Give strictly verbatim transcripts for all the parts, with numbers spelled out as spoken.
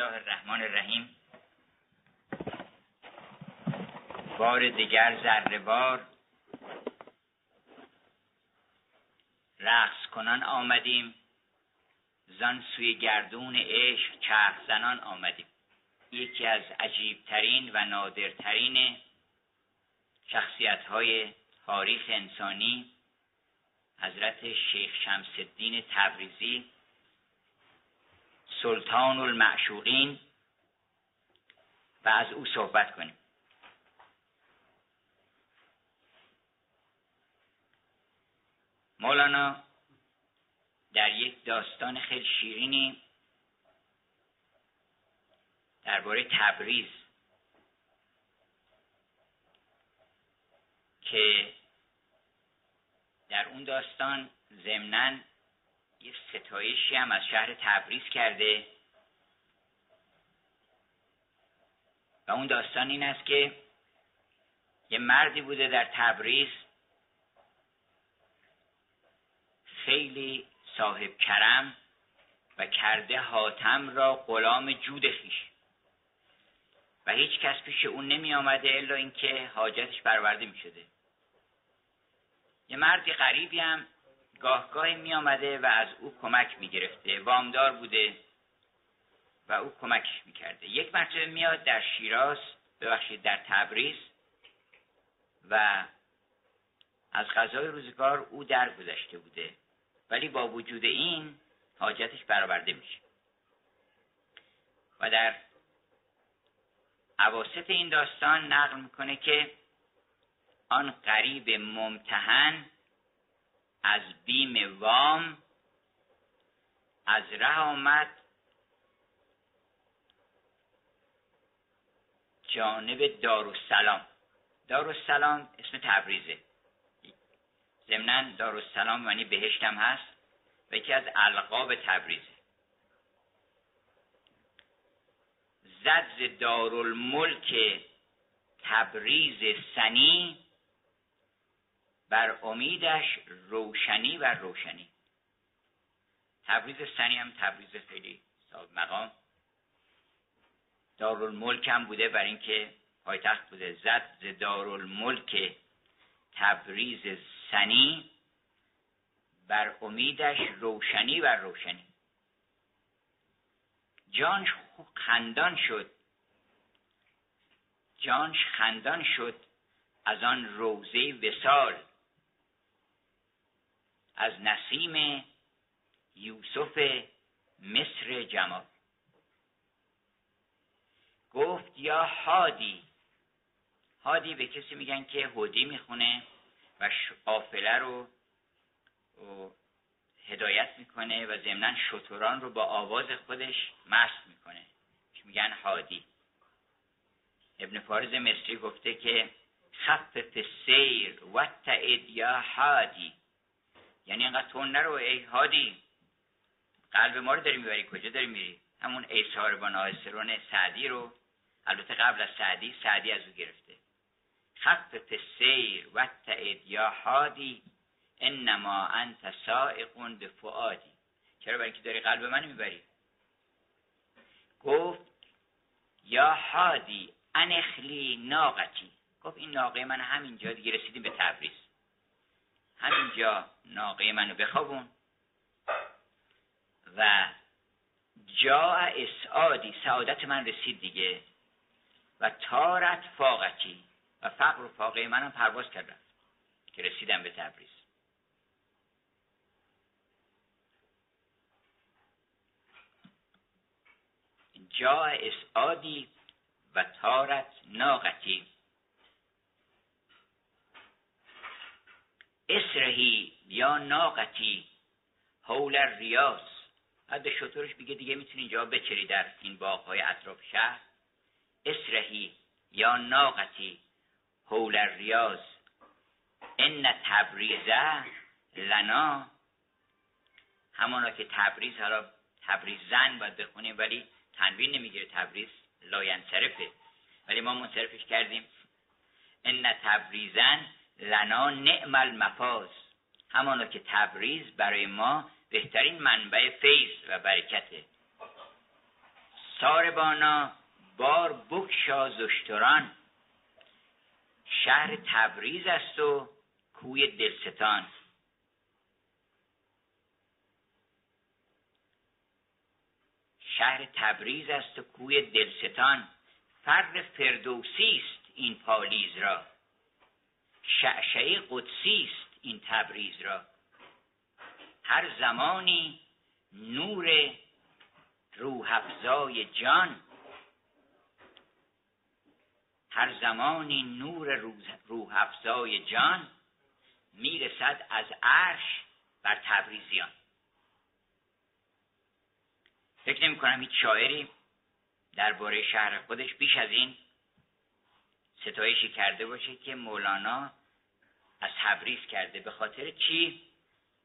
الله الرحمن الرحیم. بار دیگر ذره بار رقص کنان آمدیم، زان سوی گردون عشق چرخ زنان آمدیم. یکی از عجیبترین و نادرترین شخصیت‌های تاریخ انسانی حضرت شیخ شمس الدین تبریزی سلطان المعشوقین و از او صحبت کنیم. مولانا در یک داستان خیلی شیرینی درباره تبریز که در اون داستان ضمناً یه ستایشی هم از شهر تبریز کرده و اون داستان این است که یه مردی بوده در تبریز خیلی صاحب کرم و کرده حاتم را غلام جود خویش و هیچ کس پیش اون نمی آمده الا اینکه حاجتش برآورده می شده. یه مردی غریبی هم گاه گاهی می آمده و از او کمک می گرفته، وامدار بوده و او کمکش می کرده. یک مرتبه میاد در شیراز، ببخشید در تبریز، و از غذای روزگار او درگذشته بوده، ولی با وجود این حاجتش برآورده میشه. و در اواسط این داستان نقل میکنه که آن غریب ممتحن از بیم وام از ره آمد جانب دارالسلام. دارالسلام اسم تبریزه، ضمناً دارالسلام یعنی بهشت هم هست و یکی از القاب تبریزه. زد ز دارالملک تبریز سنی، بر امیدش روشنی و روشنی. تبریز سنی هم تبریز خیلی صاحب مقام، دارالملک هم بوده برای اینکه پایتخت بوده. زد ز دارالملک تبریز سنی، بر امیدش روشنی و روشنی. جانش خندان شد جانش خندان شد از آن روزه وصال، از نسیم یوسف مصر جمال. گفت یا هادی. هادی به کسی میگن که هودی میخونه و قافله رو هدایت میکنه و ضمناً شتران رو با آواز خودش مست میکنه، میگن هادی. ابن فارز مصری گفته که خفف السیر و تعد یا هادی، یعنی اینقدر تون نرو ای هادی، قلب ما رو داری میبری کجا داری میری. همون ای ساربان آسرون سعدی رو، البته قبل از سعدی سعدی از او گرفته. خفف السیر و تعد یا هادی، انما انت سائق بفؤادی. چرا؟ برای اینکه داری قلب منو میبری. گفت یا هادی انخلی ناقتی. گفت این ناقه من همینجا، دیگه رسیدیم به تبریز، همینجا ناقه منو بخوابون. و جا اسعادی، سعادت من رسید دیگه. و تارت فاقتی، و فقر و فاقه منم پرواز کردم که رسیدم به تبریز. جا اسعادی و تارت ناقتی، اسرهی یا ناقتی حول ریاض. حد شطورش بگه دیگه میتونی اینجا بچری در این باغهای اطراف شهر. اسرهی یا ناقتی حول ریاض، ان تبریزه لنا. همانا که تبریز، حالا تبریزن باید بخونیم ولی تنوین نمیگیره، تبریز لاینصرفه ولی ما منصرفش کردیم. ان تبریزن لنا نعم المفاز. همانا که تبریز برای ما بهترین منبع فیض و برکته. ساربانا بار بکشا زشتران، شهر تبریز است و کوی دلستان. شهر تبریز است و کوی دلستان، فر فردوسی است این پالیز را، شعشعه قدسی است این تبریز را. هر زمانی نور روح افزای جان، هر زمانی نور روح افزای جان میرسد از عرش بر تبریزیان. فکر نمی کنم هیچ شاعری درباره شهر خودش بیش از این ستایشی کرده باشه که مولانا از تبریز کرده. به خاطر چی؟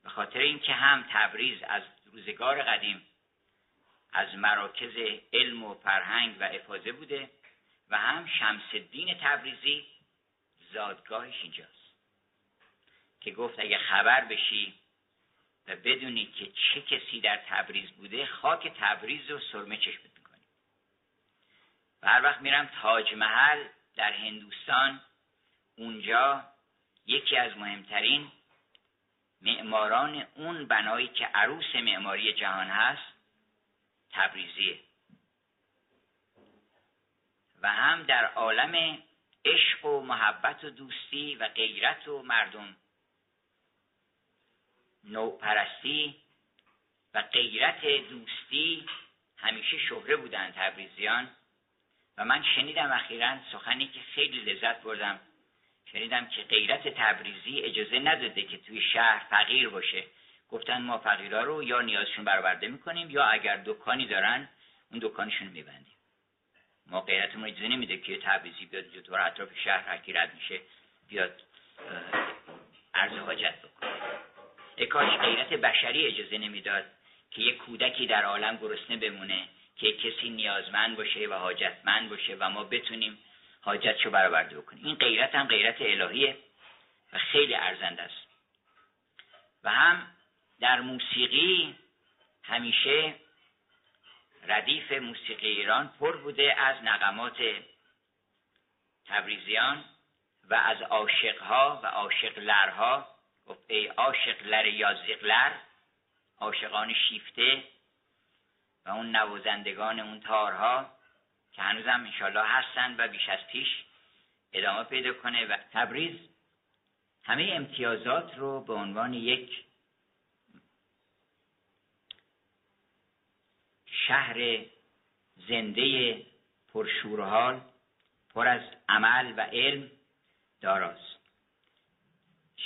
به خاطر اینکه هم تبریز از روزگار قدیم از مراکز علم و فرهنگ و افاضه بوده و هم شمس الدین تبریزی زادگاهش اینجاست که گفت اگه خبر بشی و بدونی که چه کسی در تبریز بوده، خاک تبریز رو سرمه چشمت میکنی. و هر وقت میرم تاج محل در هندوستان، اونجا یکی از مهمترین معماران اون بنایی که عروس معماری جهان هست تبریزیه. و هم در عالم عشق و محبت و دوستی و غیرت و مردم نوپرستی و غیرت دوستی همیشه شهره بودن تبریزیان. و من شنیدم اخیراً سخنی که خیلی لذت بردم، شنیدم که غیرت تبریزی اجازه نداده که توی شهر فقیر باشه. گفتن ما فقیرها رو یا نیازشون برآورده میکنیم، یا اگر دکانی دارن اون دکانشون رو میبندیم. ما غیرتمون اجازه نمیده که تبریزی بیاد اینجا دور اطراف شهر هر کی رد میشه بیاد عرض حاجت بکنه. ای کاش غیرت بشری اجازه نمیداد که یک کودکی در عالم گرسنه بمونه، که کسی نیازمند باشه و حاجتمند باشه و ما بتونیم حاجتشو برآورده بکنیم. این غیرت هم غیرت الهیه و خیلی ارزنده است. و هم در موسیقی همیشه ردیف موسیقی ایران پر بوده از نغمات تبریزیان و از عاشقها و عاشق لرها. ای عاشق لر یازق لر، عاشقان شیفته و اون نوازندگان اون تارها که هنوزم انشالله هستن و بیش از پیش ادامه پیدا کنه. و تبریز همه امتیازات رو به عنوان یک شهر زنده پرشورحال پر از عمل و علم داراست.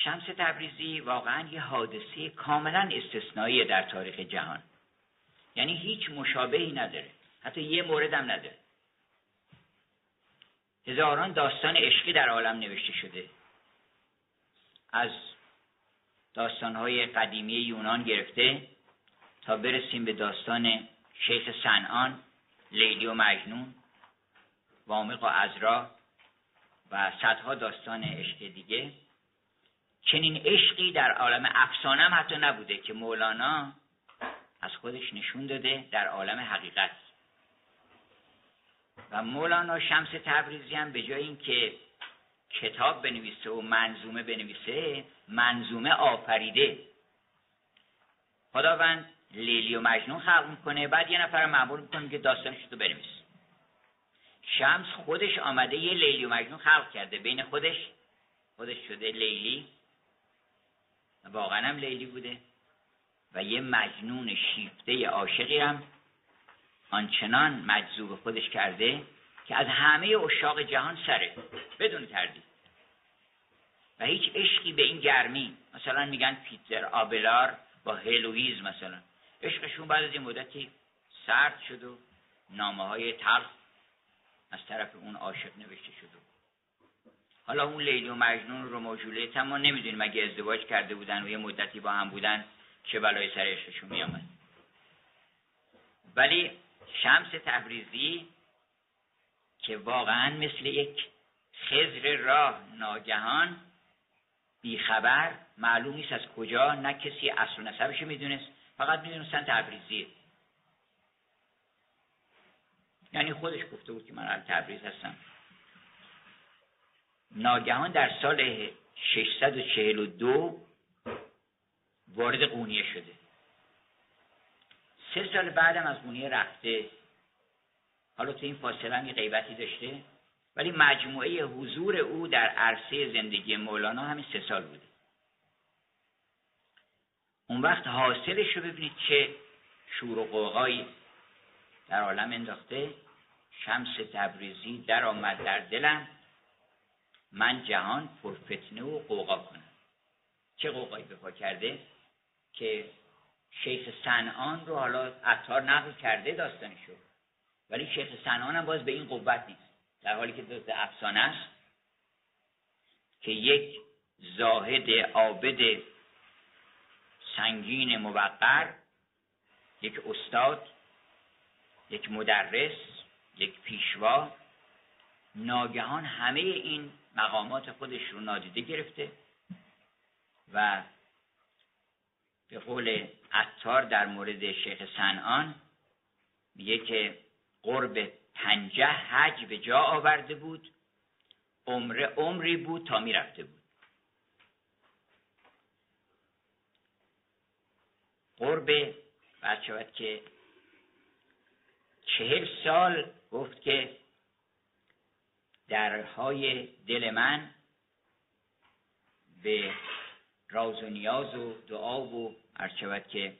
شمس تبریزی واقعا یه حادثه کاملا استثنایی در تاریخ جهان، یعنی هیچ مشابهی نداره، حتی یه مورد هم نداره. هزاران داستان عشقی در عالم نوشته شده، از داستانهای قدیمی یونان گرفته تا برسیم به داستان شیخ صنعان، لیلی و مجنون، وامق و عذرا و صدها داستان عشق دیگه. چنین عشقی در عالم افسانه هم حتی نبوده که مولانا از خودش نشون داده در عالم حقیقت. و مولانا شمس تبریزی هم به جای این که کتاب بنویسه و منظومه بنویسه، منظومه آفریده. خداوند لیلی و مجنون خلق میکنه، بعد یه نفر معمول میکنه که داستانش رو بنویس. شمس خودش آمده یه لیلی و مجنون خلق کرده، بین خودش خودش شده لیلی، واقعا هم لیلی بوده، و یه مجنون شیفته عاشقی هم آنچنان مجذوب خودش کرده که از همه عشاق جهان سره بدون تردید. و هیچ عشقی به این گرمی، مثلا میگن پیتر آبلار با هلویز مثلا عشقشون بعد از این مدتی سرد شد و نامه های تلخ از طرف اون عاشق نوشته شد. حالا اون لیلی و مجنون رو موجولیت هم ما نمیدونیم اگه ازدواج کرده بودن و یه مدتی با هم بودن چه بلای سر عشقشون میامد. ولی شمس تبریزی که واقعا مثل یک خضر راه ناگهان بیخبر، معلوم نیست از کجا، نه کسی اصل و نسبش میدونست، فقط میدونستن تبریزیه. یعنی خودش گفته بود که من اهل تبریز هستم. ناگهان در سال ششصد و چهل و دو وارد قونیه شده. سه سال بعدم از قونیه رفته. حالا تو این فاصله هم یه غیبتی داشته، ولی مجموعه حضور او در عرصه زندگی مولانا همین سه سال بوده. اون وقت حاصلش رو ببینید چه شور و غوغایی در عالم انداخته. شمس تبریزی در آمد در دلم، من جهان پرفتنه و غوغا کنم. چه غوغایی بپا کرده که شیخ صنعان رو حالا عطار نقل کرده داستانشو، ولی شیخ صنعان هم باز به این قوت نیست، در حالی که دزد افسانه است که یک زاهد عابد سنگین موقر، یک استاد، یک مدرس، یک پیشوا، ناگهان همه این مقامات خودش رو نادیده گرفته و به قول عطار در مورد شیخ صنعان میگه که قرب پنجه حج به جا آورده بود، عمره عمری بود تا میرفته بود. قرب بچه‌هات که چهل سال گفت که درهای دل من به راز و نیاز و دعا و عرشبت که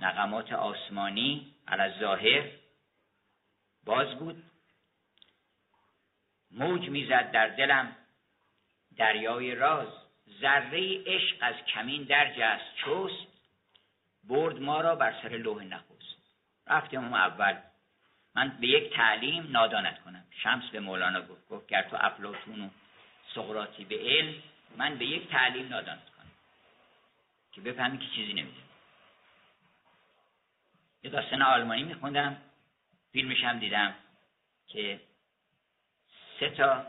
نغمات آسمانی علی ظاهر باز بود. موج میزد در دلم دریای راز، ذره عشق از کمین درج از چست، برد ما را بر سر لوح نخست. رفتم اون اول من به یک تعلیم نادانت کنم. شمس به مولانا گفت گفت گر تو افلاطون و سقراطی به علم، من به یک تعلیم نادانت کنم که بفهمی که چیزی نمیده. یه داستان آلمانی میخوندم، فیلمش هم دیدم که سه تا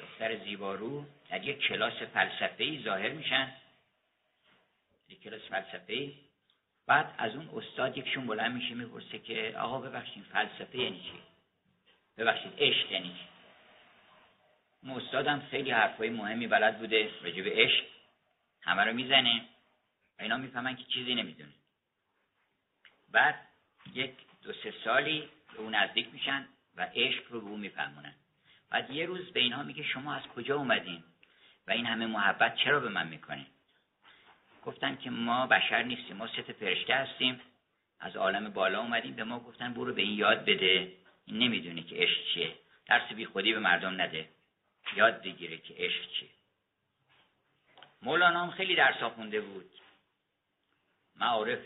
دختر زیبارو در یک کلاس فلسفه‌ای ظاهر میشن، یک کلاس فلسفه‌ای. بعد از اون استاد یکشون بلند میشه میپرسه که آقا ببخشید فلسفه یعنی چی؟ ببخشید عشق یعنی چی؟ اون استادم خیلی حرفای مهمی بلد بوده راجع به عشق، همه رو میزنه و اینا میفهمن که چیزی نمیدونه. بعد یک دو سه سالی به اون نزدیک میشن و عشق رو به اون میفهمونن. بعد یه روز به اینها میگه شما از کجا اومدین و این همه محبت چرا به من میکنین؟ گفتن که ما بشر نیستیم، ما سه تا فرشته هستیم، از عالم بالا اومدیم. به ما گفتن برو به این یاد بده، این نمیدونه که عشق چیه، درس بی خودی به مردم نده، یاد بگیره که عشق چیه. مولانا هم خیلی درس خونده بود، معارف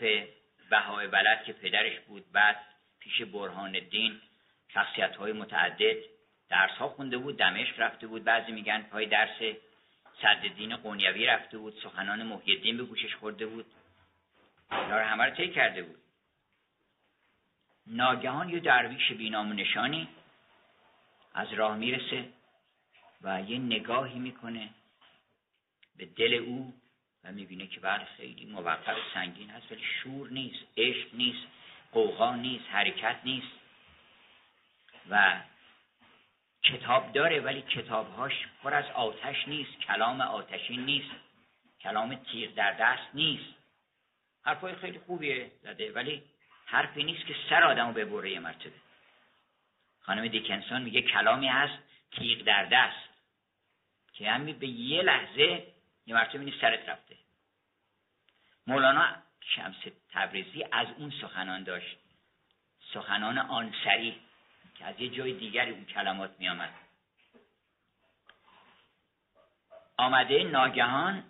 بهای بلد که پدرش بود، بعد پیش برهان الدین، شخصیت های متعدد درس ها خونده بود، دمشق رفته بود، بعضی میگن پای درس صدرالدین قونیوی رفته بود، سخنان محی الدین به گوشش خورده بود، اینا رو همه رو طی کرده بود. ناگهان یه درویش بی‌نام و نشانی از راه میرسه و یه نگاهی میکنه به دل او و میبینه که بله خیلی موقر و سنگین هست، ولی شور نیست، عشق نیست، قوغا نیست، حرکت نیست و کتاب داره ولی کتابهاش پر از آتش نیست، کلام آتشین نیست، کلام تیر در دست نیست. حرفای خیلی خوبیه زده ولی حرفی نیست که سر آدمو ببره یه مرتبه. خانم دیکنسون میگه کلامی هست تیر در دست که همین به یه لحظه یه مرتبه نیست سرت رفته. مولانا شمس تبریزی از اون سخنان داشت، سخنان آنسری که از یه جای دیگری اون کلمات می آمد. آمده ناگهان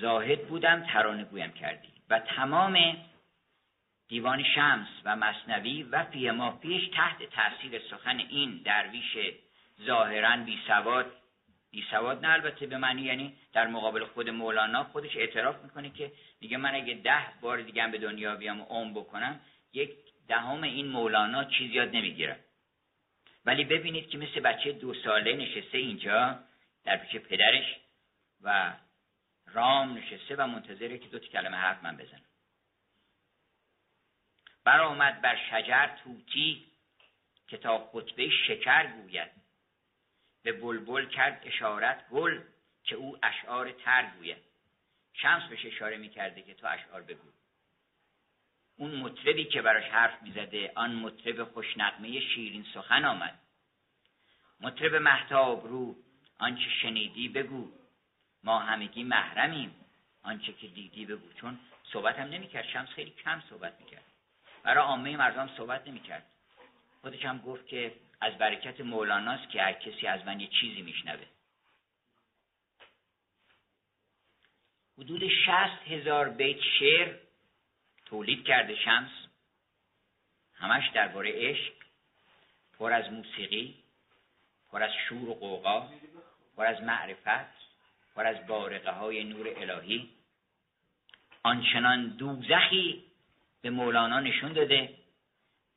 زاهد بودم ترانه گویم کردی و تمام دیوان شمس و مثنوی و فی ما پیش تحت تاثیر سخن این درویش ظاهراً بی سواد، بی سواد نه البته به معنی یعنی در مقابل خود مولانا، خودش اعتراف میکنه که میگه من اگه ده بار دیگه هم به دنیا بیام و عمر بکنم یک دهم این مولانا چیز یاد نمیگیرم. ولی ببینید که مثل بچه دو ساله نشسته اینجا در پیش پدرش و رام نشسته و منتظره که دو تا کلمه حرف من بزنم. برآمد بر شجر طوطی که تا خطبه شکر گوید، به بلبل کرد اشارت گل که او اشعار تر گوید. شمس بهش اشاره میکرده که تو اشعار بگو. اون مطربی که براش حرف میزده، آن مطرب خوشنغمه شیرین سخن آمد. مطرب مهتاب رو آنچه شنیدی بگو، ما همگی محرمیم آنچه که دیدی بگو. چون صحبت هم نمیکرد، شمس خیلی کم صحبت میکرد، برای عامه مردم صحبت نمیکرد. خودش هم گفت که از برکت مولاناست که هر کسی از من یه چیزی میشنوه. حدود شصت هزار بیت شعر تولید کرده شمس، همش درباره عشق، پر از موسیقی، پر از شور و غوغا، پر از معرفت، پر از بارقه های نور الهی. آنچنان دوزخی به مولانا نشون داده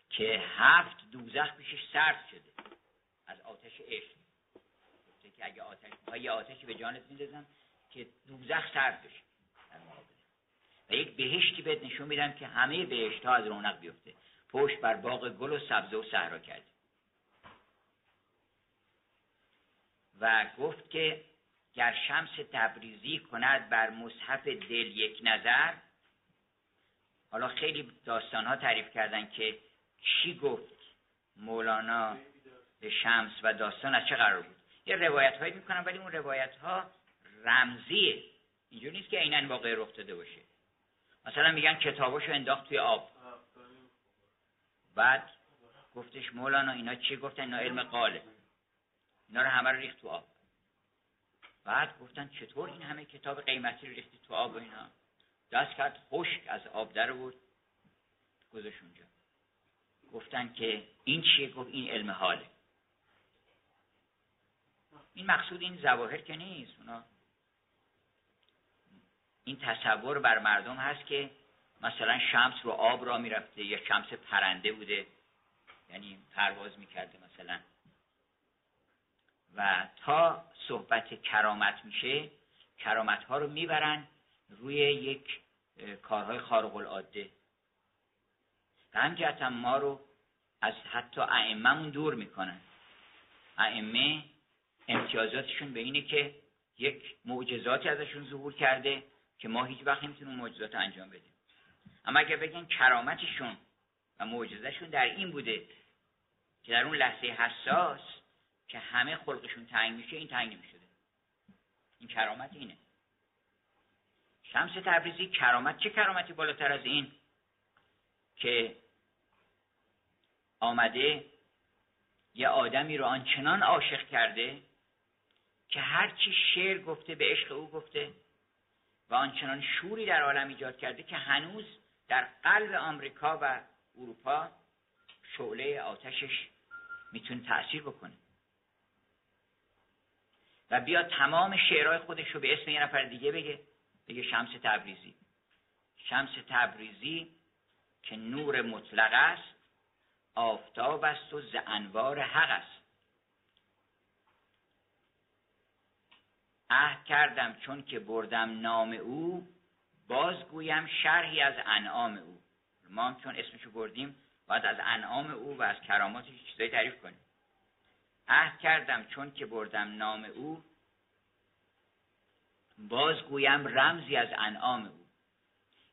که هفت دوزخ پیشش سرد شده از آتش عشق. گفته که اگه آتش میخوای یه آتشی به جانت میندازم که دوزخ سرد بشه در مقابل، و یک بهشتی بهت نشون میدم که همه بهشت‌ها از رونق بیفته، پشت بر باغ گل و سبزه و صحرا کرد. و گفت که گر شمس تبریزی کند بر مصحف دل یک نظر. حالا خیلی داستان‌ها تعریف کردن که چی گفت مولانا به شمس و داستان از چه قرار بود. یه روایت‌هایی می‌کنن ولی اون روایت‌ها رمزیه، اینجوری نیست که عیناً واقعی رخ داده باشه. مثلا میگن کتاباشو انداخت توی آب، بعد گفتش مولانا اینا چی گفتن؟ اینا علم قاله، اینا رو همه رو ریخت تو آب. بعد گفتن چطور این همه کتاب قیمتی رو ریختی تو آب؟ و اینا دست کرد خشک از آب در آورد گذاشت اونجا. گفتن که این چیه؟ گفت این علم حاله. این مقصود این ظواهر که نیست، اونا این تصور بر مردم هست که مثلا شمس رو آب را میرفته یا شمس پرنده بوده، یعنی پرواز میکرده مثلا. و تا صحبت کرامت میشه، کرامت ها رو میبرن روی یک کارهای خارق العاده، و همجهت هم ما رو از حتی ائمه‌مون دور میکنن. ائمه امتیازاتشون به اینه که یک معجزاتی ازشون ظهور کرده که ما هیچ وقت نمیتونیم معجزات انجام بدیم. اما اگر بگن کرامتشون و معجزهشون در این بوده که در اون لحظه حساس که همه خلقشون تنگ میشه، این تنگ نمیشده. این کرامت اینه. شمس تبریزی کرامت، چه کرامتی بالاتر از این که آمده یه آدمی رو آنچنان عاشق کرده که هرچی شعر گفته به عشق او گفته، و آنچنان شوری در عالم ایجاد کرده که هنوز در قلب آمریکا و اروپا شعله آتشش میتونه تأثیر بکنه. و بیا تمام شعرهای خودش رو به اسم یه نفر دیگه بگه، بگه شمس تبریزی. شمس تبریزی که نور مطلق است، آفتاب است و ز انوار حق است. عهد کردم چون که بردم نام او، بازگویم شرحی از انعام او. ما هم چون اسمشو بردیم باید از انعام او و از کراماتش چیزایی تعریف کنیم. عهد کردم چون که بردم نام او، بازگویم رمزی از انعام او.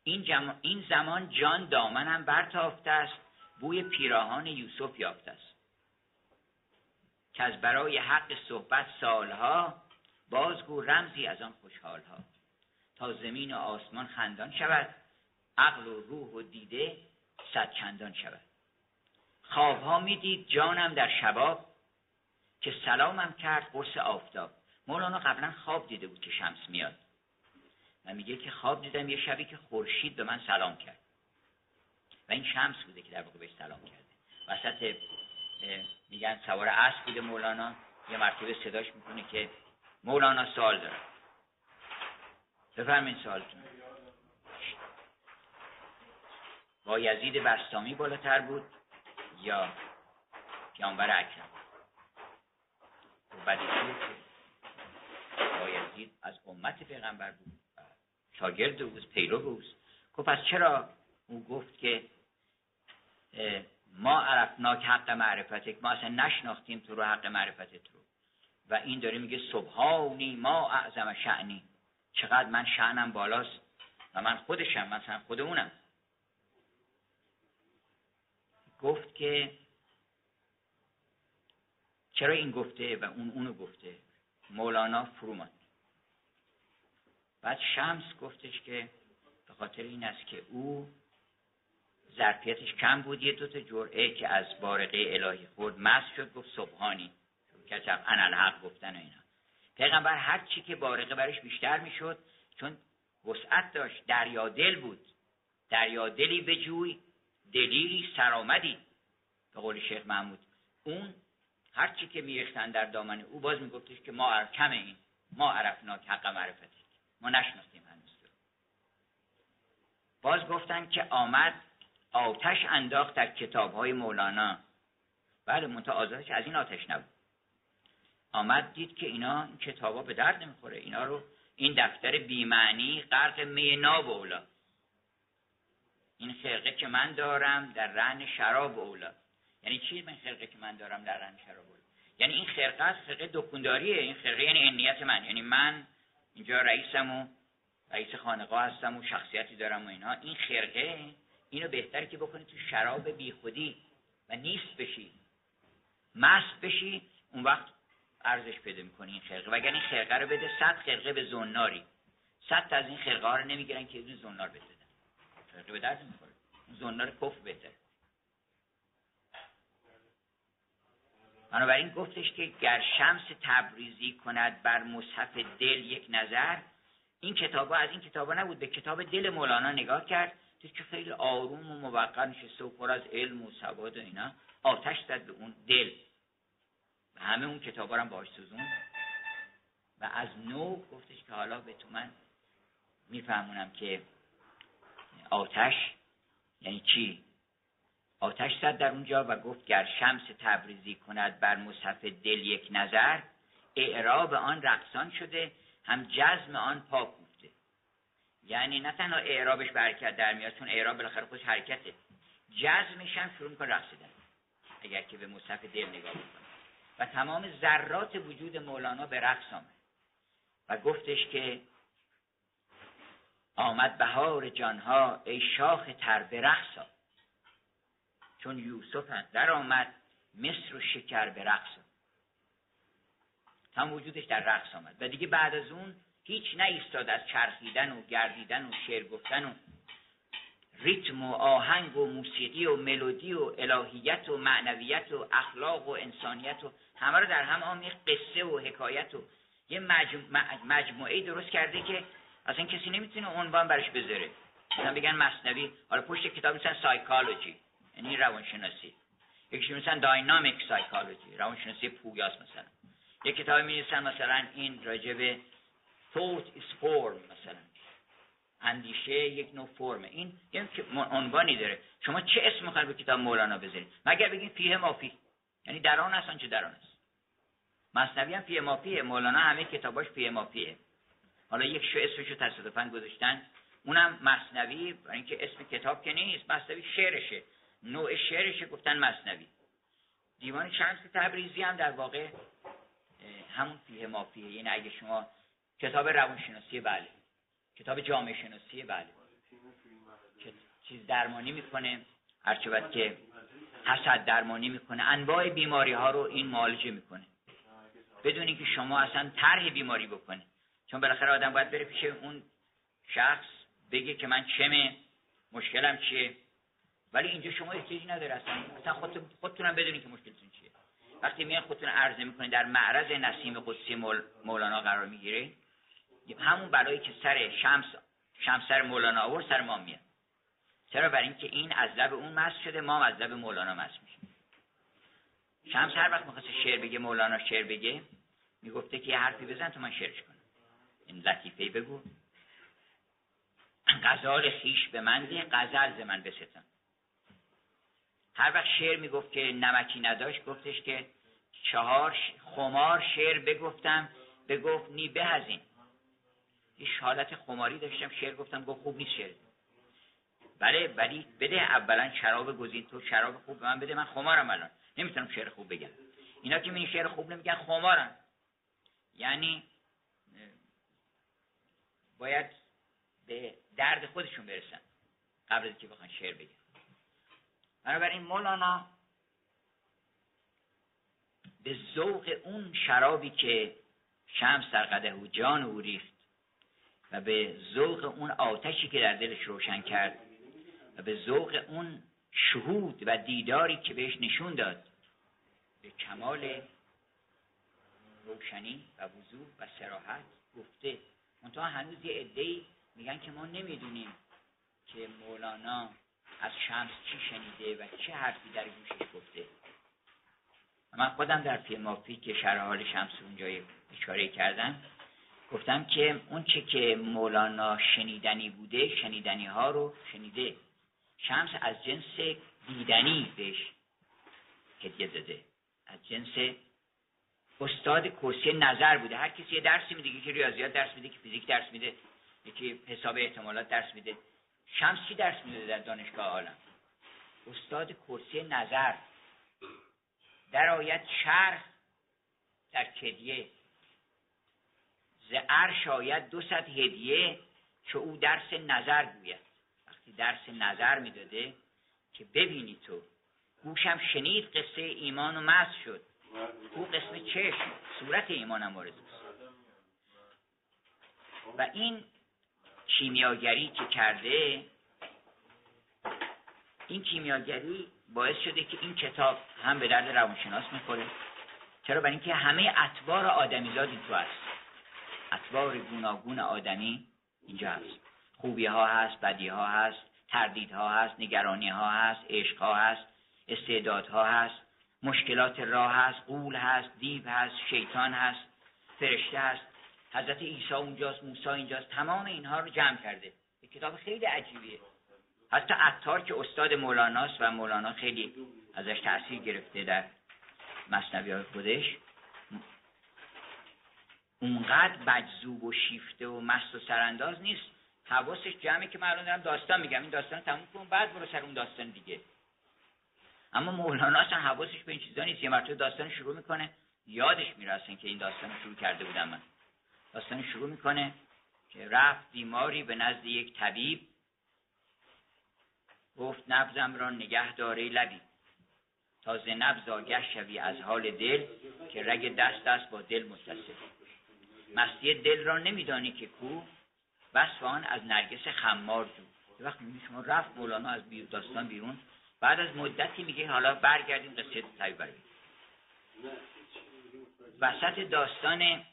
این, جم... این زمان جان دامنم برتافته است، بوی پیراهان یوسف یافته است. که از برای حق صحبت سالها، بازگو رمزی از آن خوشحالها. تا زمین و آسمان خندان شود، عقل و روح و دیده صد چندان شود. خوابها میدید جانم در شباب، که سلامم کرد قرص آفتاب. مولانا قبلا خواب دیده بود که شمس میاد و میگه که خواب دیدم یه شبی که خورشید به من سلام کرد، و این شمس بوده که در واقع بهش سلام کرده. وسط میگن سوار اسب بوده مولانا، یه مرتبه صداش میکنه که مولانا سوال داره، بفرمین سوالتون. با یزید بسطامی بالاتر بود یا پیامبر اکرم؟ با یزید از امت پیغمبر بود، شاگرد اوست، پیرو اوست. گفت پس چرا؟ او گفت که ما عرفناک حق معرفتک، ما اصلا نشناختیم تو رو حق معرفتت رو. و این داره میگه سبحانی ما اعظم شأنی، چقدر من شأنم بالاست و من خودشم، مثلا خودمونم. گفت که چرا این گفته و اون اونو گفته؟ مولانا فرومان. بعد شمس گفتش که به خاطر این است که او ظرفیتش کم بود، یه دوتا جرعه که از بارقه الهی خورد مست شد، گفت سبحانی، کچف انالحق گفتن و اینا. پیغمبر هر چی که بارقه برش بیشتر میشد، چون وسعت داشت، دریا دل بود، دریا دلی به جوی دلیلی سرآمدی. به قول شیخ محمود، اون هر چی که میریختن در دامن او، باز میگفتش که ما کم این، ما عرفناک حق معرفتک، ما نشناختیم هنوز. باز گفتن که آمد آتش انداخت در کتاب‌های مولانا، بله، منتها آزادش از این آتش نبود. آمد دید که اینا این کتابا به درد نمیخوره، اینا رو، این دفتر بی‌معنی غرق می ناب اولا، این خرقه که من دارم در رهن شراب اولا. یعنی چی من خرقه که من دارم در رهن شراب اولا؟ یعنی این خرقه از خرقه دکانداریه، این خرقه یعنی امنیت من، یعنی من اینجا رئیسم و رئیس خانقاه هستم و شخصیتی دارم و اینا. این خرقه اینو بهتره که بکنی تو شراب بیخودی و نیست بشی، مست بشی، اون وقت ارزش پیدا میکنه این خرقه. وگرنه این خرقه رو بده صد خرقه به زناری، صد تا از این خرقه ها رو نمیگیرن که این زنار بده، خرقه به درد نمیخوره، زنار کفر بهتره. بنابراین گفتش که گر شمس تبریزی کند بر مصحف دل یک نظر، این کتابا از این کتابا نبود، به کتاب دل مولانا نگاه کرد، دید که خیلی آروم و موقر نشسته و پر از علم و سواد و اینا. آتش زد به اون دل و همه اون کتابا رو هم باهاش سوزون و از نو گفتش که حالا به تو من میفهمونم که آتش یعنی چی. آتش زد در اونجا و گفت گر شمس تبریزی کند بر مصحف دل یک نظر، اعراب آن رقصان شده هم جزم آن پاک گفته. یعنی نه تنها اعرابش برکت در میاد، چون اعراب بالاخره خودش حرکته، جزمش هم شروع میکنه رقصیدن اگر که به مصحف دل نگاه بکنه. و تمام ذرات وجود مولانا به رقص آمد و گفتش که آمد بهار جانها ای شاخ تر به رقص آمد، چون یوسف در آمد مصر و شکر به رقص آمد. تمام وجودش در رقص آمد و دیگه بعد از اون هیچ نایستاد از چرخیدن و گردیدن و شعر گفتن و ریتم و آهنگ و موسیقی و ملودی و الهیت و معنویت و اخلاق و انسانیت و همه رو در هم آمیخت، قصه و حکایت و یه مجموعه درست کرده که اصلا کسی نمیتونه عنوان برش بذاره. مثلا بگن مثنوی، حالا پشت کتاب میسن سایکولوژی، یعنی روانشناسی، یکیش میسن داینامیک سایکولوژی، روانشناسی پویاس. مثلا یک کتاب می‌نویسن مثلا این راجب thought is form، مثلا اندیشه یک نوع فرمه، این یعنی که عنوانی داره. شما چه اسم می‌خواید به کتاب مولانا بذارید؟ مگر بگین فیه مافی، یعنی در آن است آنچه در آن است. مثنوی هم فیه مافیه، مولانا همه کتاباش فیه مافیه. حالا یک شو اسمشو تصادفاً گذاشتن، اونم مثنوی، برای اینکه اسم کتاب که نیست، مثنوی شعرشه، نوع شعرشه گفتن مثنوی. دیوان شمس تبریزی هم در واقع همون فیه مافیه، یعنی اگه شما کتاب روانشناسی، بله، کتاب جامعه شناسی، بله، چیز درمانی میکنه، هرچه بعد که حسد درمانی میکنه، انواع بیماری ها رو این معالجه میکنه بدون اینکه شما اصلا طرح بیماری بکنه. چون بالاخره آدم باید بره پیش اون شخص بگه که من چمه، مشکلم چیه، ولی اینجا شما احتیاجی نداره اصلا، اصلا خودتون خودتونم بدونین که مشکلتون چیه. وقتی میان خودتون عرضه میکنین در معرض نسیم قدسی مول... مولانا قرار میگیره، همون بلایی که سر شمس شمس سر مولانا آورد سر ما میاد. چرا؟ برای اینکه این از لب اون مست شده، ما از لب مولانا مست میشیم. شمس هر وقت میخواست شعر بگه، مولانا شعر بگه، میگفته که یه حرفی بزن تو من شعرش کنم، این لطیفه‌ای بگو، غزال خیش به من ده، غزل ز من بستان. هر وقت شعر میگفت که نمکی نداشت، گفتش که چهار خمار شعر بگفتم، بگفت نی به از این. یه حالت خماری داشتم، شعر گفتم، گفت خوب نیست شعر. بله، ولی بده اولا شراب گزین، تو شراب خوب به من بده، من خمارم، الان نمیتونم شعر خوب بگم. اینا که میگن شعر خوب نمیگن، خمارن. یعنی باید به درد خودشون برسن قبل از که بخوان شعر بگن. بنابراین مولانا به ذوق اون شرابی که شمس در قدح و جان او ریخت و به ذوق اون آتشی که در دلش روشن کرد و به ذوق اون شهود و دیداری که بهش نشون داد به کمال روشنی و وضوح و صراحت گفته. منتها هنوز یه عده‌ای میگن که ما نمیدونیم که مولانا از شمس چی شنیده و چه حرفی در گوشش گفته. من خودم در فی مافی که شرح حال شمس اونجای اشاره کردم، گفتم که اون چه که مولانا شنیدنی بوده، شنیدنی ها رو شنیده. شمس از جنس دیدنی بهش هدیه داده، از جنس استاد کرسی نظر بوده. هر کسی یه درسی میده، یکی ریاضیات درس میده، یکی فیزیک درس میده، یکی حساب احتمالات درس میده. شمس چی درس میده در دانشگاه عالم؟ استاد کرسی نظر. در آیت شرح در کدیه ز عرش آید دو صد هدیه چو او درس نظر گوید. وقتی درس نظر میداده که ببینی تو. گوشم شنید قصه ایمان و مست شد، او قسم چشم صورت ایمانم آرزوست. و این کیمیاگری که کرده، این کیمیاگری باعث شده که این کتاب هم به درد روانشناس میخوره. چرا؟ برای اینکه همه اطوار آدمیزاد این تو هست، اطوار گوناگون آدمی اینجا هست. خوبی ها هست، بدی ها هست، تردید ها هست، نگرانی ها هست، عشق ها هست، استعداد ها هست، مشکلات راه هست، غول هست، دیو هست، شیطان هست، فرشته هست، حضرت عیسی اونجاست، موسی اینجاست. تمام اینها رو جمع کرده. یک کتاب خیلی عجیبیه. حتی عطار که استاد مولاناست و مولانا خیلی ازش تأثیر گرفته در مثنوی‌های خودش، اونقدر بجذوب و شیفته و مست و سرانداز نیست. حواسش جمعه که من الان دارم داستان میگم، این داستان تموم کن بعد برو سر اون داستان دیگه. اما مولانا اصلا حواسش به این چیزا نیست. یه مرتبه داستان شروع میکنه، یادش میره اصلا که این داستان شروع کرده بودم من. داستان شروع میکنه که رفت بیماری به نزد یک طبیب، گفت نبضم را نگه داره لبی تازه نبض آگه شوی از حال دل که رگ دست است با دل متصل. مستی دل را نمیدانی که کو وصف آن از نرگس خمار جو. یه وقت میگه شما رفت مولانا از داستان بیرون، بعد از مدتی میگه حالا برگردیم قصه طبیب برگردیم. وسط داستان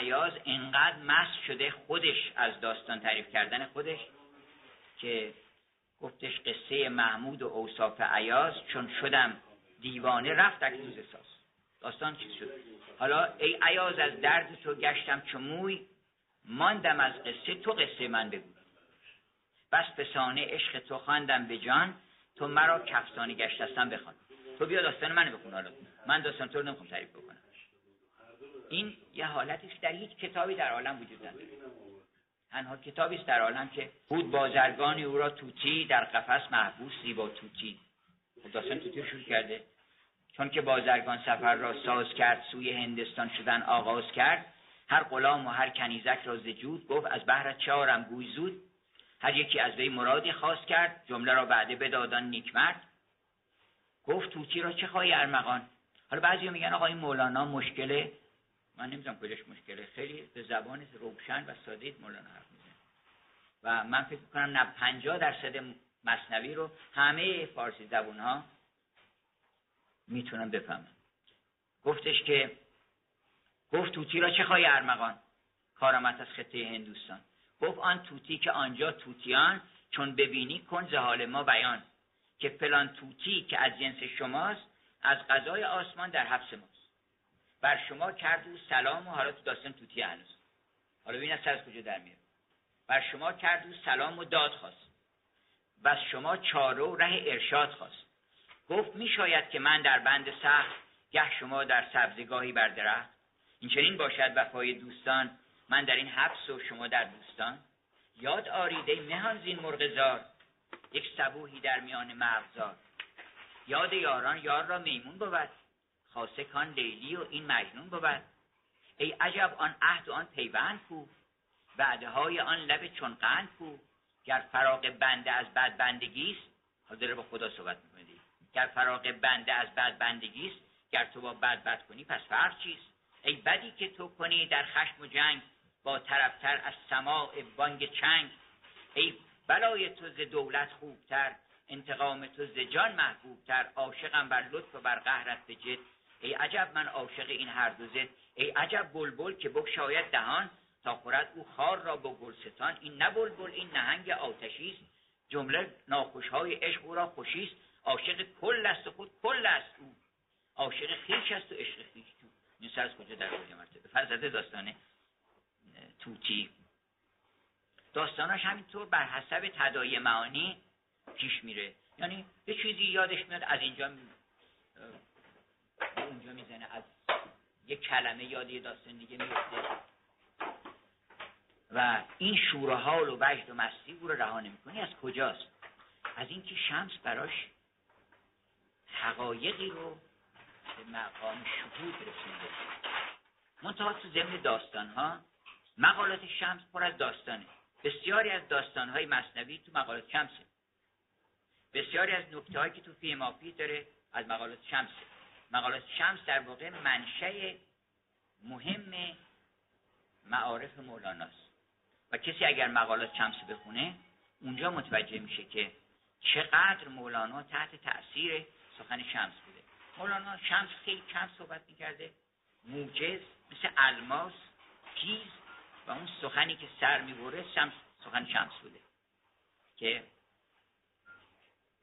ایاز انقدر مست شده خودش از داستان تعریف کردن خودش که گفتش قصه محمود و اوصاف ایاز چون شدم دیوانه رفت اکنوز احساس. داستان چیز شد. حالا ای ایاز از درد تو گشتم چو موی ماندم از قصه تو قصه من بگو. بس فسانه عشق تو خواندم به جان تو مرا کفسانه گشتستم بخوان. تو بیا داستان منو بخون، حالا من داستان تو رو نمیخوام تعریف بکنم. این یه حالتیه که در هیچ کتابی در عالم وجود نداره. تنها کتابی است در عالم که بود بازرگانی او را طوطی در قفس محبوسی با طوطی. داستان طوطی رو شروع کرده. چون که بازرگان سفر را ساز کرد سوی هندستان شدن آغاز کرد، هر غلام و هر کنیزک را ز جود گفت از بهر چارم گوی زود. هر یکی از وی مرادی خواست کرد جمله را بعده بدادان نیکمرد. گفت طوطی را چه خواهی ارمغان. حالا بعضیا میگن آقا این مولانا مشکله، من نمیدونم کجاش مشکله، خیلی به زبان روشن و ساده مولانا حرف میزنه و من فکر میکنم نه پنجاه درصد مثنوی رو همه فارسی زبون ها میتونم بفهمم. گفتش که گفت طوطی را چه خواهی ارمغان کارآمد از خطه هندوستان. گفت آن طوطی که آنجا طوطیان چون ببینی کن ز حال ما بیان که فلان طوطی که از جنس شماست از قضای آسمان در حبس ماست. بر شما کرد او سلام و حالا تو داستان طوطی هنوز، حالا ببین از کجا در میاد. بر شما کرد او سلام و داد خواست و از شما چاره و ره ارشاد خواست. گفت می شاید که من در بند سخت گه شما در سبزگاهی بر درخت. این چنین باشد وفای دوستان من در این حبس و شما در دوستان. یاد آرید ای مهان زین مرغزار یک صبوحی در میان مرغزار، یاد یاران یار را میمون بود، خاصه کان لیلی و این مجنون بود. ای عجب آن عهد و آن پیوند کو، وعده‌های آن لب چون قند کو. گر فراق بنده از بد بندگی است، حاضر با خدا صحبت می‌کنی، گر فراق بنده از بد بندگی است، گر تو با بد بد کنی پس فرق چیست؟ ای بدی که تو کنی در خشم و جنگ، با طرفتر از سماع بانگ چنگ. ای بلای تو ز دولت خوبتر، انتقام تو ز جان محبوبتر. عاشقم بر لطف و بر قهرت به جد، ای عجب من عاشق این هر دو زد. ای عجب بلبل که بگشاید دهان، تا خورد او خار را با گلستان. این نه بلبل این نهنگ آتشی است، جمله ناخوشهای عشق او را خوشی است. عاشق کل است و خود کل است او، عاشق خویش است و عشق خویش تو. این سر از کجا در کجا مرتبه فرزده داستان طوطی. داستاناش همینطور بر حسب تداعی معانی پیش میره، یعنی یه چیزی یادش میاد از اینجا می... اونجا میزنه، از یک کلمه یاد یه داستان دیگه میفته و این شور و حال و وجد و مستی او رو رها نمی‌کنه. از کجاست؟ از اینکه شمس براش حقایقی رو به مقام شهود رسونده. منتها تو ضمن داستان‌ها مقالات شمس پر از داستانه. بسیاری از داستان‌های مثنوی تو مقالات شمسه، بسیاری از نکته‌هایی که تو فی مافی داره از مقالات شمسه. مقالات شمس در واقع منشأ مهم معارف مولاناست و کسی اگر مقالات شمس بخونه اونجا متوجه میشه که چقدر مولانا تحت تأثیر سخن شمس بوده. مولانا شمس خیلی کم صحبت میکرده، موجز مثل الماس تیز، و اون سخنی که سر میبره شمس سخن شمس بوده که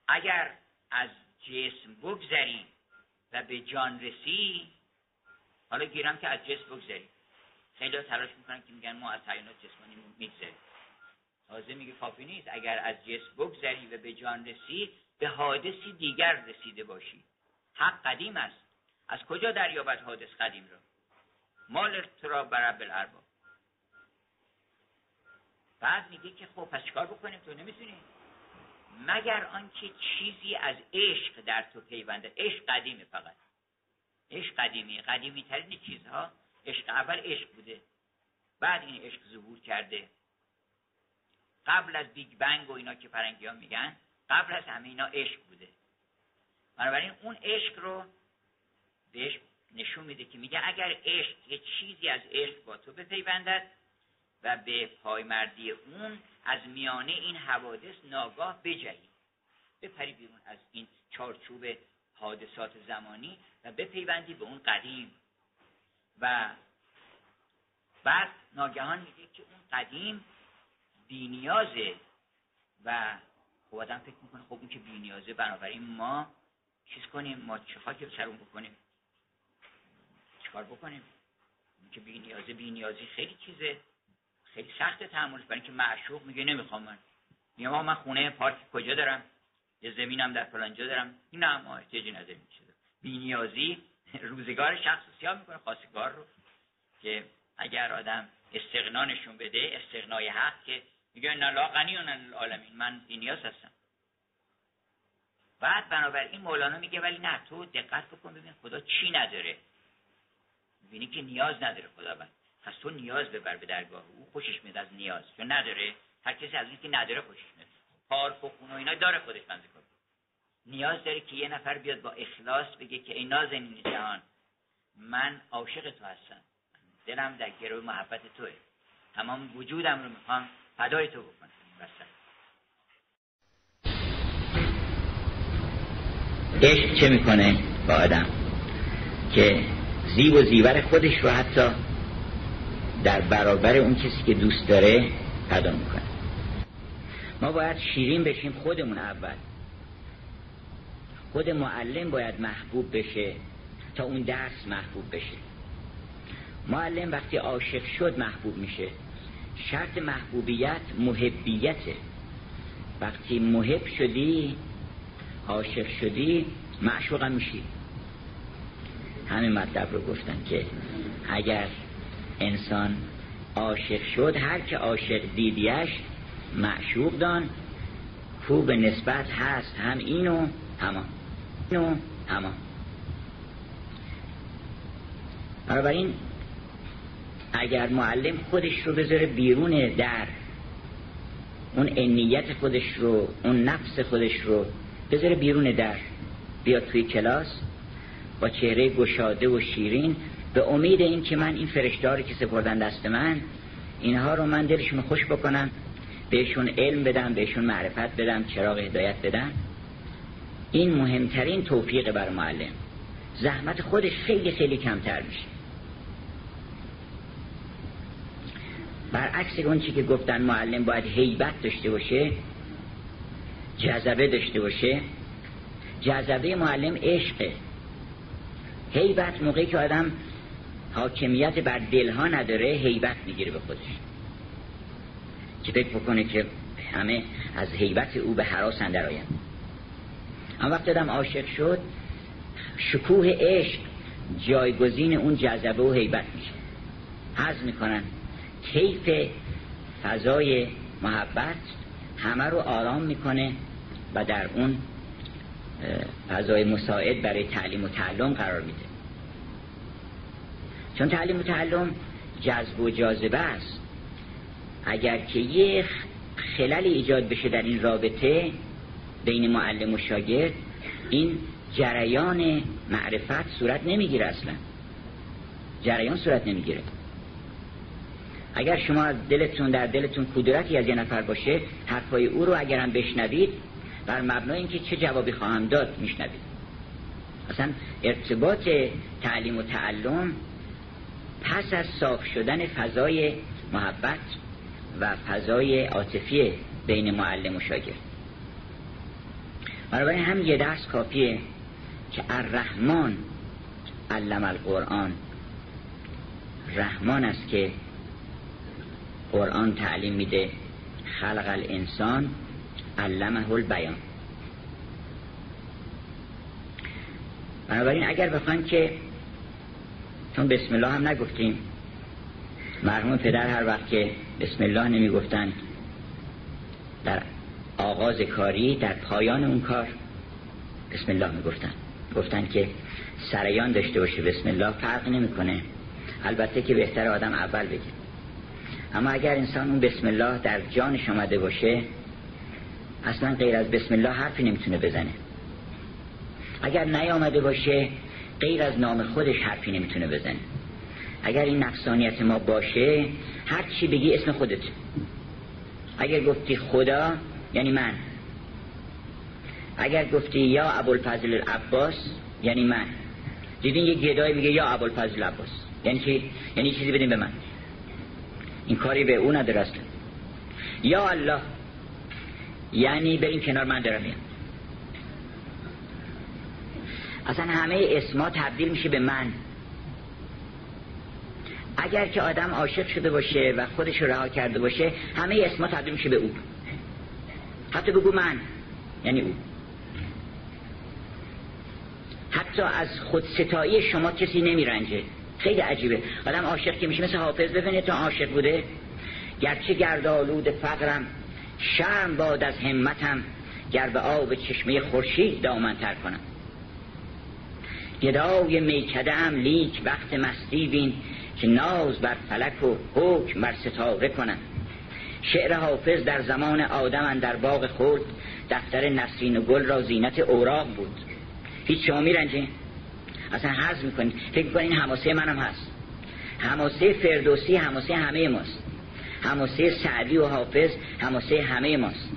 اگر از جسم بگذری و به جان رسی، حالا گیرم که از جسم بگذری، خیلی ها تلاش میکنن که میگن ما از حیوانات جسمانی میگذریم. تازه میگه کافی نیست اگر از جسم بگذری و به جان رسی، به حادثی دیگر رسیده باشی. حق قدیم است، از کجا دریابد حادث قدیم را؟ مال ارتراب بر رب الارباب. بعد میگه که خب پس چکار بکنیم؟ تو نمیتونی مگر آنکه چیزی از عشق در تو پیونده. عشق قدیمه، فقط عشق قدیمی، قدیمی ترین چیزها. عشق اول عشق بوده، بعد این عشق ظهور کرده. قبل از بیگ بنگ و اینا که فرنگی ها میگن، قبل از همه اینا عشق بوده. بنابراین اون عشق رو بهش نشون میده که میگه اگر عشق، یه چیزی از عشق با تو بپیوندد و به پایمردی اون از میانه این حوادث ناگاه بجهی، بپری بیرون از این چارچوب حادثات زمانی و بپیوندی به اون قدیم. و بعد ناگهان میگه که اون قدیم بی‌نیازه و خب آدم فکر میکنه خب اون که بی‌نیازه، بنابراین ما چیز کنیم، ما چه خاکی به سر اون بکنیم، چیکار بکنیم؟ اون که بی‌نیازه، بی‌نیازی خیلی چیزه، خیلی سخت تحملش. برای اینکه معشوق میگه نمیخوام، من میگه ما من خونه پارک کجا دارم، یه زمینم در فلانجا دارم، این هم احتیاجی نداره. بی‌نیازی روزگار شخص سیاه میکنه، خواستگار رو، که اگر آدم استغنا نشون بده، استغنای حق، که میگه نه لا غنی و نه العالمین، من بی‌نیاز هستم. بعد بنابراین مولانا میگه ولی نه، تو دقت بکن ببین خدا چی نداره، میبینی که نیاز نداره خدا، بند پس تو نیاز ببر به درگاه او، خوشش میاد از نیاز، چون نداره. هر کسی از اون که نداره خوشش میاد. پارک و خونه و اینا داره خودش، بنده کن نیاز داره که یه نفر بیاد با اخلاص بگه که ای نازنین جهان، من عاشق تو هستم، دلم در گرو محبت توئه، تمام وجودم رو میخوام فدای تو بکنم. عشق چه میکنه با آدم که زیب و زیور خودش رو حتی در برابر اون کسی که دوست داره فدا میکنه. ما باید شیرین بشیم خودمون اول، خود معلم باید محبوب بشه تا اون درس محبوب بشه. معلم وقتی عاشق شد محبوب میشه. شرط محبوبیت محبیته. وقتی محب شدی، عاشق شدی، معشوق هم میشی. همین مطلب رو گفتن که اگر انسان عاشق شد، هر که عاشق دیدیش معشوق دان، او به نسبت هست هم اینو همان اینو همان. بنابراین اگر معلم خودش رو بذاره بیرون در، اون انیت خودش رو، اون نفس خودش رو بذاره بیرون در، بیاد توی کلاس با چهره گشاده و شیرین به امید این که من این فرشته‌ها که سپردن دست من، اینها رو من دلشون خوش بکنم، بهشون علم بدم، بهشون معرفت بدم، چراغ هدایت بدم. این مهمترین توفیق بر معلم. زحمت خودش خیلی خیلی کمتر میشه. برعکس اون چی که گفتن معلم باید هیبت داشته باشه، جذبه داشته باشه. جذبه معلم عشقه. هیبت موقعی که آدم حاکمیت بر دلها نداره، هیبت میگیره به خودش، که فکر بکنه که همه از هیبت او به هراس اندر آیند. اما وقتی آدم عاشق شد، شکوه عشق جایگزین اون جذبه و هیبت میشه، هضم میکنن. کیف فضای محبت همه رو آرام میکنه و در اون فضای مساعد برای تعلیم و تعلم قرار میده، چون تعلیم و تعلم جذب و جاذبه است. اگر که یه خلل ایجاد بشه در این رابطه بین معلم و شاگرد، این جریان معرفت صورت نمیگیره، اصلا جریان صورت نمیگیره. اگر شما از دلتون در دلتون کدورتی از یه نفر باشه، حرفای او رو اگرم بشنوید، بر مبنای اینکه چه جوابی خواهم داد میشنوید. اصلا ارتباط تعلیم و تعلم پس از صاف شدن فضای محبت و فضای عاطفی بین معلم و شاگرد. برای هم یه درس کافیه که الرحمن علم القرآن، رحمان است که قرآن تعلیم میده، خلق الانسان علمه البیان. بنابراین اگر بخوان که، چون بسم الله هم نگفتیم، مرحوم پدر هر وقت که بسم الله نمیگفتن در آغاز کاری، در پایان اون کار بسم الله میگفتن. گفتن که سریان داشته باشه بسم الله، فرق نمیکنه. البته که بهتر آدم اول بگه، اما اگر انسان اون بسم الله در جانش آمده باشه، اصلا غیر از بسم الله حرفی نمیتونه بزنه. اگر نیامده باشه، غیر از نام خودش حرفی نمیتونه بزنه. اگر این نفسانیت ما باشه، هر چی بگی اسم خودت. اگر گفتی خدا یعنی من، اگر گفتی یا ابوالفضل العباس یعنی من. دیدین یه گدایی میگه یا ابوالفضل العباس، یعنی چی؟ یعنی چیزی بدین به من. این کاری به اون نداره اصلا. یا الله یعنی بریم کنار، من دارم میام. اصلا همه اسما تبدیل میشه به من. اگر که آدم عاشق شده باشه و خودش رو رها کرده باشه، همه اسما تبدیل میشه به او. حتی بگو من یعنی او. حتی از خودستایی شما کسی نمیرنجه. خیلی عجیبه. آدم عاشق که میشه مثل حافظ، ببینید تا عاشق بوده، گرچه گردآلود فقرم، شرم باد از همتم، گر به آب چشمه خورشید دامن تر کنم. گدای میکده ام لیک وقت مستی بین، که ناز بر فلک و حکم بر ستاره کنم. شعر حافظ در زمان آدم اندر باغ خلد، دفتر نسرین و گل را زینت اوراق بود. هیچ شما میرنجین؟ اصلا هضم میکنین، فکر میکنین حماسه منم هست. حماسه فردوسی حماسه همه ماست، حماسه سعدی و حافظ حماسه همه ماست،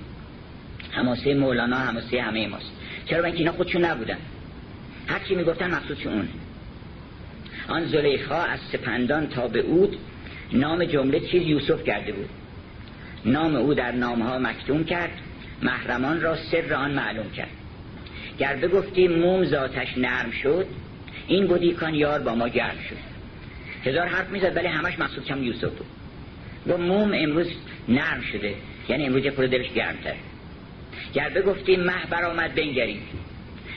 حماسه مولانا حماسه همه ماست. چرا؟ من که اینا خودشون نبودن، هر چی میگفتن مخصوص اون. آن زلیخا از سپندان تا به عود، نام جمله چیز یوسف کرده بود. نام او در نامها مکتوم کرد، محرمان را سر آن معلوم کرد. گر بگفتی موم ذاتش نرم شد، این بودی کان یار با ما گرم شد. هزار حرف میزد ولی همش مخصوص هم یوسف بود. و موم امروز نرم شده، یعنی امروز خود دلش گرم تر. گر بگفتی مه برآمد بنگرید،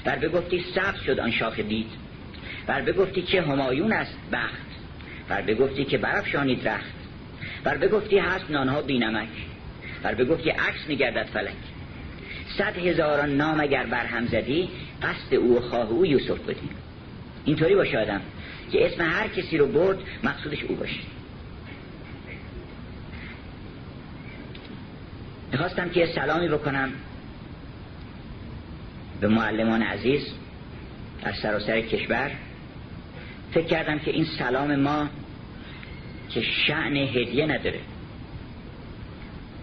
ور بگفتی سبز شد آن شاخ دید، ور بگفتی که همایون است بخت، ور بگفتی که برافشانید رخت، ور بگفتی هست نانها بینمک، ور بگفتی عکس میگردد فلک. صد هزاران نام اگر برهم زدی قصد او و خواه او یوسف بودی. اینطوری باشه آدم که اسم هر کسی رو برد مقصودش او باشه. میخواستم که سلامی بکنم به معلمان عزیز از سراسر کشور. فکر کردم که این سلام ما که شأن هدیه نداره،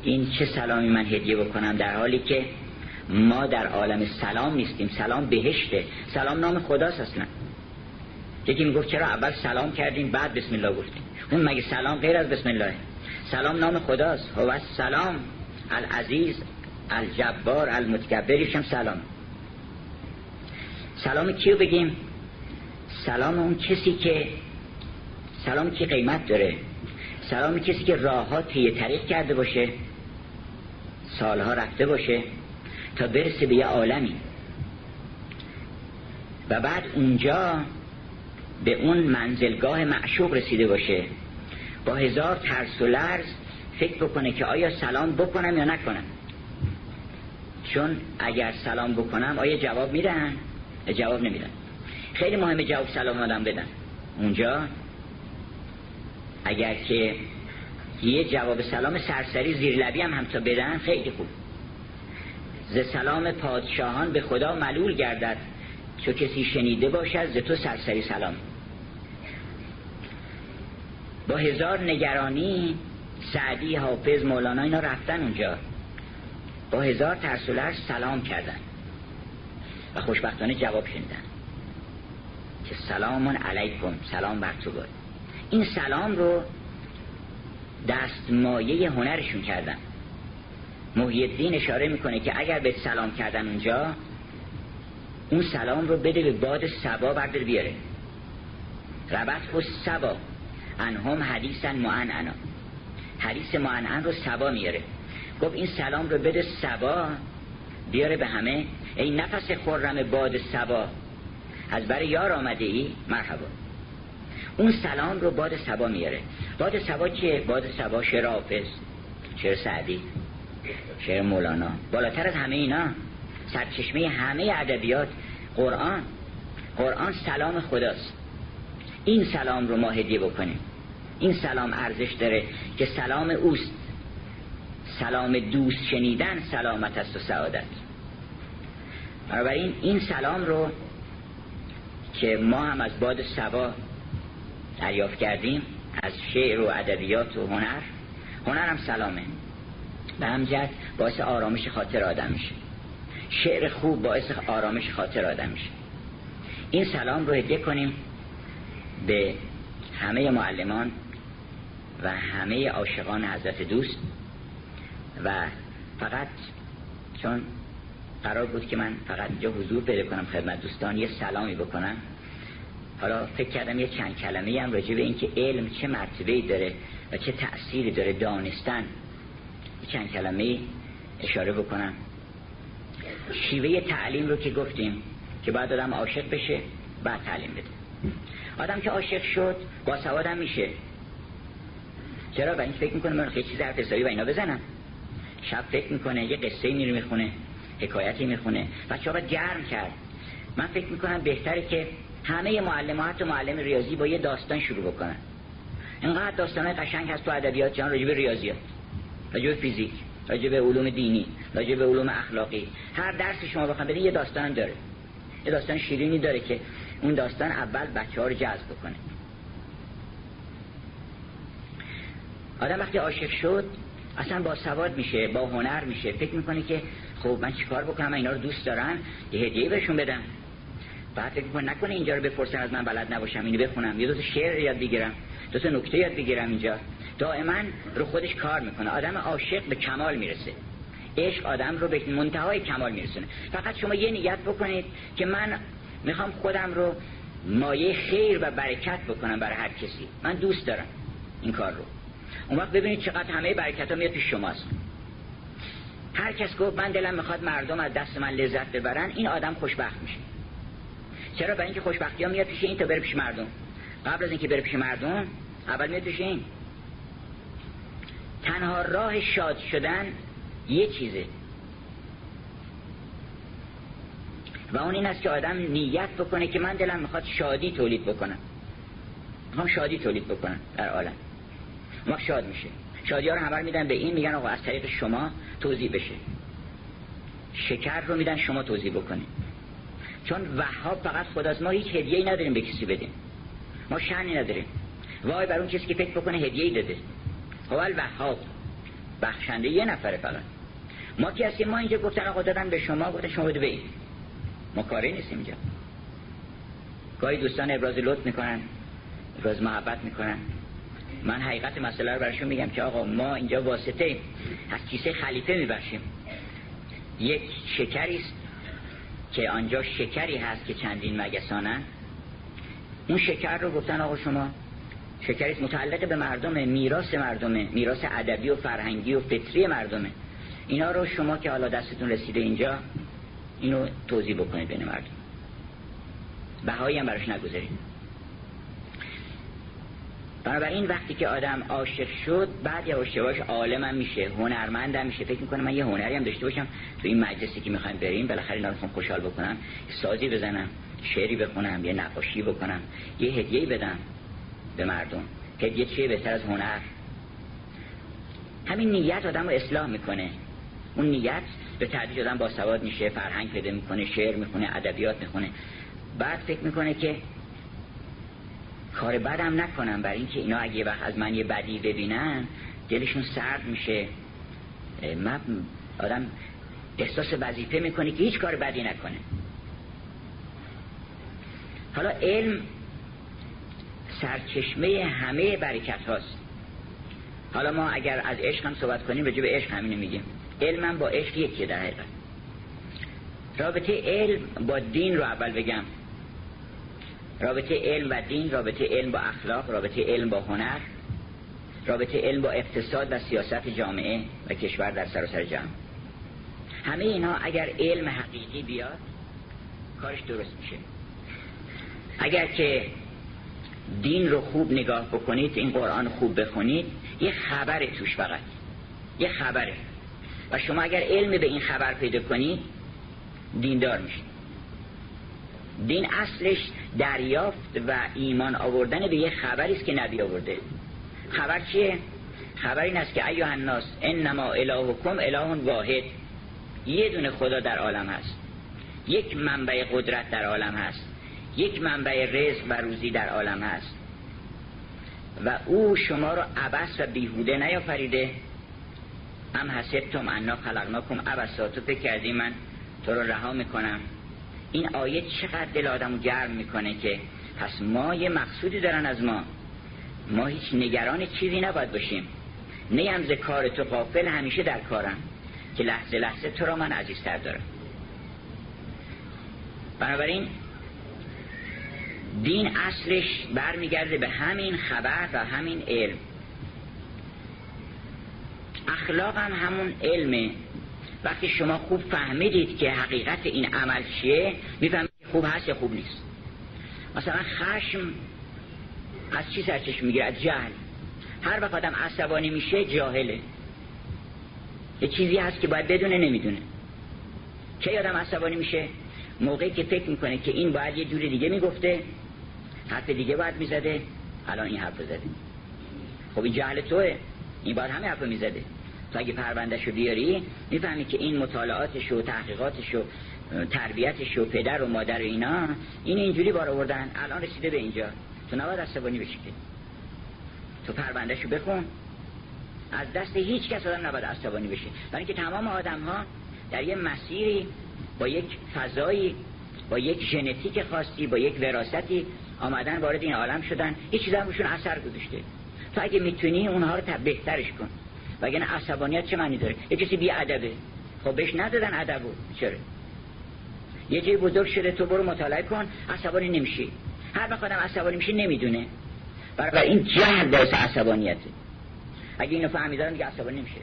این چه سلامی من هدیه بکنم در حالی که ما در عالم سلام نیستیم. سلام بهشته، سلام نام خداست اصلا. یکی میگفت چرا اول سلام کردیم بعد بسم الله گفتیم؟ اون مگه سلام غیر از بسم الله؟ سلام نام خداست. هو السلام العزیز الجبار المتکبرش هم سلام. سلام کیو بگیم؟ سلام اون کسی که سلام کی قیمت داره، سلام کسی که راه ها طی طریق کرده باشه، سالها رفته باشه تا برسه به یه عالمی و بعد اونجا به اون منزلگاه معشوق رسیده باشه، با هزار ترس و لرز فکر بکنه که آیا سلام بکنم یا نکنم، چون اگر سلام بکنم آیا جواب میدن؟ جواب نمیدن. خیلی مهمه جواب سلام آدم بدن اونجا. اگر که یه جواب سلام سرسری زیر لبی هم همتا بدن خیلی خوب. ز سلام پادشاهان به خدا ملول گردد چو کسی شنیده باشد ز تو سرسری سلام. با هزار نگرانی سعدی، حافظ، مولانا اینا رفتن اونجا، با هزار ترس و لرز سلام کردن و خوشبختانه جواب شنیدن که سلامون علیکم، سلام بر تو باد. این سلام رو دستمایه هنرشون کردن. محی الدین اشاره میکنه که اگر به سلام کردن اونجا، اون سلام رو بده به باد صبا بردار بیاره. ربطه صبا انهم حدیثا معنعنا، حدیث معنعن رو صبا میاره. گفت این سلام رو بده صبا بیاره به همه. ای نفس خرم باد صبا از بر یار آمده ای مرحبا. اون سلام رو باد صبا میاره. باد صبا چیه؟ باد صبا شعر حافظ، شعر سعدی، شعر مولانا، بالاتر از همه اینا سرچشمه همه ادبیات قرآن. قرآن سلام خداست. این سلام رو ما هدیه بکنیم. این سلام ارزش داره که سلام اوست. سلام دوست شنیدن سلامت است و سعادت. بنابراین این سلام رو که ما هم از باد صبا دریافت کردیم، از شعر و ادبیات و هنر، هنر هم سلامه. به همجد باعث آرامش خاطر آدم میشه. شعر خوب باعث آرامش خاطر آدم میشه. این سلام رو هدیه کنیم به همه معلمان و همه عاشقان حضرت دوست. و فقط چون قرار بود که من فقط اینجا حضور پیدا کنم خدمت دوستان، یه سلامی بکنم، حالا فکر کردم یه چند کلمه هم راجع به این که علم چه مرتبه‌ای داره و چه تأثیری داره دانستن، چند کلمه اشاره بکنم. شیوه تعلیم رو که گفتیم که بعد آدم عاشق بشه بعد تعلیم بده. آدم که عاشق شد باسواد هم میشه. چرا؟ و این فکر میکنه من خیلی چیز حرف حسابی و اینا بزنم. شب فکر میکنه، یه قصه میره میخونه، حکایتی میخونه، بچه‌ها باید گرم کرد. من فکر میکنم بهتره که همه معلم‌ها حتی معلم ریاضی با یه داستان شروع بکنن. اینقدر داستان‌های قشنگ هست تو ادبیات جان، راجع به ریاضیات، راجع به فیزیک، راجع به علوم دینی، راجع به علوم اخلاقی. هر درسی شما بخوام بدین یه داستان داره. یه داستان شیرینی داره که اون داستان اول بچه‌ها رو جذب کنه. آدم وقتی عاشق شد اصلا با سواد میشه، با هنر میشه. فکر میکنه که خب من چیکار بکنم، اینا رو دوست دارن، یه هدیه بهشون بدم. بعد فکر میکنه نکنه اینجا رو بپرسن از من بلد نباشم، اینو بخونم، یه دو تا شعر یاد بگیرم، دو تا نکته یاد بگیرم. اینجا دائما رو خودش کار میکنه. آدم عاشق به کمال میرسه. عشق آدم رو به منتهای کمال میرسونه. فقط شما یه نیت بکنید که من میخوام خودم رو مایه خیر و برکت بکنم برای هر کسی، من دوست دارم این کار رو. اون وقت ببینید چقدر همه برکت‌ها میاد پیش شماست. هر کس گفت من دلم میخواد مردم از دست من لذت ببرن، این آدم خوشبخت میشه. چرا؟ برای اینکه خوشبختی ها میاد پیش این تا بره پیش مردم. قبل از اینکه بره پیش مردم اول میاد پیش این. تنها راه شاد شدن یه چیزه، و اون این است که آدم نیت بکنه که من دلم میخواد شادی تولید بکنم، میخوام شادی تولید بکنم در عالم، ما شاد میشه. شادی ها رو همه رو میدن به این، میگن آقا از طریق شما توزیع بشه. شکر رو میدن شما توزیع بکنید، چون وهاب فقط خداست. ما هیچ هدیه‌ای نداریم به کسی بدیم، ما شأنی نداریم. وای بر اون کسی که فکر بکنه هدیه‌ای داده. هو الوهاب، بخشنده یه نفره فقط. ما کی هستیم؟ ما اینجا گفتن آقا دادن به شما، گفتن شما بده بید. ما کاری نیستیم اینجا. گاهی دوستان ابراز لطف میکنن، ابراز محبت میکنن. من حقیقت مسئله رو برشون میگم که آقا ما اینجا واسطه ایم، از کیسه خلیفه میبخشیم. یک شکری است که آنجا شکری هست که چندین مگسانه. اون شکر رو گفتن آقا شما، شکریست متعلق به مردمه، میراث مردمه، میراث ادبی و فرهنگی و فطری مردمه. اینا رو شما که حالا دستتون رسیده اینجا، اینو توزیع بکنید بین مردم، بهایی هم براش نگذارید. بنابراین وقتی که آدم عاشق شد، بعد یا اشتباهش عالم هم میشه، هنرمند هم میشه، فکر میکنه من یه هنری هم داشته باشم تو این مجلسی که میخوایم بریم، بالاخره اینا رو میخوام خوشحال بکنم، سازی بزنم، شعری بخونم، یه نقاشی بکنم، یه هدیه‌ای بدم به مردم. هدیه چیه بهتر از هنر؟ همین نیت آدم رو اصلاح میکنه. اون نیت به تدریج آدم باسواد میشه، فرهنگ پیدا میکنه، شعر میخونه، ادبیات میخونه. بعد فکر میکنه که کار بدم نکنم، برای اینکه اینا اگه یه وقت از من یه بدی ببینن دلشون سرد میشه. من آدم احساس وظیفه میکنه که هیچ کار بدی نکنه. حالا علم سرچشمه همه برکت هاست. حالا ما اگر از عشق هم صحبت کنیم، راجع به عشق همینو میگیم. علم هم با عشق یکیه در حقیقت. رابطه علم با دین رو اول بگم. رابطه علم و دین، رابطه علم با اخلاق، رابطه علم با هنر، رابطه علم با اقتصاد و سیاست جامعه و کشور در سراسر جهان. همه اینها اگر علم حقیقی بیاد کارش درست میشه. اگر که دین رو خوب نگاه بکنید، این قرآن خوب بخونید، یه خبره توش، فقط یه خبره، و شما اگر علم به این خبر پیدا کنید دیندار میشید. دین اصلش دریافت و ایمان آوردن به یه خبری است که نبی آورده. خبر چیه؟ خبر این است که ایها الناس انما الهکم اله واحد، یه دونه خدا در عالم هست، یک منبع قدرت در عالم هست، یک منبع رزق و روزی در عالم هست، و او شما رو عبث و بیهوده نیافریده. ام حسبتم انا خلقناکم عبثا، تو فکر کردی من تو رو رها میکنم؟ این آیه چقدر دل آدمو گرم میکنه که پس ما یه مقصودی دارن از ما، ما هیچ نگران چیزی نباید باشیم. نیم ز کار تو غافل، همیشه در کارم که لحظه لحظه تو رو من عزیزتر دارم. بنابراین دین اصلش برمیگرده به همین خبر و همین علم. اخلاق هم همون علمه. وقتی شما خوب فهمیدید که حقیقت این عمل چیه، میفهمید خوب هست یا خوب نیست. مثلا خشم از چی سرچشمه میگیره؟ از جهل. هر وقت آدم عصبانی میشه جاهله. یه چیزی هست که باید بدونه نمیدونه. کی آدم عصبانی میشه؟ موقعی که فکر میکنه که این باید یه جور دیگه میگفته، حرف دیگه باید میزده، الان این حرف رو زده. خب این جهل توه، این باید همه حرف رو میزده. تو اگه پروندهشو بیاری میفهمی که این مطالعاتشو، تحقیقاتشو، تربیتشو، پدر و مادر و اینا این اینجوری بار آوردن، الان رسیده به اینجا. تو نباید عصبانی بشی که. تو پروندهشو بخون. از دست هیچ کس آدم نباید عصبانی بشه، برای اینکه تمام آدم‌ها در یه مسیری با یک فضایی، با یک ژنتیک خاصی، با یک وراثتی آمدن وارد این عالم شدن. هیچ چیزی روشون اثر گذاشته. تو اگه میتونی اونها رو بهترش کن، وگرنه عصبانیت چه معنی داره؟ یه کسی بی ادبه، خب بهش ندادن ادبو، چرا؟ یه جای بزرگ شده، تو برو مطالعه کن، عصبانی نمیشی. هر وقت آدم عصبانی میشه نمیدونه، برای این جهل باعث عصبانیته. اگه اینو فهمیدن دیگه عصبانی نمیشه.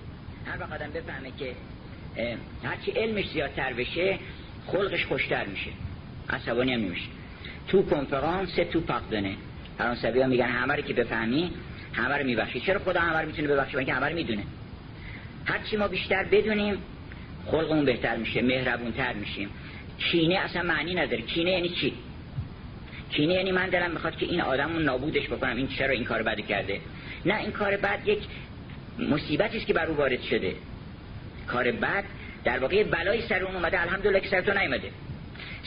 هر وقت آدم بفهمه که هرچی علمش زیادتر بشه خلقش خوشتر میشه، عصبانی هم نمیشه. تو کنفرانس تو پاردونه، فرانسوی ها میگن همه رو که بفهمی همه رو میبخشی. چرا خدا همه رو میتونه ببخشه؟ باید که همه رو میدونه. هرچی ما بیشتر بدونیم خلقمون بهتر میشه، مهربونتر میشیم، کینه اصلا معنی نداره. کینه یعنی چی؟ کینه یعنی من دلم میخواد که این آدمو نابودش بکنم، این چرا این کارو بده کرده. نه، این کار بد یک مصیبتی است که بر او وارد شده. کار بد در واقع بلای سر اون اومده، الحمدلله که سر تو نیامده.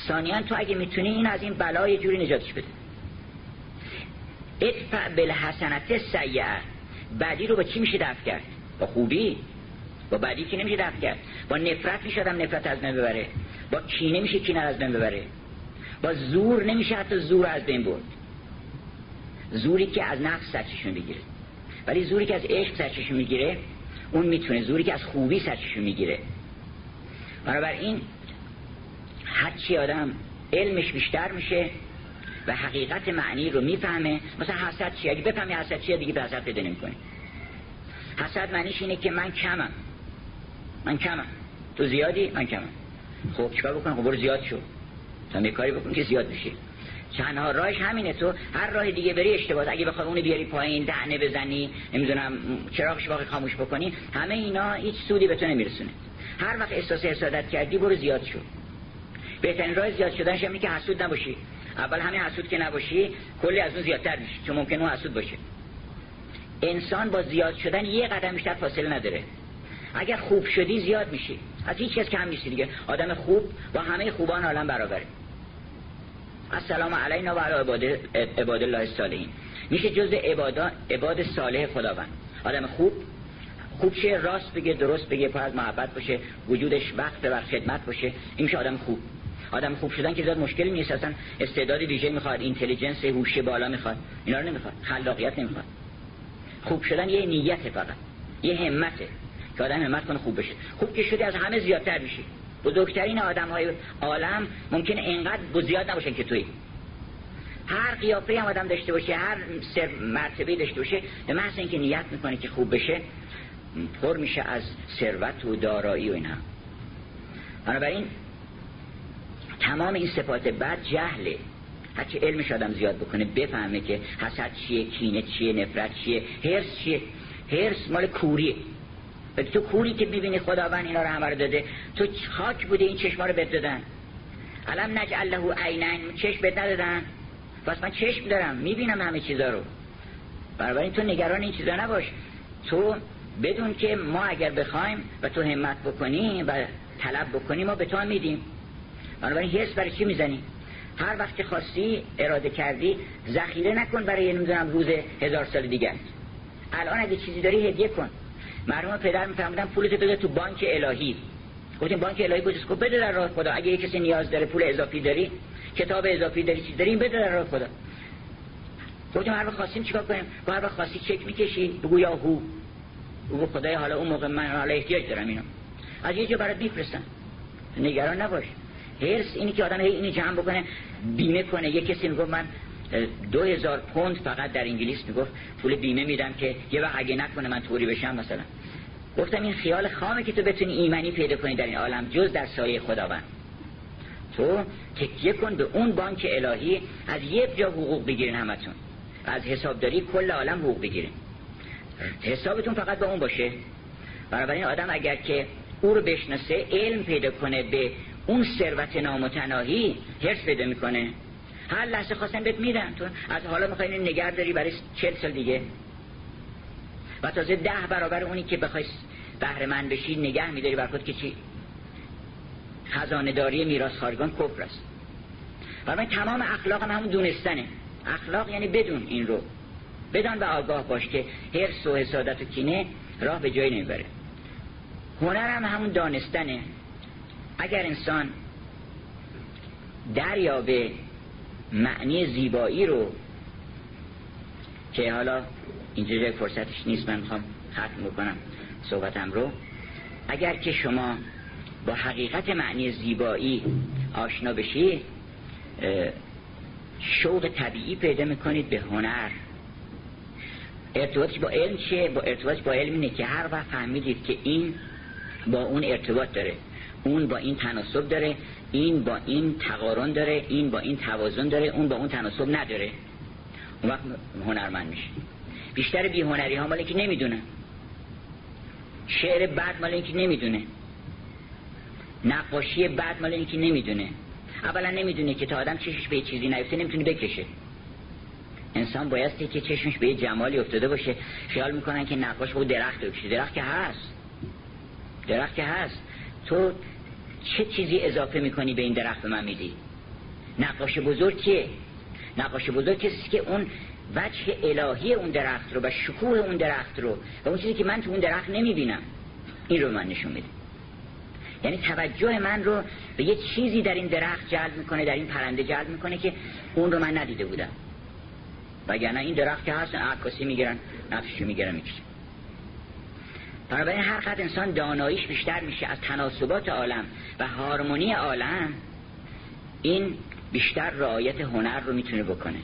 ثانیاً تو اگه میتونی این از این بلای جوری نجاتش بده. ادفع بالحسنات سیئه، بدی رو با چی میشه دفع کرد؟ با خوبی. با بدی که نمیشه دفع کرد. با نفرت میشدم نفرت از من ببره. با کینه میشه کینه از من ببره. با زور نمیشه حتی زور از بین برد. زوری که از نفس سرچشمه میگیره. ولی زوری که از عشق سرچشمه میگیره اون میتونه، زوری که از خوبی سرچشمه میگیره. بنابراین هرچی آدم علمش بیشتر میشه و حقیقت معنی رو میفهمه. مثلا حسد چیه؟ اگه بفهمی حسد چیه دیگه به حسد پیدا نمی‌کنی. حسد معنیش اینه که من کمم، من کمم، تو زیادی، من کمم. خب چیکار بکنم؟ خب برو زیاد شو، یه کاری بکن که زیاد بشی. تنها راهش همینه. تو هر راه دیگه بری اشتباهه. اگه بخوای اون بیاری پایین، دهنه بزنی، نمیدونم چراغش باقی خاموش بکنی، همه اینا هیچ سودی به تو نمیرسونه. هر وقت احساس حسادت کردی برو زیاد شو. بهترین راه زیاد شدنش اینه که حسود نباشی. اول همین حسود که نباشی کلی از اون زیادتر میشی، چون ممکنه اون حسود باشه. انسان با زیاد شدن یه قدم بیشتر فاصله نداره. اگر خوب شدی زیاد میشی، از هیچ کس کم نیستی دیگه. آدم خوب با همه خوبان عالم برابره. السلام علینا و علی عباده عباد الله الصالحین. میشه جزء عبادا عباد صالح خداوند. آدم خوب خوب شه، راست بگه، درست بگه، پر از محبت باشه، وجودش وقت بر خدمت باشه. این میشه آدم خوب. آدم خوب شدن که زیاد مشکل نیست. اصلا استعداد ویژه میخواد، اینتلیجنس، هوش بالا میخواد، اینا رو نمیخواد، خلاقیت نمیخواد. خوب شدن یه نیته، فقط یه همته که آدم همت کنه خوب بشه. خوب که شدی از همه زیادتر میشی. بزرگترین آدم‌های عالم ممکنه اینقدر زیاد نباشن که توی. هر قیافه‌ای هم آدم داشته باشه، هر سر مرتبه‌ای داشته باشه، به محض اینکه نیت میکنه که خوب بشه، پر میشه از ثروت و دارایی و اینا. بنابراین تمام این صفات بد جهله. هرچی علمش آدم زیاد بکنه، بفهمه که حسد چیه، کینه چیه، نفرت چیه، حرص چیه. حرص مال کوریه. وقتی تو کوری که می‌بینی خداوند اینا رو همه رو داده، تو خاک بوده این چشما رو بد دادن. علم نجعل له عینین، چشم بد ندادن. پس من چشم دارم، می‌بینم همه چیزا رو. بنابراین تو نگران این چیزا نباش. تو بدون که ما اگر بخوایم و تو همت بکنی و طلب بکنی، ما به تو میدیم. بنابراین حس برای چی میزنی؟ هر وقت که خواستی، اراده کردی، ذخیره نکن برای نمی‌دونم روز هزار سال دیگه. الان اگه چیزی داری هدیه کن. مرحوم پدر میفرمودن پولتو بده تو بانک الهی. گفتیم بانک الهی کجاست؟ گفت بده در راه خدا. اگه یک کسی نیاز داره، پول اضافی داری، کتاب اضافی داری، چیز داری، بده در راه خدا. گفتیم هر وقت خواستیم چیکار کنیم؟ هر وقت خواستی چک میکشی، بگو یاهو. بگو خدای حالا اون موقع من حالا احتیاج دارم اینو. از یه جا برات میفرستن. نگران نباش. هرس اینی که آدم هی اینو جمع بکنه، بیمه کنه. یک کسی میگه من دو هزار پوند فقط در انگلیس میگفت پول بیمه میدم که یه وقت اگه نکنه من توری بشم مثلا. گفتم این خیال خامه که تو بتونی ایمنی پیدا کنی در این عالم جز در سایه خداوند. تو تکیه کن به اون بانک الهی. از یه جا حقوق بگیرین همتون، از حسابداری کل عالم حقوق بگیرین، حسابتون فقط با اون باشه. بنابراین آدم اگر که او رو بشناسه، علم پیدا کنه به اون ثروت نامتناهی، حرص پیدا میکنه. هر لحظه خواستن بهت میدن. تو از حالا میخواین این نگه داری برای چهل سال دیگه و تازه ده برابر اونی که بخوای بهره مند بشی نگه میداری بر خود. که چی؟ خزانه داری میراث خارگان کفر است. و من تمام اخلاقم همون دونستنه. اخلاق یعنی بدون این رو، بدان و آگاه باش که حرص و حسادت و کینه راه به جایی نمیبره. هنرم همون دانستنه. اگر انسان دریابه معنی زیبایی رو، که حالا اینجوری فرصتش نیست، من میخوام ختم بکنم صحبتم رو. اگر که شما با حقیقت معنی زیبایی آشنا بشی، شوق طبیعی پیدا میکنید به هنر. ارتباطش با علم چیه؟ با ارتباطش با علم اینه که هر وقت فهمیدید که این با اون ارتباط داره، اون با این تناسب داره، این با این تقارن داره، این با این توازن داره، اون با اون تناسب نداره، اون وقت هنرمند میشه. بیشتر بی هنری ها مال اینکه نمیدونه. شعر بد مال اینکه نمیدونه. نقاشی بعد مال اینکه نمیدونه، اولا نمیدونه که تا آدم چشمش به چیزی نیفته نمیتونه بکشه. انسان بایستی که چشمش به جمالی افتاده باشه. خیال میکنن که نقاش خود درخت بکشه، درخت که هست، درخت که هست. تو چه چیزی اضافه میکنی به این درخت به من میدی؟ نقاش بزرگ کیه؟ نقاش بزرگ کسی که اون وجه الهی اون درخت رو و شکوه اون درخت رو و اون چیزی که من تو اون درخت نمیبینم این رو من نشون میده. یعنی توجه من رو به یه چیزی در این درخت جلب میکنه، در این پرنده جلب میکنه که اون رو من ندیده بودم. وگرنه این درخت که هستن عکاسی میگیرن، نقششو میگیرن میکشن. بنابراین هر قد انسان داناییش بیشتر میشه از تناسبات عالم و هارمونی عالم، این بیشتر رعایت هنر رو میتونه بکنه.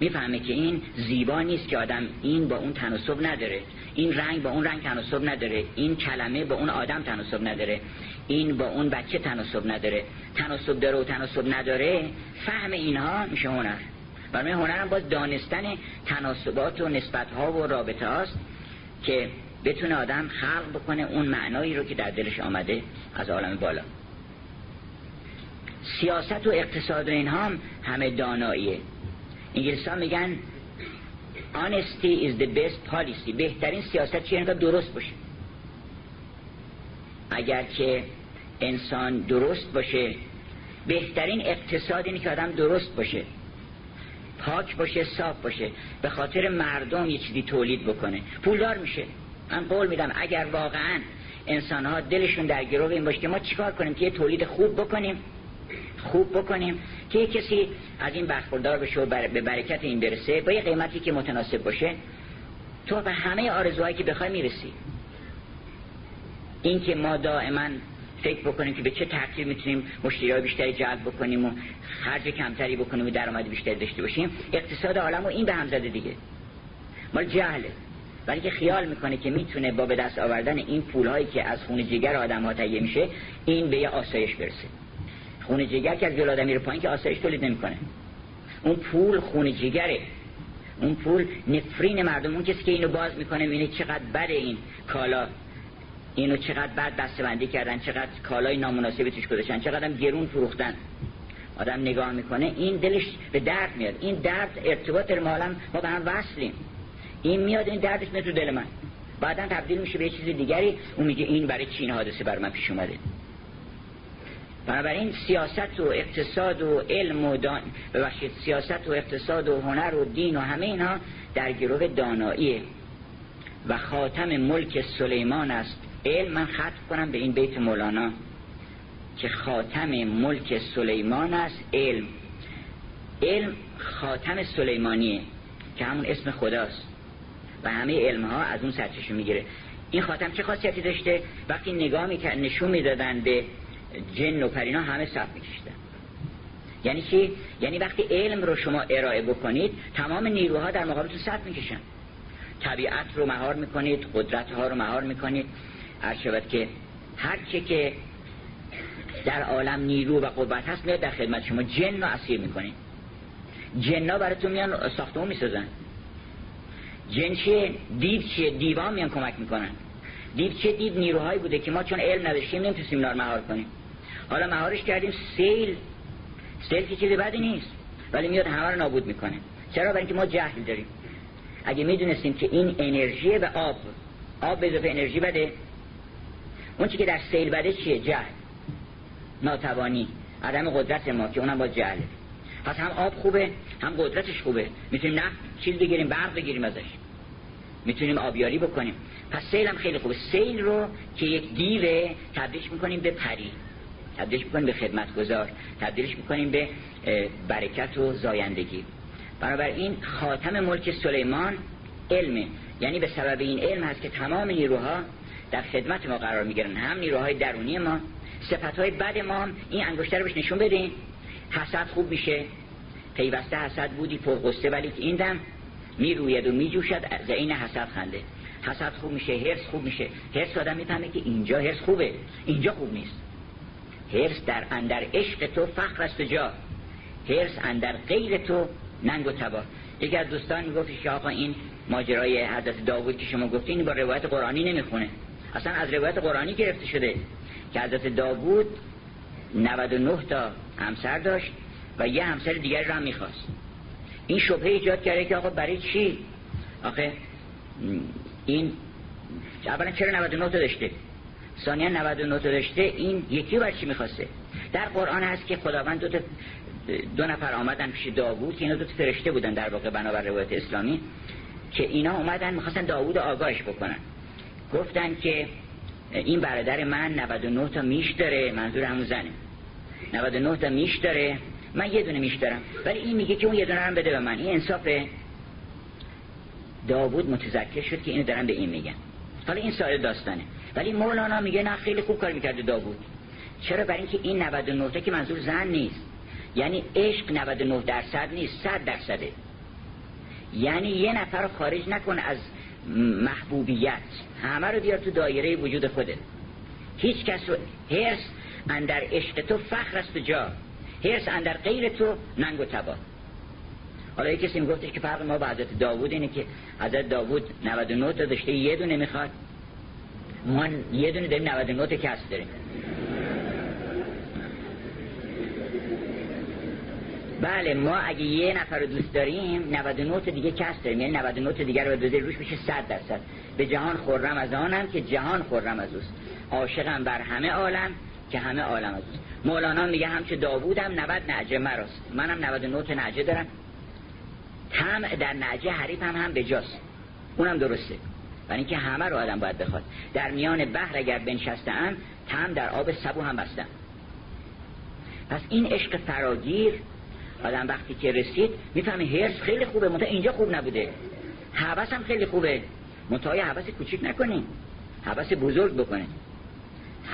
میفهمه که این زیبا نیست که آدم این با اون تناسب نداره، این رنگ با اون رنگ تناسب نداره، این کلمه با اون آدم تناسب نداره، این با اون بچه تناسب نداره، تناسب داره و تناسب نداره. فهم اینها میشه هنر. برای هنر هم باز دانستن تناسبات و نسبت‌ها و رابطه هاست که بتونه آدم خلق بکنه اون معنایی رو که در دلش آمده از عالم بالا. سیاست و اقتصاد و اینها هم همه داناییه. انگلیس‌ها میگن honesty is the best policy. بهترین سیاست چیه؟ اینکه درست باشه. اگر که انسان درست باشه، بهترین اقتصاد اینه که آدم درست باشه، پاک باشه، صاف باشه، به خاطر مردم یه چیزی تولید بکنه، پولدار میشه. من قول میدم اگر واقعا انسان‌ها دلشون در گرو این باشه که ما چیکار کنیم که یه تولید خوب بکنیم، خوب بکنیم که یه کسی از این برخوردار بشه و بر... به برکت این برسه با یه قیمتی که متناسب باشه، تو به همه آرزوهایی که بخوای میرسی. این که ما دائما فکر بکنیم که به چه ترتیب میتونیم مشتریای بیشتری جلب بکنیم و خرج کمتری بکنیم و درآمد بیشتری داشته باشیم، اقتصاد عالمو این به هم زده دیگه. مال جهله، ولی که خیال میکنه که میتونه با به دست آوردن این پولهایی که از خون جگر آدم‌ها تهیه میشه این به یه آسایش برسه. خون جگر که از جلو آدم میره پایین که آسایش تولید نمیکنه. اون پول خون جگره، اون پول نفرین مردم. اون کسی که اینو باز میکنه میبینه چقدر بد این کالا، اینو چقدر بد دسته‌بندی کردن، چقدر کالای نامناسبی توش گذاشتن، چقدر هم گرون فروختن. آدم نگاه میکنه این دلش به درد میاد. این درد ارتباط در عالم ما با هم وصلیم، این میاد این دردش میاد تو دل من، بعدن تبدیل میشه به چیز دیگری. اون میگه این برای چین حادثه بر من پیش اومده. بنابراین سیاست و اقتصاد و علم و دان ببخشید سیاست و اقتصاد و هنر و دین و همه اینها در گروه داناییه و خاتم ملک سلیمان است. علم من ختم کنم به این بیت مولانا که خاتم ملک سلیمان است علم. علم خاتم سلیمانیه که همون اسم خداست و همه علم ها از اون سرچشمه میگیره. این خاتم چه خاصیتی داشته؟ وقتی نگاه میکرد نشون میدادن به جن و پرینا همه صف میکشیدن. یعنی چی؟ یعنی وقتی علم رو شما ارائه بکنید تمام نیروها در مقابلتون صف میکشن. طبیعت رو مهار میکنید، قدرت ها رو مهار میکنید. عرشبت که هر چه که در عالم نیرو و قوت هست میاد در خدمت شما. جن رو اسیر میکنید، جن ها براتون میان ساختمون میسازن. جن چیه؟ دیو چیه؟ دیوها میان کمک میکنن. دیو چه؟ دیو نیروهایی بوده که ما چون علم نداشتیم نمیتونستیم اینا رو مهار کنیم. حالا مهارش کردیم. سیل سیل که چیز بدی نیست ولی میاد همه رو نابود میکنه. چرا؟ برای اینکه ما جهل داریم. اگه میدونستیم که این انرژیه و آب آب به اضافه انرژی بده، اون چی که در سیل بده چیه؟ جهل، ناتوانی، عدم قدرت ما که اونم با جهل. پس هم آب خوبه هم قدرتش خوبه، میتونیم نه چیز بگیریم، برق بگیریم ازش، میتونیم آبیاری بکنیم. پس سیل هم خیلی خوبه. سیل رو که یک دیوه تبدیلش میکنیم به پری، تبدیلش میکنیم به خدمتگزار، تبدیلش میکنیم به برکت و زایندگی. بنابراین خاتم ملک سلیمان علمه. یعنی به سبب این علم هست که تمام نیروها در خدمت ما قرار میگیرن، هم نیروهای درونی ما، صفتهای بد ما. این انگشتر رو بهش نشون بدین، حسد خوب میشه. پیوسته حسد بودی پرغصه ولی که این دم میروید و میجوشد از این حسد خنده. حسد خوب میشه، حرص خوب میشه. حرص آدم میفهمه که اینجا حرص خوبه، اینجا خوب نیست. حرص در اندر عشق تو فخر است جا، حرص اندر غیر تو ننگ و تبا. یکی از دوستان میگفتش آقا این ماجرای حضرت داوود که شما گفتین با روایت قرآنی نمیخونه. اصلا از روایت قرآنی گرفته شده که حضرت داوود نود و نه تا همسر داشت و یه همسر دیگر را هم میخواست. این شبهه ایجاد کرده که آقا برای چی؟ آخه این اولا چرا نود و نه تا داشته؟ ثانیا نود و نه تا داشته، این یکی برای چی میخواسته؟ در قرآن هست که خداوند دو, دو نفر آمدن پیش داوود، اینا دو تا فرشته بودن در واقع بنابر روایت اسلامی، که اینا اومدن میخواستن داوود آگاهش بکنن. گفتن که این برادر من نود و نه تا میش داره، منظور همون زنه، نود و نه تا میش داره، من یه دونه میش دارم، ولی این میگه که اون یه دونه هم بده به من. این انصافه؟ داوود متذکر شد که اینو دارن به این میگن. حالا این سایر داستانه، ولی مولانا میگه نه، خیلی خوب کار میکرده داوود. چرا؟ برای اینکه این نود و نه تا که منظور زن نیست، یعنی عشق نود و نه درصد نیست، صد درصده. یعنی یه نفر رو خارج نکن از محبوبیت، همه رو بیار تو دایره وجود خودت. هیچ کس رو هرس اندر عشق تو فخر است جا، هرس اندر غیر تو ننگ و تبا. حالا یک کسی میگفتش که فرق ما با حضرت داوود اینه که حضرت داوود نود و نه تا داشته، یه دونه میخواد، ما یه دونه داریم نود و نه تا کس داریم. بله، ما اگه یه نفر رو دوست داریم نود و نه تا دیگه کس داریم، یعنی نود و نه تا دیگه رو بذاری روش میشه صد درصد. به جهان خرم از آنم که جهان خرم از اوست، عاشقم بر همه عالم که همه عالم از اوست. مولانا میگه همچه داوودم نود نعجه مراست، منم نود و نه تا نعجه دارم. طمع در نعجه حریف هم هم بجاست، اونم درسته، برای اینکه همه رو آدم باید بخواد. در میان بحر اگر بنشسته‌ام، طمع در آب سبو هم بستم. پس این عشق فراگیر آدم وقتی که رسید میفهمه هرس خیلی خوبه، منتها اینجا خوب نبوده. هوس هم خیلی خوبه، منتها هوس کوچیک نکنین، هوس بزرگ بکنین.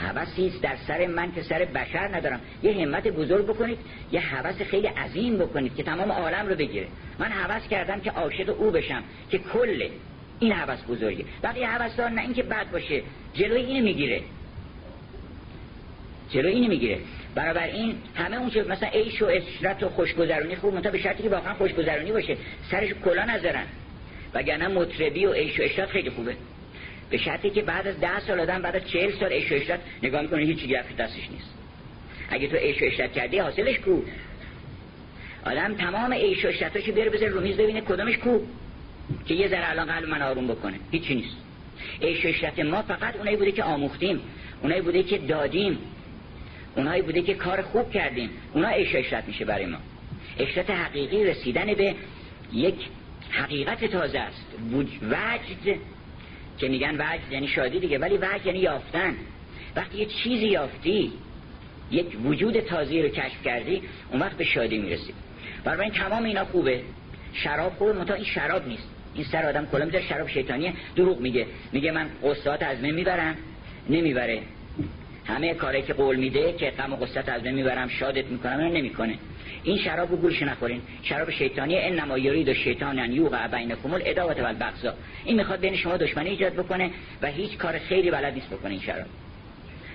هوسی در سر من که سر بشر ندارم، یه همت بزرگ بکنید، یه هوس خیلی عظیم بکنید که تمام عالم رو بگیره. من هوس کردم که عاشق او بشم که کل این هوس بزرگه، بقیه هوس‌ها نه اینکه بد باشه، جلوی اینو میگیره، جلوی اینو میگیره. برابر این همه اون چیز مثلا عیش و عشرت و خوشگذرونی خوب، منتها به شرطی که واقعا خوشگذرونی باشه، سرش کلا نذارن، وگرنه مطربی و عیش و عشرت خیلی خوبه، به شرطی که بعد از ده سال آدم بعد از چهل سال عیش و عشرت نگاه میکنه هیچی گرفت دستش نیست. اگه تو عیش و عشرت کردی حاصلش کو. آدم تمام عیش و عشرتاشو بیاره بذاره رو میز ببینه کدامش کو که یه ذره الان قلب من آروم بکنه، هیچی نیست. عیش و عشرت ما فقط اونایی بوده که آموختیم، اونایی بوده که دادیم، اونایی بوده که کار خوب کردیم، اونا عیش و عشرت میشه برای ما. عشرت حقیقی رسیدن به یک حقیقت تازه است. وجد که میگن وجد یعنی شادی دیگه، ولی وجد یعنی یافتن. وقتی یه چیزی یافتی، یک وجود تازه رو کشف کردی، اون وقت به شادی میرسی. برای این تمام اینا خوبه. شراب خوبه، منتها این شراب نیست. این سر آدم کلا میذاره شراب شیطانیه، دروغ میگه، میگه من قصات از من میبرم، نمیبره. همه کاری که قول میده که غم و غصت از من میبرم، شادت میکنم، اون نمیکنه. این شرابو گولش نخورین، شراب شیطانیه. انما یرید الشیطان ان یوقع بینکم العداوة والبغضاء. این میخواد بین شما دشمنی ایجاد بکنه و هیچ کار خیری بلد نیست بکنه این شراب.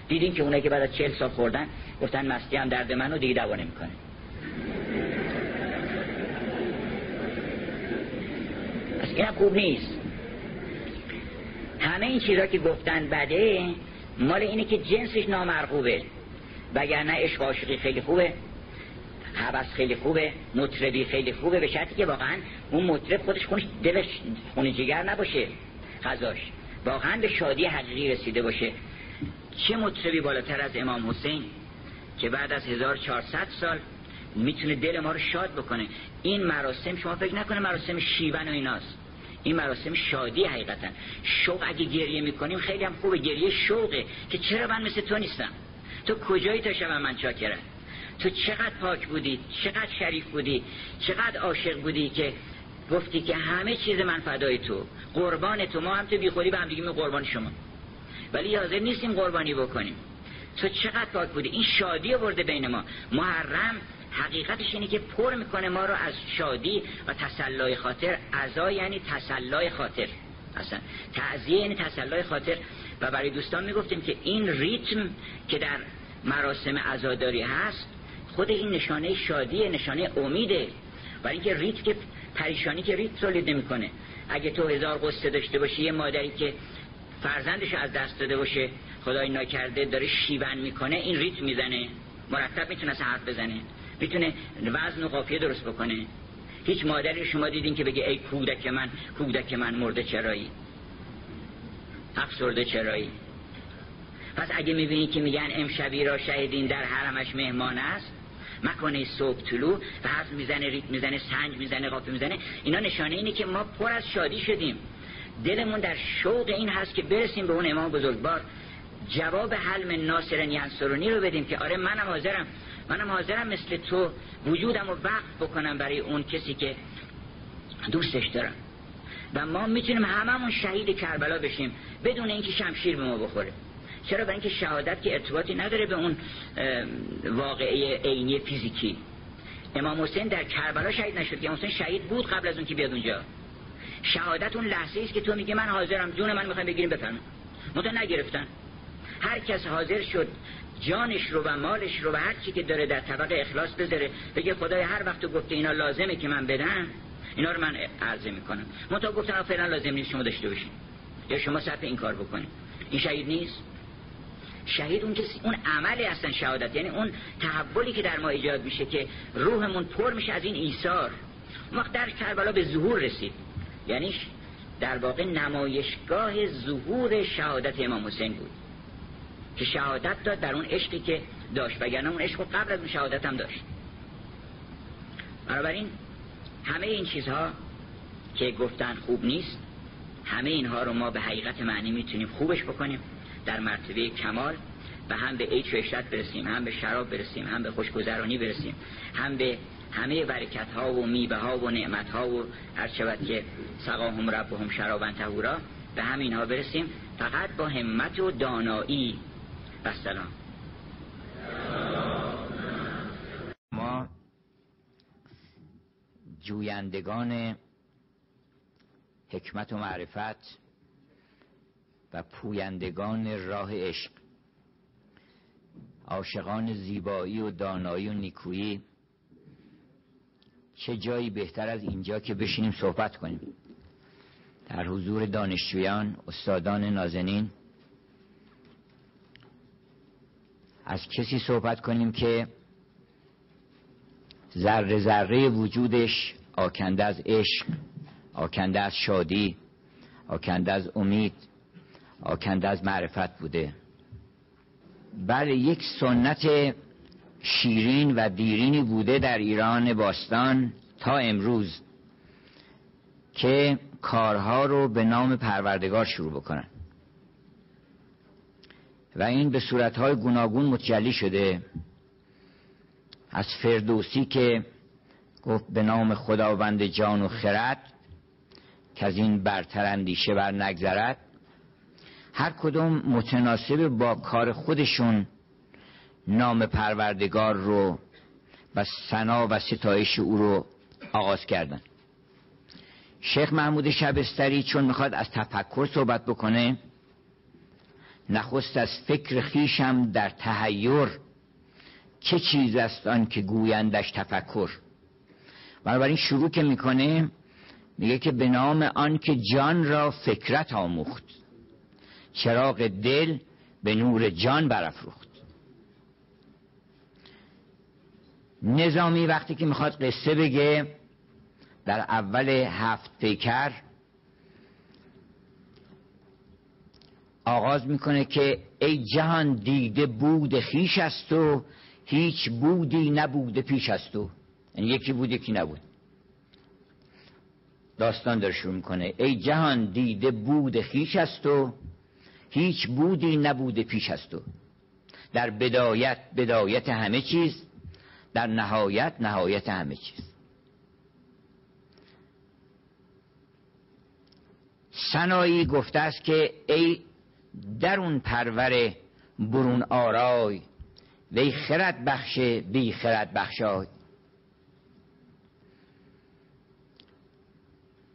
دیدین که اونایی که بعد از چهل سال خوردن گفتن مستی هم درد منو دیگه دوا نمیکنه. پس اینا خوب نیست. همه این چیزا که گفتن بده، مال اینه که جنسش نامرغوبه، وگرنه عشق و عاشقی خیلی خوبه، هوس خیلی خوبه، مطربی خیلی خوبه، به شرطی که واقعا اون مطرب خودش خونش دلش خون جگر نباشه، غذاش واقعا به شادی حقیقی رسیده باشه. چه مطربی بالاتر از امام حسین که بعد از هزار و چهارصد سال میتونه دل ما رو شاد بکنه. این مراسم شما فکر نکنه مراسم شیون و ایناست، این مراسم شادی حقیقتا. شوق اگه گریه میکنیم خیلی هم خوبه، گریه شوقه که چرا من مثل تو نیستم، تو کجایی تا شبم من چاکرم، تو چقدر پاک بودی، چقدر شریف بودی، چقدر عاشق بودی که گفتی که همه چیز من فدای تو، قربان تو. ما هم تو بیخودی به هم دیگه میگیم قربان شما، ولی حاضر نیستیم قربانی بکنیم. تو چقدر پاک بودی، این شادی آورده بین ما. محرم حقیقتش اینه که پر میکنه ما رو از شادی و تسلای خاطر. عزا یعنی تسلای خاطر، اصلا تعزیه یعنی تسلای خاطر. و برای دوستان میگفتیم که این ریتم که در مراسم عزاداری هست، خود این نشانه شادیه، نشانه امیده. برای اینکه ریت که پریشانی که ریت تولید نمیکنه. اگه تو هزار قصه داشته باشی، یه مادری که فرزندش از دست داده باشه خدای ناکرده داره شیون میکنه، این ریت میزنه مرتب میتونه حرف بزنه، میتونه وزن و قافیه درست بکنه. هیچ مادری شما دیدین که بگه ای کودک من، کودک من مرده چرایی، افسرده چرایی؟ پس اگه میبینید که میگن امشبی را شهیدین در حرمش مهمان است، مکانه صبح طلوع و حرف میزنه، ریت میزنه، سنج میزنه، قافیه میزنه، اینا نشانه اینه که ما پر از شادی شدیم، دلمون در شوق این هست که برسیم به اون امام بزرگوار، جواب حلم ناصرن ینصرونی رو بدیم که آره منم حاضرم، منم حاضرم مثل تو وجودم رو وقف بکنم برای اون کسی که دوستش دارم. و ما میتونیم هممون شهید کربلا بشیم بدون اینکه شمشیر به ما بخوره. چرا؟ برای اینکه شهادت که ارتباطی نداره به اون واقعه عینی فیزیکی. امام حسین در کربلا شهید نشد که، امام حسین شهید بود قبل از اون که بیاد اونجا. شهادت اون لحظه است که تو میگی من حاضرم، جون من میخوام بگیریم بفرمایید. متن نگرفتن. هر کس حاضر شد جانش رو و مالش رو و هر چی که داره در طبق اخلاص بذاره، بگه خدای هر وقت تو گفته اینا لازمه که من بدم، اینا رو من عرضه میکنم. منتها گفتن فعلا لازم نیست شما داشته باشین یا شما صرف این کار بکنید. این شهید نیست. شهید اون کسی، اون عملی هستن شهادت، یعنی اون تحولی که در ما ایجاد میشه که روحمون پر میشه از این ایثار. اون وقت در کربلا به ظهور رسید، یعنی در واقع نمایشگاه ظهور شهادت امام حسین بود که شهادت داد در اون عشقی که داشت، وگرنه اون عشق قبل از اون شهادت هم داشت. بنابراین همه این چیزها که گفتن خوب نیست، همه اینها رو ما به حقیقت معنی میتونیم خوبش بکنیم، در مرتبه کمال و هم به عیش و عشرت برسیم، هم به شراب برسیم، هم به خوشگذرانی برسیم، هم به همه برکت ها و میوه ها و نعمت ها و هر شود که سقاهم ربهم شرابا طهورا، به همین ها برسیم، فقط با همت و دانایی. و سلام. ما جویندگان حکمت و معرفت و پویندگان راه عشق، عاشقان زیبایی و دانایی و نیکویی، چه جایی بهتر از اینجا که بشینیم صحبت کنیم در حضور دانشجویان، استادان نازنین، از کسی صحبت کنیم که ذره ذره وجودش آکنده از عشق، آکنده از شادی، آکنده از امید، آکنده از معرفت بوده. بله، یک سنت شیرین و دیرینی بوده در ایران باستان تا امروز که کارها رو به نام پروردگار شروع بکنن و این به صورتهای گوناگون متجلی شده، از فردوسی که گفت به نام خداوند جان و خرد که از این برتر اندیشه بر نگذرد. هر کدوم متناسب با کار خودشون نام پروردگار رو و ثنا و ستایش او رو آغاز کردن. شیخ محمود شبستری چون میخواد از تفکر صحبت بکنه، نخست از فکر خیشم در تحیر، چه چیز است آن که گویندش تفکر. بنابراین شروع که میکنه میگه که به نام آن که جان را فکرت آموخت، چراغ دل به نور جان برافروخت. نظامی وقتی که میخواد قصه بگه در اول هفت پیکر آغاز میکنه که ای جهان دیده بود خیش از تو، هیچ بودی نبوده پیش از تو. یعنی یکی بود یکی نبود. داستان داره شروع میکنه. ای جهان دیده بود خیش از تو، هیچ بودی نبوده پیش از تو. در بدایت بدایت همه چیز، در نهایت نهایت همه چیز. ثنایی گفته است که ای درون پرور برون آرای، وی خرد بخش بی خرد بخشای.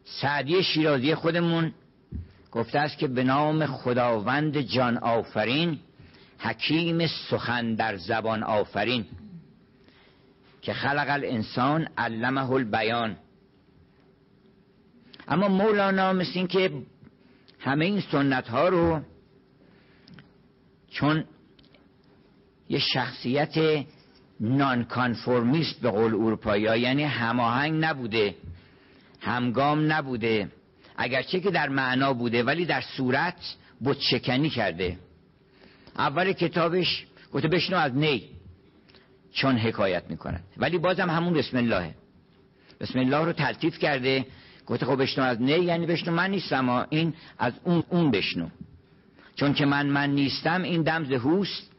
سعدی شیرازی خودمون گفته است که به نام خداوند جان آفرین، حکیم سخن در زبان آفرین، که خلق الانسان علمه البیان. اما مولانا مثل این که همه این سنت ها رو چون یه شخصیت نان کانفورمیست به قول اروپایی ها، یعنی هماهنگ نبوده، همگام نبوده، اگرچه که در معنا بوده ولی در صورت بت شکنی کرده. اول کتابش گفته بشنو از نی چون حکایت میکنن، ولی بازم همون بسم الله بسم الله رو تلطیف کرده، گفته خب بشنو از نی یعنی بشنو من نیستم، اما این از اون اون بشنو، چون که من من نیستم، این دم ز هوست،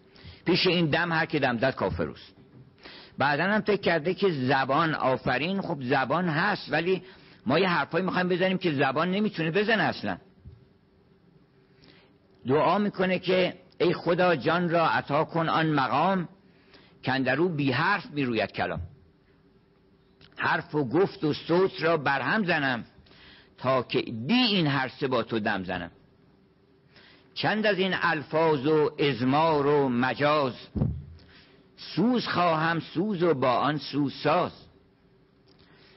پیش این دم هر که دم زد کافر است. بعدن هم فکر کرده که زبان آفرین، خب زبان هست ولی ما یه حرفایی میخوایم بزنیم که زبان نمیتونه بزنه اصلا. دعا میکنه که ای خدا جان را عطا کن آن مقام، کندرو بی حرف میروید کلام، حرف و گفت و صوت را برهم زنم، تا که بی این هر سه با تو دم زنم. چند از این الفاظ و ازمار و مجاز، سوز خواهم سوز و با آن سوز ساز،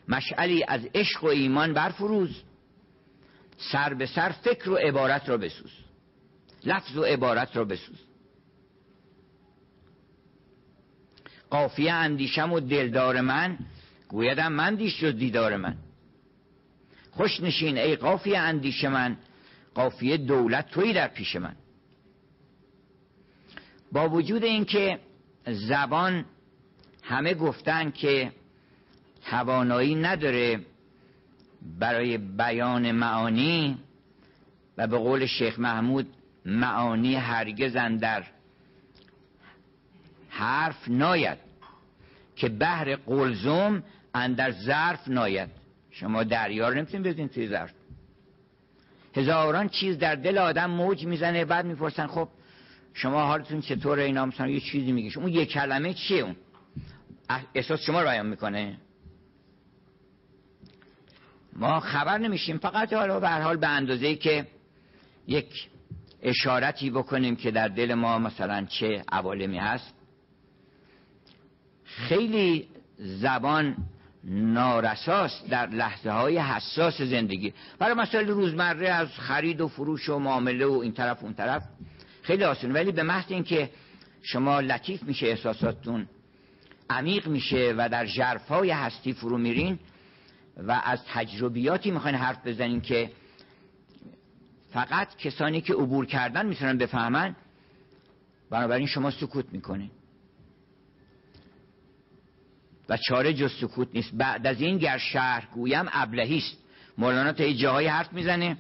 مشعلی از عشق و ایمان برفروز، سر به سر فکر و عبارت را بسوز، لفظ و عبارت را بسوز، قافیه اندیشم و دلدار من، گویدم من دیش جز دیدار من. خوش نشین ای قافیه اندیش من، قافیه دولت تویی در پیش من. با وجود اینکه زبان همه گفتن که توانایی نداره برای بیان معانی، و به قول شیخ محمود معانی هرگز اندر حرف ناید که بحر قلزم اندر ظرف ناید. شما دریا رو نمیتونید بزنید توی ظرف. هزاران چیز در دل آدم موج میزنه، بعد میپرسن خب شما حالتون چطوره؟ اینا مثلا یه چیزی میگیش، اون یه کلمه چیه؟ اون احساس شما رو بیان میکنه. ما خبر نمیشیم، فقط حالا به هر حال به اندازه‌ای که یک اشارتی بکنیم که در دل ما مثلا چه عوالمی هست. خیلی زبان نارساست در لحظه های حساس زندگی، برای مسائل روزمره از خرید و فروش و معامله و این طرف و اون طرف خیلی آسونه، ولی به محض اینکه شما لطیف میشه احساساتتون، عمیق میشه و در ژرفای هستی فرو میرین و از تجربیاتی میخواین حرف بزنین که فقط کسانی که عبور کردن میتونن بفهمن، بنابراین شما سکوت میکنین و چاره جز سکوت نیست. بعد از این گر شهر گویم ابلهی است. مولانا تا یه جاهای حرف میزنه،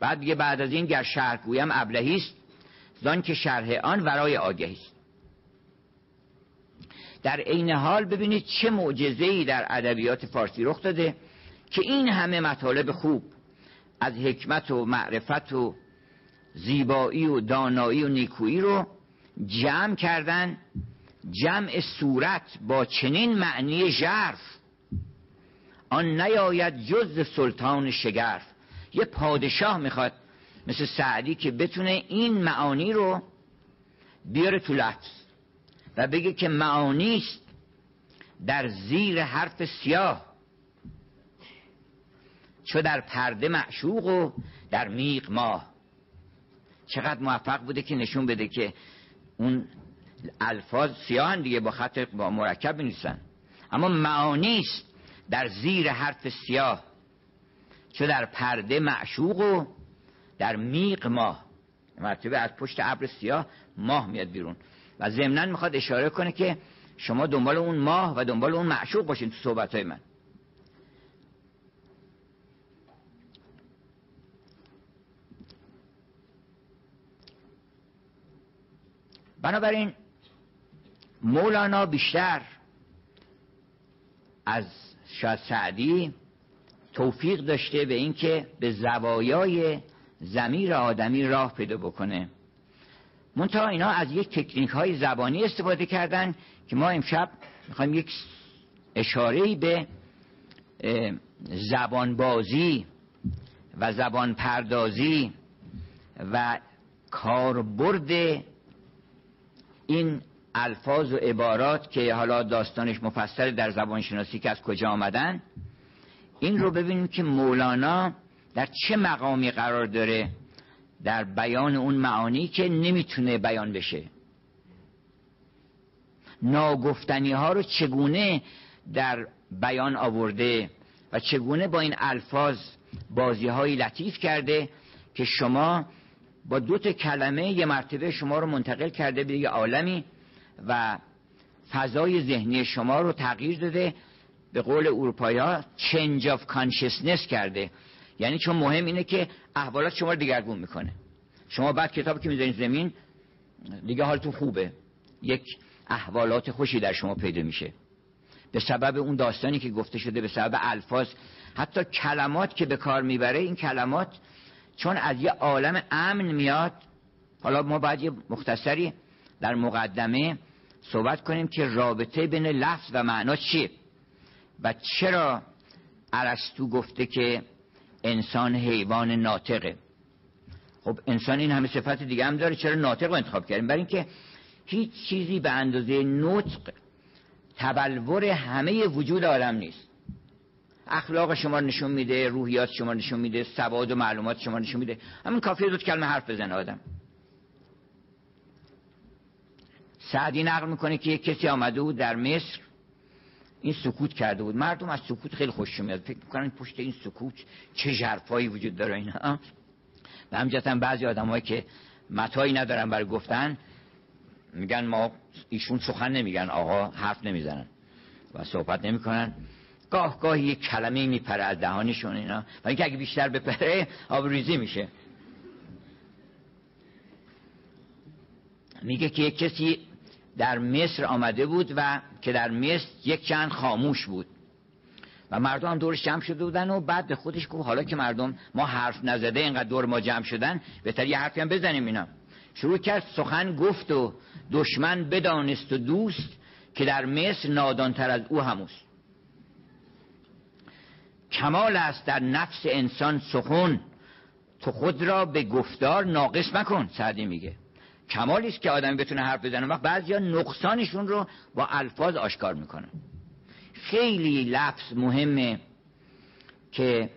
بعد دیگه بعد از این گر شهر گویم ابلهی است، زان که شرح آن ورای آگهی است. در عین حال ببینید چه معجزه‌ای در ادبیات فارسی رخ داده که این همه مطالب خوب از حکمت و معرفت و زیبایی و دانایی و نیکویی رو جمع کردن، جمع صورت با چنین معنی ژرف. آن نیاید جز سلطان شگرف. یه پادشاه میخواد مثل سعدی که بتونه این معانی رو بیاره تو لفظ و بگه که معانی است در زیر حرف سیاه، چو در پرده معشوق و در میغ ماه. چقدر موفق بوده که نشون بده که اون الفاظ سیاهن دیگه، با خط با مرکب نیستن، اما معانی است در زیر حرف سیاه، چو در پرده معشوق و در میغ ماه. مرتبه از پشت ابر سیاه ماه میاد بیرون و ضمناً میخواد اشاره کنه که شما دنبال اون ماه و دنبال اون معشوق باشین تو صحبتهای من. بنابراین مولانا بیشتر از شاه سعدی توفیق داشته به اینکه به زوایای ضمیر آدمی راه پیدا بکنه، منتها اینا از یک تکنیک های زبانی استفاده کردن که ما امشب میخوایم یک اشاره‌ای به زبانبازی و زبان پردازی و کاربرد این الفاظ و عبارات که حالا داستانش مفصل در زبانشناسی که از کجا آمدن، این رو ببینیم که مولانا در چه مقامی قرار داره در بیان اون معانی که نمیتونه بیان بشه. ناگفتنی ها رو چگونه در بیان آورده و چگونه با این الفاظ بازی های لطیف کرده که شما با دو تا کلمه یه مرتبه شما رو منتقل کرده به یه عالمی و فضای ذهنی شما رو تغییر داده، به قول اروپایی ها change of consciousness کرده. یعنی چون مهم اینه که احوالات شما رو دیگرگون میکنه. شما بعد کتاب که میذارین زمین دیگه حالتون خوبه، یک احوالات خوشی در شما پیدا میشه به سبب اون داستانی که گفته شده، به سبب الفاظ، حتی کلمات که به کار میبره. این کلمات چون از یه عالم امن میاد، حالا ما باید یه مختصری در مقدمه صحبت کنیم که رابطه بین لفظ و معنا چیه و چرا ارسطو گفته که انسان حیوان ناطقه. خب انسان این همه صفت دیگه هم داره، چرا ناطق رو انتخاب کردیم؟ برای اینکه هیچ چیزی به اندازه نطق تبلور همه وجود عالم نیست. اخلاق شما نشون میده، روحیات شما نشون میده، سواد و معلومات شما نشون میده. همین کافیه دو کلمه حرف بزنه آدم. سعدی نقل میکنه که یک کسی آمده بود در مصر، این سکوت کرده بود. مردم از سکوت خیلی خوششون میاد، فکر میکنن پشت این سکوت چه ژرفایی وجود داره اینا. و همچنین بعضی آدمایی که متاعی ندارن برای گفتن میگن ما، ایشون سخن نمیگن، آقا حرف نمیزنن و صحبت نمیکنن. گاه گاه یک کلمه میپره از دهانشون اینا، و اینکه اگه بیشتر بپره آبروریزی میشه. میگه که یک کسی در مصر آمده بود و که در مصر یک چند خاموش بود و مردم هم دورش جمع شده بودن، و بعد به خودش گفت حالا که مردم ما حرف نزده اینقدر دور ما جمع شدن، بهتر یه حرفی هم بزنیم اینا. شروع کرد سخن گفت و دشمن بدانست و دوست، که در مصر نادانتر از او هموست. کمال است در نفس انسان سخن، تو خود را به گفتار ناقص مکن. سعدی میگه کمالی است که آدمی بتونه حرف بزنه. وقت بعضیا نقصانشون رو با الفاظ آشکار میکنن. خیلی لفظ مهمه که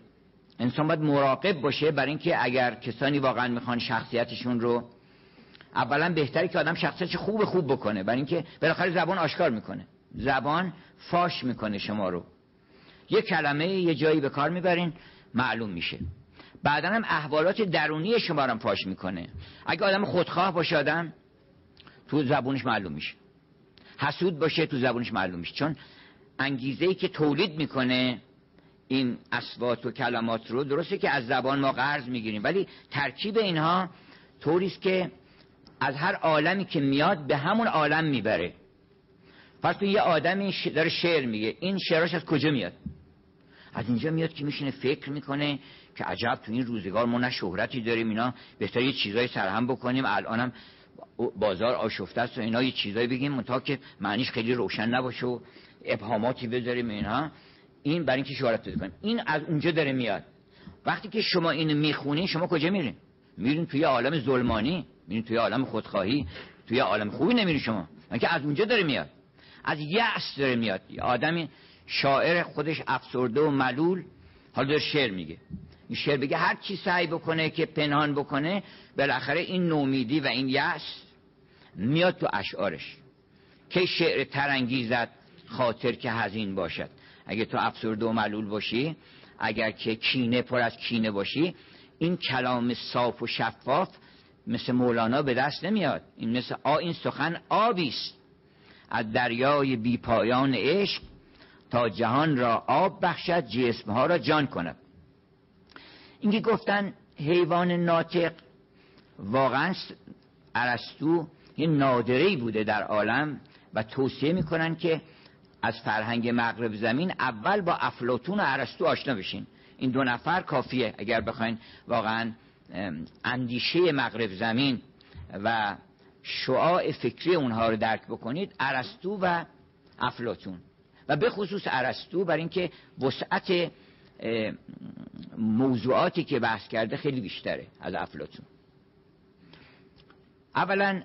انسان باید مراقب باشه، برای اینکه اگر کسانی واقعا میخوان شخصیتشون رو، اولا بهتره که آدم شخصیتش خوب خوب بکنه، برای اینکه بالاخره زبان آشکار میکنه، زبان فاش میکنه شما رو. یه کلمه یه جایی به کار میبرین معلوم میشه، بعدا هم احوالات درونی شما رو فاش میکنه. اگه آدم خودخواه باشه آدم تو زبونش معلوم میشه، حسود باشه تو زبونش معلوم میشه، چون انگیزه‌ای که تولید میکنه این اصوات و کلمات رو، درسته که از زبان ما قرض میگیریم ولی ترکیب اینها طوریست که از هر عالمی که میاد به همون عالم میبره. پس یه آدمی داره شعر میگه، این شعراش از کجا میاد؟ از اینجا میاد که میشینه فکر میکنه که عجب تو این روزگار ما نه شهرتی داریم اینا، بهتر یه چیزایی سرهم بکنیم، الانم بازار آشفته است و اینا، یه چیزایی بگیم تا که معنیش خیلی روشن نباشه و ابهاماتی بذاریم اینا، این برای اینکه شهرت پیدا کنیم. این از اونجا داره میاد. وقتی که شما اینو میخونین شما کجا میرین؟ میرین توی عالم ظلمانی، میرین توی عالم خودخواهی، توی عالم خوبی نمیرین شما. اینکه از اونجا داره میاد، از یأس داره میاد. آدمی شاعر خودش افسرده و ملول حالا داره شعر میگه. این شعر بگه هر چی سعی بکنه که پنهان بکنه، بالاخره این نومیدی و این یأس میاد تو اشعارش. که شعر ترانگیزد خاطر که حزین باشد. اگه تو افسرده و ملول باشی، اگر که کینه پر از کینه باشی، این کلام صاف و شفاف مثل مولانا به دست نمیاد. این مثل آ این سخن آبی است از دریای بی پایان عشق، تا جهان را آب بخشد جسمها را جان کند. اینکه گفتن حیوان ناطق، واقعا ارسطو یه نادره‌ای بوده در عالم و توصیه میکنن که از فرهنگ مغرب زمین اول با افلاطون و ارسطو آشنا بشین. این دو نفر کافیه اگر بخواین واقعا اندیشه مغرب زمین و شعاع فکری اونها رو درک بکنید، ارسطو و افلاطون، و به خصوص ارسطو، برای اینکه وسعت موضوعاتی که بحث کرده خیلی بیشتره از افلاطون. اولا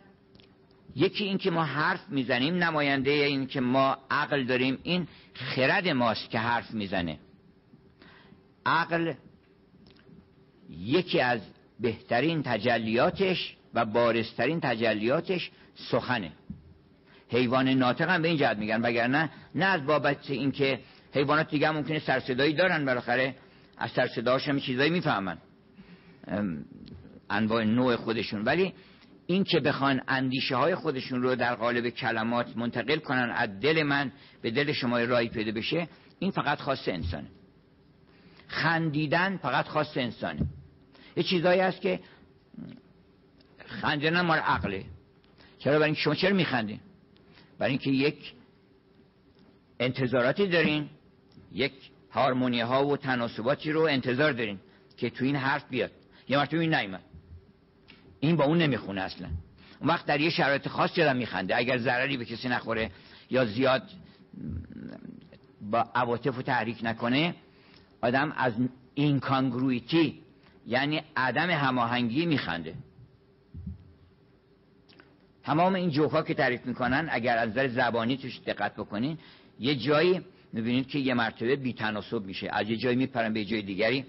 یکی این که ما حرف میزنیم، نماینده این که ما عقل داریم این خرد ماست که حرف میزنه. عقل یکی از بهترین تجلیاتش و بارزترین تجلیاتش سخنه. حیوان ناطق هم به این جهت میگن، وگرنه نه از بابت اینکه حیوانات دیگه هم ممکنه سر صدایی دارن، بالاخره از سر صداش هم چیزایی میفهمن انواع نوع خودشون، ولی این که بخوان اندیشه های خودشون رو در قالب کلمات منتقل کنن از دل من به دل شما رای پیدا بشه، این فقط خاص انسانه. خندیدن فقط خاص انسانه. یه چیزایی هست که خندیدن مال عقله. چرا؟ برای اینکه شما چرا میخندین؟ برای اینکه یک انتظاراتی دارین، یک هارمونی ها و تناسباتی رو انتظار دارین که تو این حرف بیاد، یه مرتبه این نیامد، این با اون نمیخونه اصلا. اون وقت در یه شرایط خاص چرا میخنده؟ اگر ضرری به کسی نخوره یا زیاد با عواطف و تحریک نکنه، آدم از اینکانگرویتی یعنی عدم هماهنگی میخنده. تمام این جوک‌ها که تعریف میکنن اگر از نظر زبانی توش دقت بکنین، یه جایی میبینید که یه مرتبه بی‌تناسب میشه، از یه جایی میپرن به یه جای دیگری،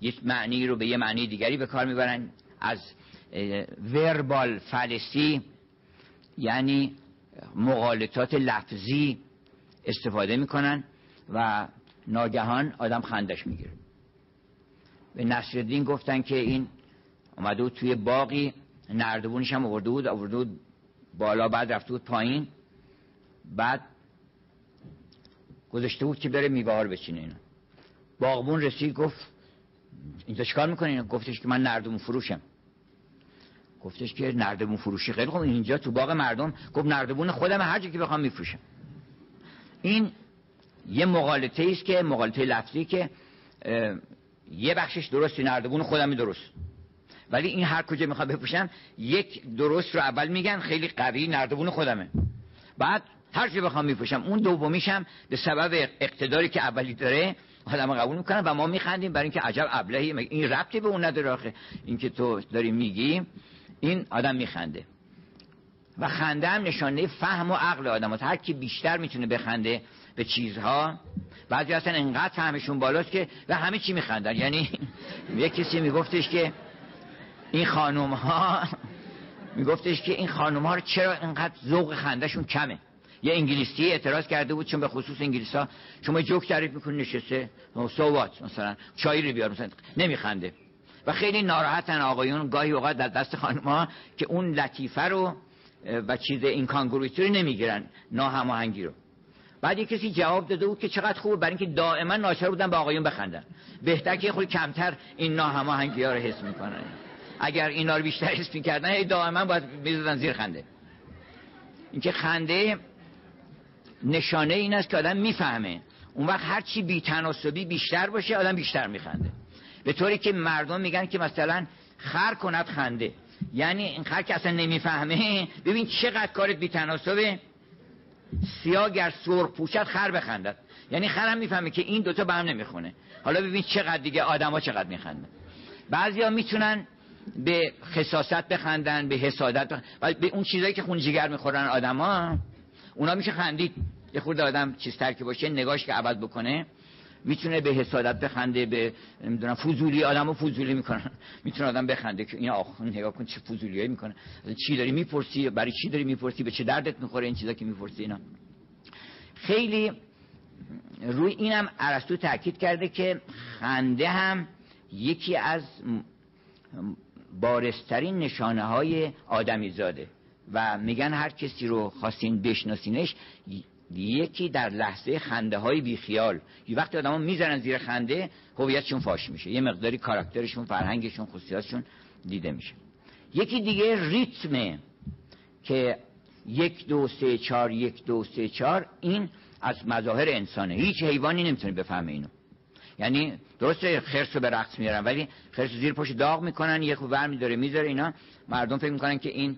یک معنی رو به یه معنی دیگری به کار میبرن. از وربال فلسی یعنی مغالطات لفظی استفاده میکنن و ناگهان آدم خندش میگیره. به نصرالدین گفتن که این اومده بود توی باقی، نردبونش هم آورده بود آورده بود بالا، بعد رفته بود پایین، بعد گذاشته بود که بره میوه ها رو بچینه. اینا باغبون رسید گفت اینجا چیکار میکنین؟ گفتش که من نردبون فروشم. گفتش که نردبون فروشی خیلی خوب، اینجا تو باغ مردم. گفت نردبون خودم هر جا که بخوام میفروشم. این یه مغالطه ایست که مغالطه لفظی که یه بخشش درستی، نردبون خودم درست، ولی این هر کجا میخوام بپوشم یک درست رو اول میگن خیلی قوی نردبون خودمه، بعد هر چی بخوام میپوشم. اون دومیشم به سبب اقتداری که اولی داره آدم قبول میکنن و ما میخندیم برای اینکه عجب ابلهی، این ربطی به اون نداره آخه اینکه تو داری میگی. این آدم میخنده و خنده هم نشانه فهم و عقل آدم هست. هر کی بیشتر میتونه بخنده به چیزها، بعضی اصلا انقدر فهمشون بالاست که و همه چی میخندن. یعنی یک کسی میگفتش که این خانوم ها میگفتش که این خانوم ها رو چرا انقدر ذوق خندهشون کمه. یه انگلیسی اعتراض کرده بود، چون به خصوص انگلیسا شما جوک تعریف میکنی نشسته سوات مثلا چای رو بیار مثلا نمیخنده و خیلی ناراحتن آقایون گاهی اوقات در دست خانم‌ها که اون لطیفه رو و چیز این کانگرویتی رو نمیگیرن، ناهماهنگی رو. بعد یک کسی جواب داده بود که چقدر خوبه برای اینکه دائما ناچار بودن به آقایون بخندن، بهتره که خود کمتر این ناهماهنگی ها رو حس میکنن. اگر اینا رو بیشتر حس میکردن هی دائما باید میذارن زیر خنده. اینکه خنده نشانه این است که آدم میفهمه. اون وقت هر چی بی‌تناسبی بیشتر باشه آدم بیشتر میخنده، به طوری که مردم میگن که مثلا خر کند خنده، یعنی این خر که اصلا نمیفهمه ببین چقدر کارت بی‌تناسبه، سیاه گر سرخ پوشد خر بخندد، یعنی خرم میفهمه که این دوتا به هم نمیخونه. حالا ببین چقدر دیگه آدما چقدر میخندن. بعضیا میتونن به خساست بخندن، به حسادت بخندن. ولی به اون چیزایی که خون جگر میخورن آدما اونا میشه خندید. یه خورده آدم چیز تر که باشه، نگاش که عوض بکنه، میتونه به حسادت بخنده، به نمیدونم فضولی، آدمو فضولی میکنن. میتونه آدم بخنده که این آخون نگاه کن چه فضولیایی میکنه، چی داری میپرسی، برای چی داری میپرسی، به چه دردت میخوره این چیزا که میپرسی. اینا خیلی روی اینم ارسطو تاکید کرده که خنده هم یکی از بارزترین نشانه های آدمی زاده و میگن هر کسی رو خواستین بشناسینش یکی در لحظه خنده های بیخیال. یه وقتی آدم ها میزنن زیر خنده هویتشون فاش میشه، یه مقداری کاراکترشون، فرهنگشون، خصوصیاتشون دیده میشه. یکی دیگه ریتمه که یک دو سه چار یک دو سه چار، این از مظاهر انسانه، هیچ حیوانی نمیتونه بفهمه اینو. یعنی درسته خرس رو به رقص میارن ولی خرس زیر پشت داغ میکنن، یک ور میداره میذاره، اینا مردم فکر میکنن که این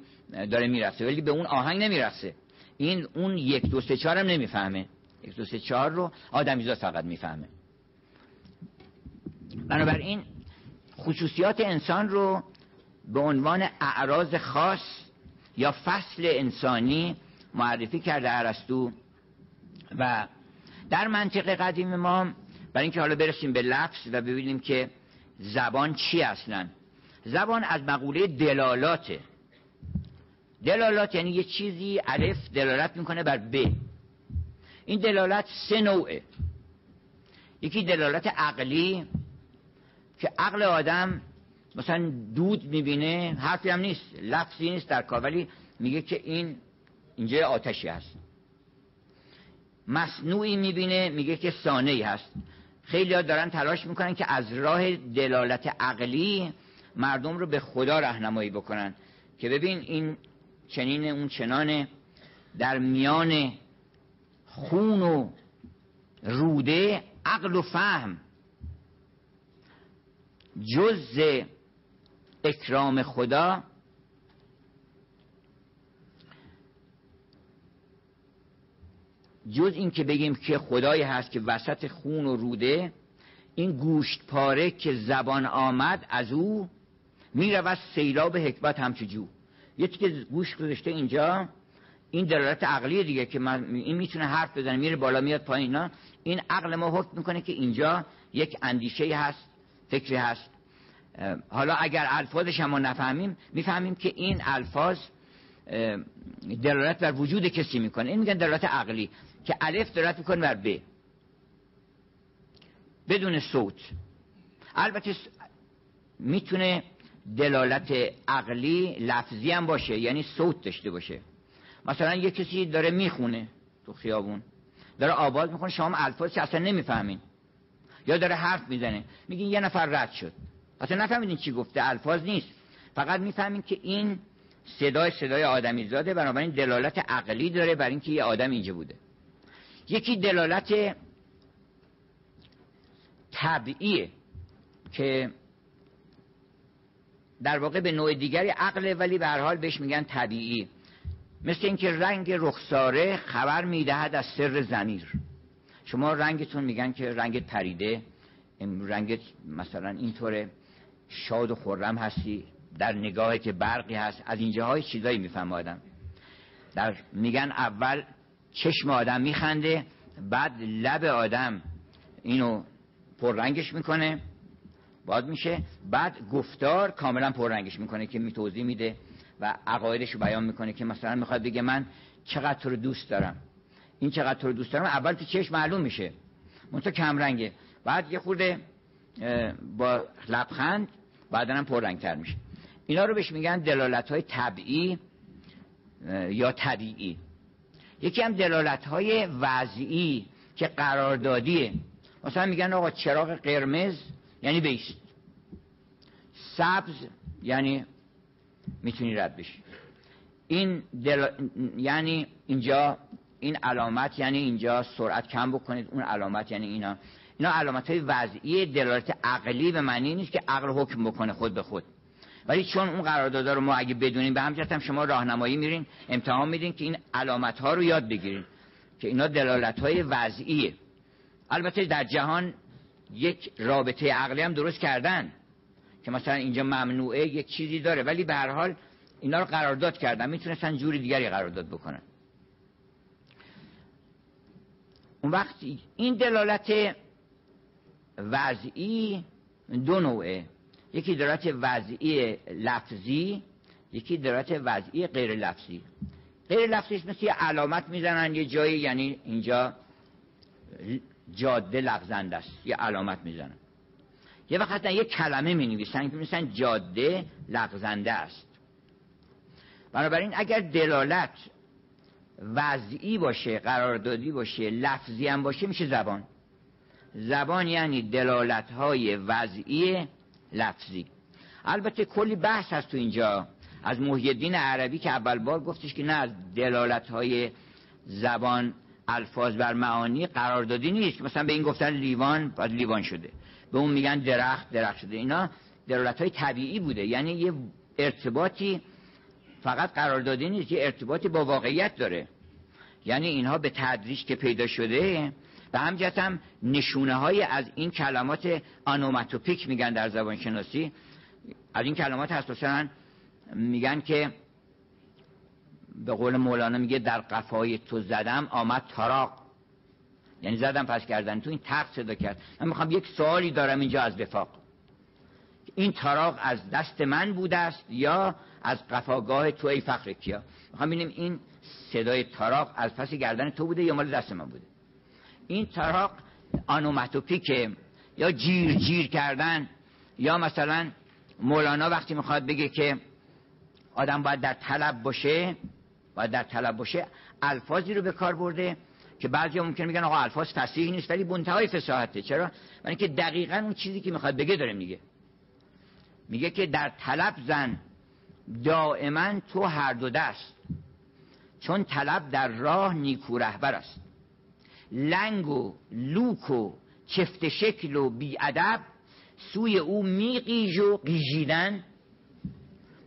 داره میرقصه ولی به اون آهنگ نمیرقصه. این اون یک دو سه چهار هم نمیفهمه، یک دو سه چهار رو آدمیزاد فقط میفهمه. بنابراین خصوصیات انسان رو به عنوان اعراض خاص یا فصل انسانی معرفی کرده ارسطو. و در منطقه قدیم ما برای اینکه حالا برسیم به لفظ و ببینیم که زبان چی، اصلا زبان از مقوله دلالاته. دلالات یعنی یه چیزی الف دلالت میکنه بر ب. این دلالت سه نوعه. یکی دلالت عقلی که عقل آدم مثلا دود میبینه، حرفی هم نیست، لفظی نیست در کار، ولی میگه که این اینجا آتشی هست. مصنوعی میبینه میگه که صانعی هست. خیلی ها دارن تلاش میکنن که از راه دلالت عقلی مردم رو به خدا راهنمایی بکنن که ببین این چنین اون چنانه، در میان خون و روده عقل و فهم. جز اکرام خدا جز این که بگیم که خدایی هست که وسط خون و روده، این گوشت پاره که زبان آمد از او میرود سیلاب حکمت همچو جو. یکی که گوشت گذاشته اینجا، این دلالت عقلی دیگه که این میتونه حرف بزنه میره بالا میاد پایین. نه، این عقل ما حکم میکنه که اینجا یک اندیشه هست، فکری هست. حالا اگر الفاظش هم نفهمیم میفهمیم که این الفاظ دلالت بر وجود کسی میکنه. این میگن دلالت عقلی که الف دلالت میکنه بر ب بدون صوت. البته میتونه دلالت عقلی لفظی هم باشه، یعنی صوت داشته باشه. مثلا یه کسی داره میخونه تو خیابون، داره آواز میخونه، شما الفاظ که اصلا نمیفهمین، یا داره حرف میزنه میگین یه نفر رد شد، اصلا نفهمیدین چی گفته، الفاظ نیست، فقط میفهمین که این صدای صدای آدمی زاده، بنابراین دلالت عقلی داره بر اینکه یه آدم اینجا بوده. یکی دلالت طبیعیه که در واقع به نوع دیگری عقله، ولی به هر حال بهش میگن طبیعی. مثل اینکه رنگ رخساره خبر میدهد از سر ضمیر. شما رنگتون میگن که رنگت پریده، رنگت مثلا اینطوره، شاد و خرم هستی، در نگاهی که برقی هست. از اینجاهای چیزایی میفهمه آدم. در میگن اول چشم آدم میخنده، بعد لب آدم اینو پررنگش میکنه باد میشه، بعد گفتار کاملا پررنگش میکنه که میتوضیح میده و عقایدشو بیان میکنه که مثلا میخواد بگه من چقدر تو رو دوست دارم. این چقدر تو رو دوست دارم اول تو چشم معلوم میشه، منتها کم رنگه، بعد یه خورده با لبخند، بعدا هم پررنگتر میشه. اینا رو بهش میگن دلالت‌های طبیعی یا طبیعی. یکی هم دلالت‌های وضعی که قراردادیه. مثلا میگن آقا چراغ قرمز یعنی بیست، سبز یعنی میتونی رد بشی. این دل... یعنی اینجا این علامت یعنی اینجا سرعت کم بکنید، اون علامت یعنی اینا. اینا علامت‌های وضعی. دلالت عقلی به معنی نیست که عقل حکم بکنه خود به خود، ولی چون اون قراردادا رو ما اگه بدونیم، به همین هم شما راهنمایی میرین، امتحان میدین که این علامت‌ها رو یاد بگیرین که اینا دلالت‌های وضعیه. البته در جهان یک رابطه عقلی هم درست کردن که مثلا اینجا ممنوعه، یک چیزی داره، ولی به هر حال اینا رو قرارداد کردن، میتونستن جوری دیگری قرارداد بکنن. اون وقت این دلالت وضعی دو نوعه. یکی دلالت وضعی لفظی، یکی دلالت وضعی غیر لفظی. غیر لفظی مثل یه علامت میزنن یه جایی، یعنی اینجا جاده لغزنده است، یه علامت میزنن. یه وقتا یه کلمه مینویسن که میگن جاده لغزنده است. بنابراین اگر دلالت وضعی باشه، قراردادی باشه، لفظی هم باشه، میشه زبان. زبان یعنی دلالت‌های وضعی لفظی. البته کلی بحث هست تو اینجا از محی الدین عربی که اول بار گفتش که نه، از دلالت‌های زبان الفاظ بر معانی قراردادی نیست. مثلا به این گفتن لیوان، بعد لیوان شده، به اون میگن درخت، درخت شده. اینا دلالت‌های طبیعی بوده، یعنی یه ارتباطی فقط قراردادی نیست، یه ارتباطی با واقعیت داره. یعنی اینها به تدریج که پیدا شده، به همجهت هم نشونه‌های از این کلمات آنوماتوپیک میگن در زبان شناسی. از این کلمات هستن میگن که به قول مولانا میگه در قفای تو زدم آمد تاراق، یعنی زدم پس کردن تو، این تق صدا کرد. من میخوام یک سوالی دارم اینجا از وفاق، این تاراق از دست من بوده است یا از قفاگاه تو ای فخر کیا؟ میخوام ببینیم این صدای تاراق از پس گردن تو بوده یا مال دست من بوده. این تاراق آنوماتوپیکه، یا جیر جیر کردن، یا مثلا مولانا وقتی میخواد بگه که آدم باید در طلب باشه، باید در طلب باشه، الفاظی رو به کار برده که بعضیا ممکنه میگن آقا الفاظ فصیح نیست، ولی بنتهای فصاحته. چرا؟ یعنی که دقیقاً اون چیزی که میخواد بگه داره میگه. میگه که در طلب زن دائما تو هر دو دست، چون طلب در راه نیکو رهبر است. لنگ و لوک و چفت شکل و بیادب، سوی او میقیج و قیجیدن.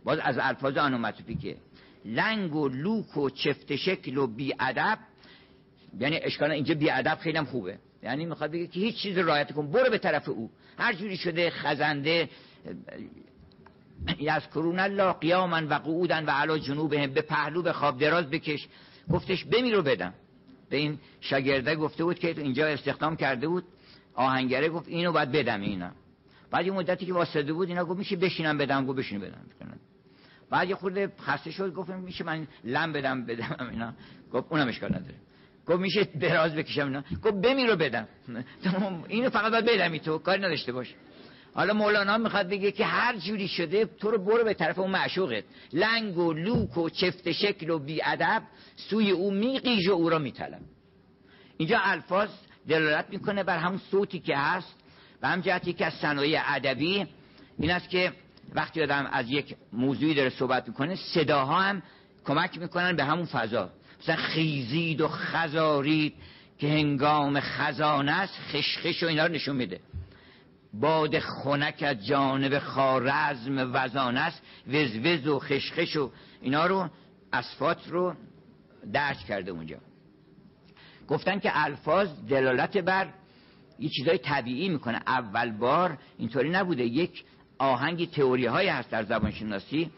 باز از الفاظ آنوماتوپیکه، لنگ و لوک و چفت شکل و بیادب، یعنی اشکالا اینجا بیادب خیلی هم خوبه، یعنی میخواد بگه که هیچ چیز رعایت کن، برو به طرف او هر جوری شده، خزنده یذکرون الله قیاما و قعودا و علی جنوبهم، به پهلو به خواب دراز بکش. گفتش بمیر و بدم. به این شاگرده گفته بود که اینجا استخدام کرده بود، آهنگره گفت اینو باید بدم اینا. بعد یه مدتی که واسطه بود اینا گفت میشه بشینم بدم، گفت بشین بدم. بعد یه خورده خسته شد، گفت میشه من لم بدم بدم اینا، گفت اونم اشکال نداره. گفت میشه دراز بکشم اینا، گفت بمیر و بدم. اینو فقط باید بدمی، تو کاری نداشته باش. حالا مولانا میخواد بگه که هر جوری شده تو رو برو به طرف اون معشوقت، لنگ و لوک و چفت شکل و بیادب، سوی او میقیج و او را میطلب. اینجا الفاظ دلالت میکنه بر همون صوتی که هست و هم جهت یکی از صنایع ادبی این است که وقتی آدم از یک موضوعی داره صحبت میکنه صداها هم کمک میکنن به همون فضا. مثلا خیزید و خزارید که هنگام خزانه است، خشخش و اینا رو نشون میده. باد خنک از جانب خوارزم وزانه است، وزوز و خشخش و اینا رو اصفات رو درج کرده اونجا. گفتن که الفاظ دلالت بر یه چیزای طبیعی میکنه. اول بار اینطوری نبوده. یک آهنگی تئوری های هست در زبان شناسی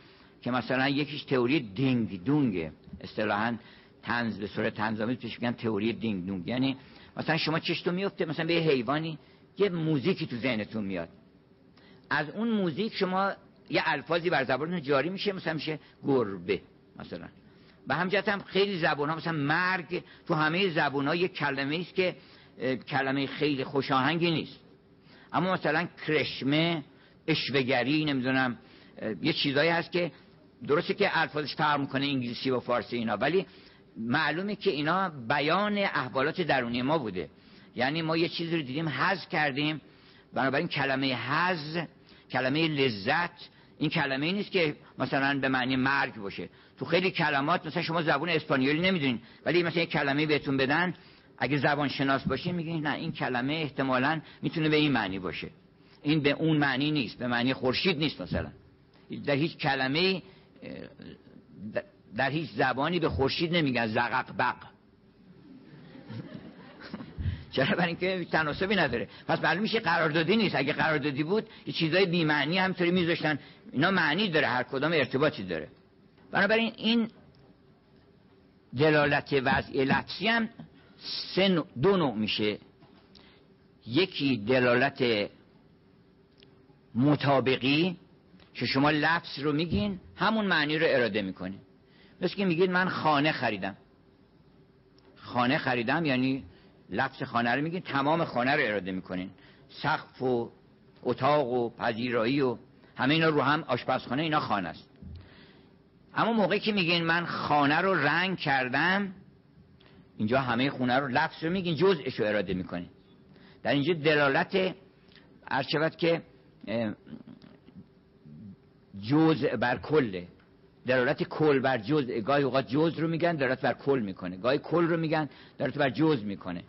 که مثلا یکیش تئوری دینگ دونگه، اصطلاحاً طنز به صورت طنزآمیز پیش میگن تئوری دینگ دونگ، یعنی مثلا شما چشتون میفته مثلا به حیوانی، یه موزیکی تو ذهنتون میاد، از اون موزیک شما یه الفاظی بر زبانتون جاری میشه، مثلا میشه گربه مثلا. به همجهت هم خیلی زبان‌ها مثلا مرگ تو همه زبان‌ها یه کلمه‌ای است که کلمه خیلی خوش آهنگی نیست، اما مثلا کرشمه، اشوه‌گری، نمیدونم یه چیزایی هست که درسته که الفاظش فرق می‌کنه انگلیسی و فارسی اینا، ولی معلومه که اینا بیان احوالات درونی ما بوده. یعنی ما یه چیزی رو دیدیم، هز کردیم، بنابراین کلمه هز، کلمه لذت، این کلمه ای نیست که مثلا به معنی مرگ باشه. تو خیلی کلمات مثلا شما زبان اسپانیولی نمیدونین، ولی مثلا یه کلمه بهتون بدن، اگه زبان شناس باشین میگین نه این کلمه احتمالاً میتونه به این معنی باشه، این به اون معنی نیست، به معنی خورشید نیست مثلا. در هیچ کلمه، در هیچ زبانی به خورشید نمیگن زغق بق. چرا؟ برای اینکه تناسبی نداره. پس معلوم میشه قراردادی نیست. اگه قراردادی بود یه چیزای بی معنی همینطوری میذاشتن. اینا معنی داره، هر کدام ارتباطی داره. بنابراین این دلالت وضعی لفظی هم سه دو نوع میشه. یکی دلالت مطابقی که شما لفظ رو میگین همون معنی رو اراده میکنین. مثل که میگید من خانه خریدم. خانه خریدم یعنی لفظ خانه رو میگین، تمام خانه رو اراده میکنین، سقف و اتاق و پذیرایی و همه اینا رو هم، آشپزخانه، اینا خانه است. اما موقعی که میگین من خانه رو رنگ کردم، اینجا همه خونه رو لفظ رو میگین، جزءش رو اراده میکنین. در اینجا دلالت عرشبت که جزء بر کله، دلالت کل بر جزء. گاهی اوقات جزء رو میگن دلالت بر کل میکنه، گاهی کل رو میگن دلالت بر جزء میکنه.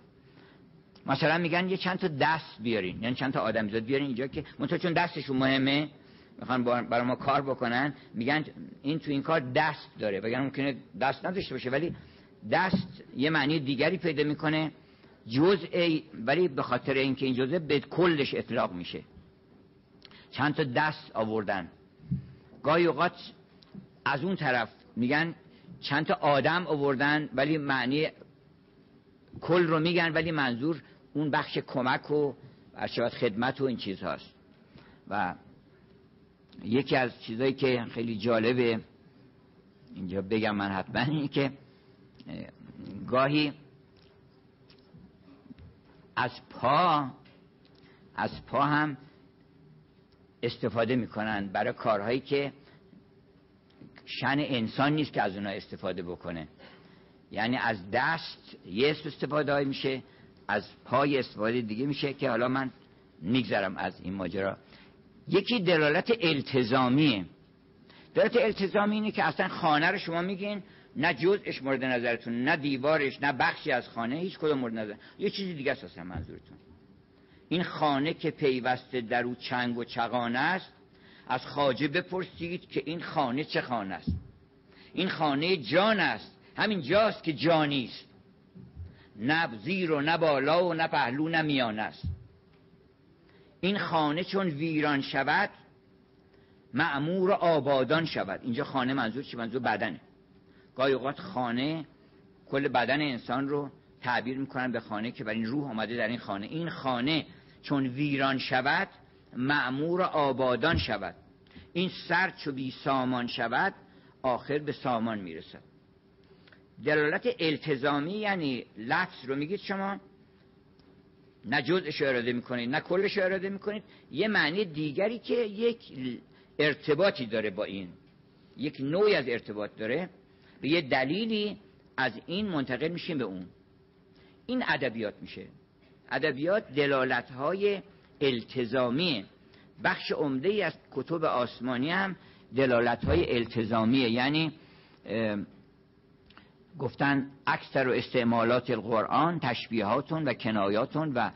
مثلا میگن یه چند تا دست بیارین، یعنی چند تا آدمیزاد بیارین اینجا که منتها چون دستشون مهمه میخوان برای ما کار بکنن، میگن این تو این کار دست داره، وگرنه ممکنه دست نداشته باشه، ولی دست یه معنی دیگری پیدا میکنه، جزء، ولی به خاطر اینکه این جزء به کلش اطلاق میشه. چند تا دست آوردن. گاهی اوقات از اون طرف میگن چند تا آدم آوردن، ولی معنی کل رو میگن، ولی منظور اون بخش کمک و ارشاد خدمت و این چیز هاست. و یکی از چیزایی که خیلی جالبه اینجا بگم من حتما اینه که گاهی از پا از پا هم استفاده میکنن برای کارهایی که شأن انسان نیست که از اونها استفاده بکنه. یعنی از دست یه استفاده هایی میشه، از پای استفاده دیگه میشه که حالا من میگذرم از این ماجرا. یکی دلالت التزامیه. دلالت التزامی اینه که اصلا خانه رو شما میگین نه جزءش مورد نظرتون، نه دیوارش، نه بخشی از خانه، هیچ کدوم مورد نظر، یه چیزی دیگه است اصلا منظورتون. این خانه که پیوسته در او چنگ و چغانه است، از خواجه بپرسید که این خانه چه خانه است. این خانه جان است، همین جاست که جانی است، نه زیر و نه بالا و نه پهلو نه میانه است. این خانه چون ویران شود معمور آبادان شود. اینجا خانه منظور چی؟ منظور بدنه. گاهی اوقات خانه کل بدن انسان رو تعبیر میکنن به خانه که بر این روح آمده در این خانه. این خانه چون ویران شود معمور آبادان شود. این سر چو بی سامان شود آخر به سامان میرسد. دلالت التزامی یعنی لفظ رو میگید شما نه جزءش اراده میکنید نه کلش اراده میکنید، یه معنی دیگری که یک ارتباطی داره با این، یک نوعی از ارتباط داره، به یه دلیلی از این منتقل میشیم به اون. این ادبیات میشه. ادبیات دلالت‌های التزامی. بخش عمده‌ای از کتب آسمانی هم دلالت‌های التزامیه. یعنی گفتن اکثر و استعمالات القرآن تشبیهاتون و کنایاتون و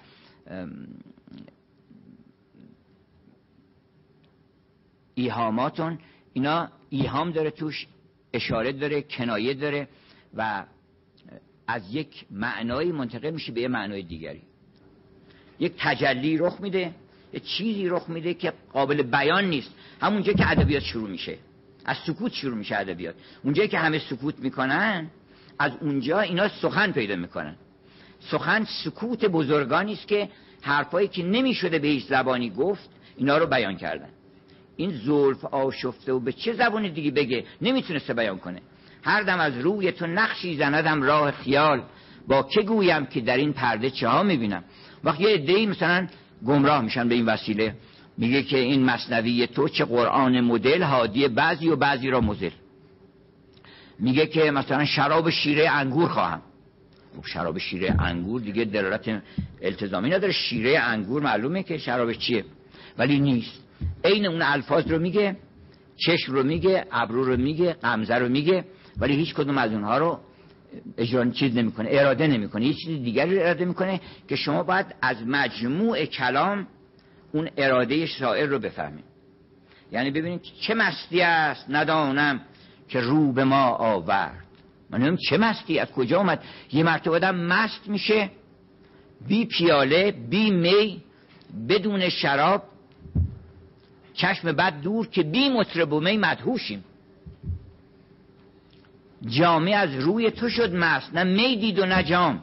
ایهاماتون، اینا ایهام داره توش، اشاره داره، کنایه داره و از یک معنایی منتقل میشه به یه معنای دیگری. یک تجلی رخ میده، یه چیزی رخ میده که قابل بیان نیست. همونجا که ادبیات شروع میشه، از سکوت شروع میشه ادبیات. اونجایی که همه سکوت میکنن، از اونجا اینا سخن پیدا میکنن. سخن سکوت بزرگانی است که حرفایی که نمیشده به هیچ زبانی گفت، اینا رو بیان کردن. این زلف آشفته و به چه زبانی دیگه بگه، نمیتونسته بیان کنه. هر دم از روی تو نقشی زندم راه خیال، با که گویم که در این پرده چه ها میبینم. وقتی یه عده‌ای مثلا گمراه میشن به این وسیله، میگه که این مثنوی تو چه قرآن مدل، هادی بعضی و بعضی را مزل. میگه که مثلا شراب شیره انگور خواهم. خب شراب شیره انگور دیگه دلالت التزامی نداره، شیره انگور معلومه که شراب چیه، ولی نیست. عین اون الفاظ رو میگه، چشم رو میگه، ابرو رو میگه، غمزه رو میگه، ولی هیچ کدوم از اونها رو اجرا چیز نمیکنه، اراده نمیکنه. یه چیز دیگری اراده میکنه که شما باید از مجموع کلام اون اراده شاعر رو بفهمید. یعنی ببینید چه مستی است ندانم که رو به ما آورد. من نمیدونم چه مستی از کجا اومد. یه مرتبه آدم مست میشه، بی پیاله، بی می، بدون شراب، چشم بد دور که بی مطرب و می مدهوشیم. جامی از روی تو شد مست، نه می دید و نه جام.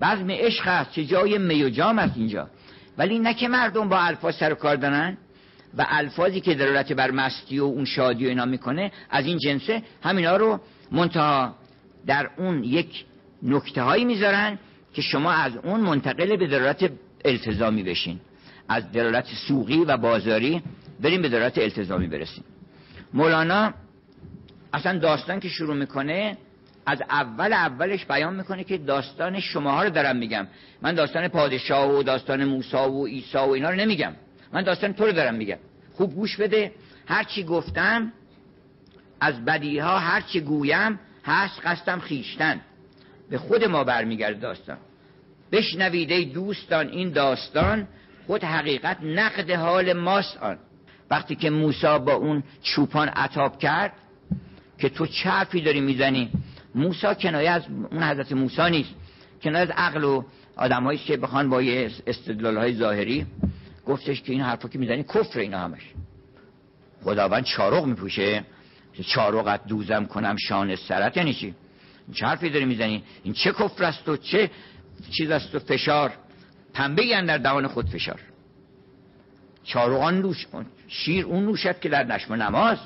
بزم عشق است چه جای می و جام است اینجا. ولی نه که مردم با الفاظ سر و کار دارن و الفاظی که دلالت بر مستی و اون شادی و اینا میکنه از این جنسه، همینا رو منتها در اون یک نکته هایی میذارن که شما از اون منتقل به دلالت التزامی بشین، از دلالت سوقی و بازاری بریم به دلالت التزامی برسیم. مولانا اصلا داستان که شروع میکنه از اول اولش بیان میکنه که داستان شماها رو دارم میگم. من داستان پادشاه و داستان موسی و عیسی و اینا رو نمیگم، من داستان تو رو دارم میگم. خوب گوش بده. هر چی گفتم از بدیها، هر چی گویم هست قصدم خیشتن، به خود ما برمیگرده داستان. بشنوید ای دوستان این داستان، خود حقیقت نقد حال ماست آن. وقتی که موسی با اون چوپان عتاب کرد که تو چه حرفی داری میزنی، موسی کنایه از اون حضرت موسی نیست، کنایه از عقل و آدمایی که بخوان با یه استدلال‌های ظاهری، گفتش که این حرفا که میزنی کفر، اینا همش خداوند چارق میپوشه، چارقت دوزم کنم شان سرت. یعنی چی؟ چه حرفی داری میزنی؟ این چه کفر است و چه چیز است و فشار، پنبه‌ای اندر دهان خود فشار. چاروان نوش، شیر اون نوشد که در نشم نماز،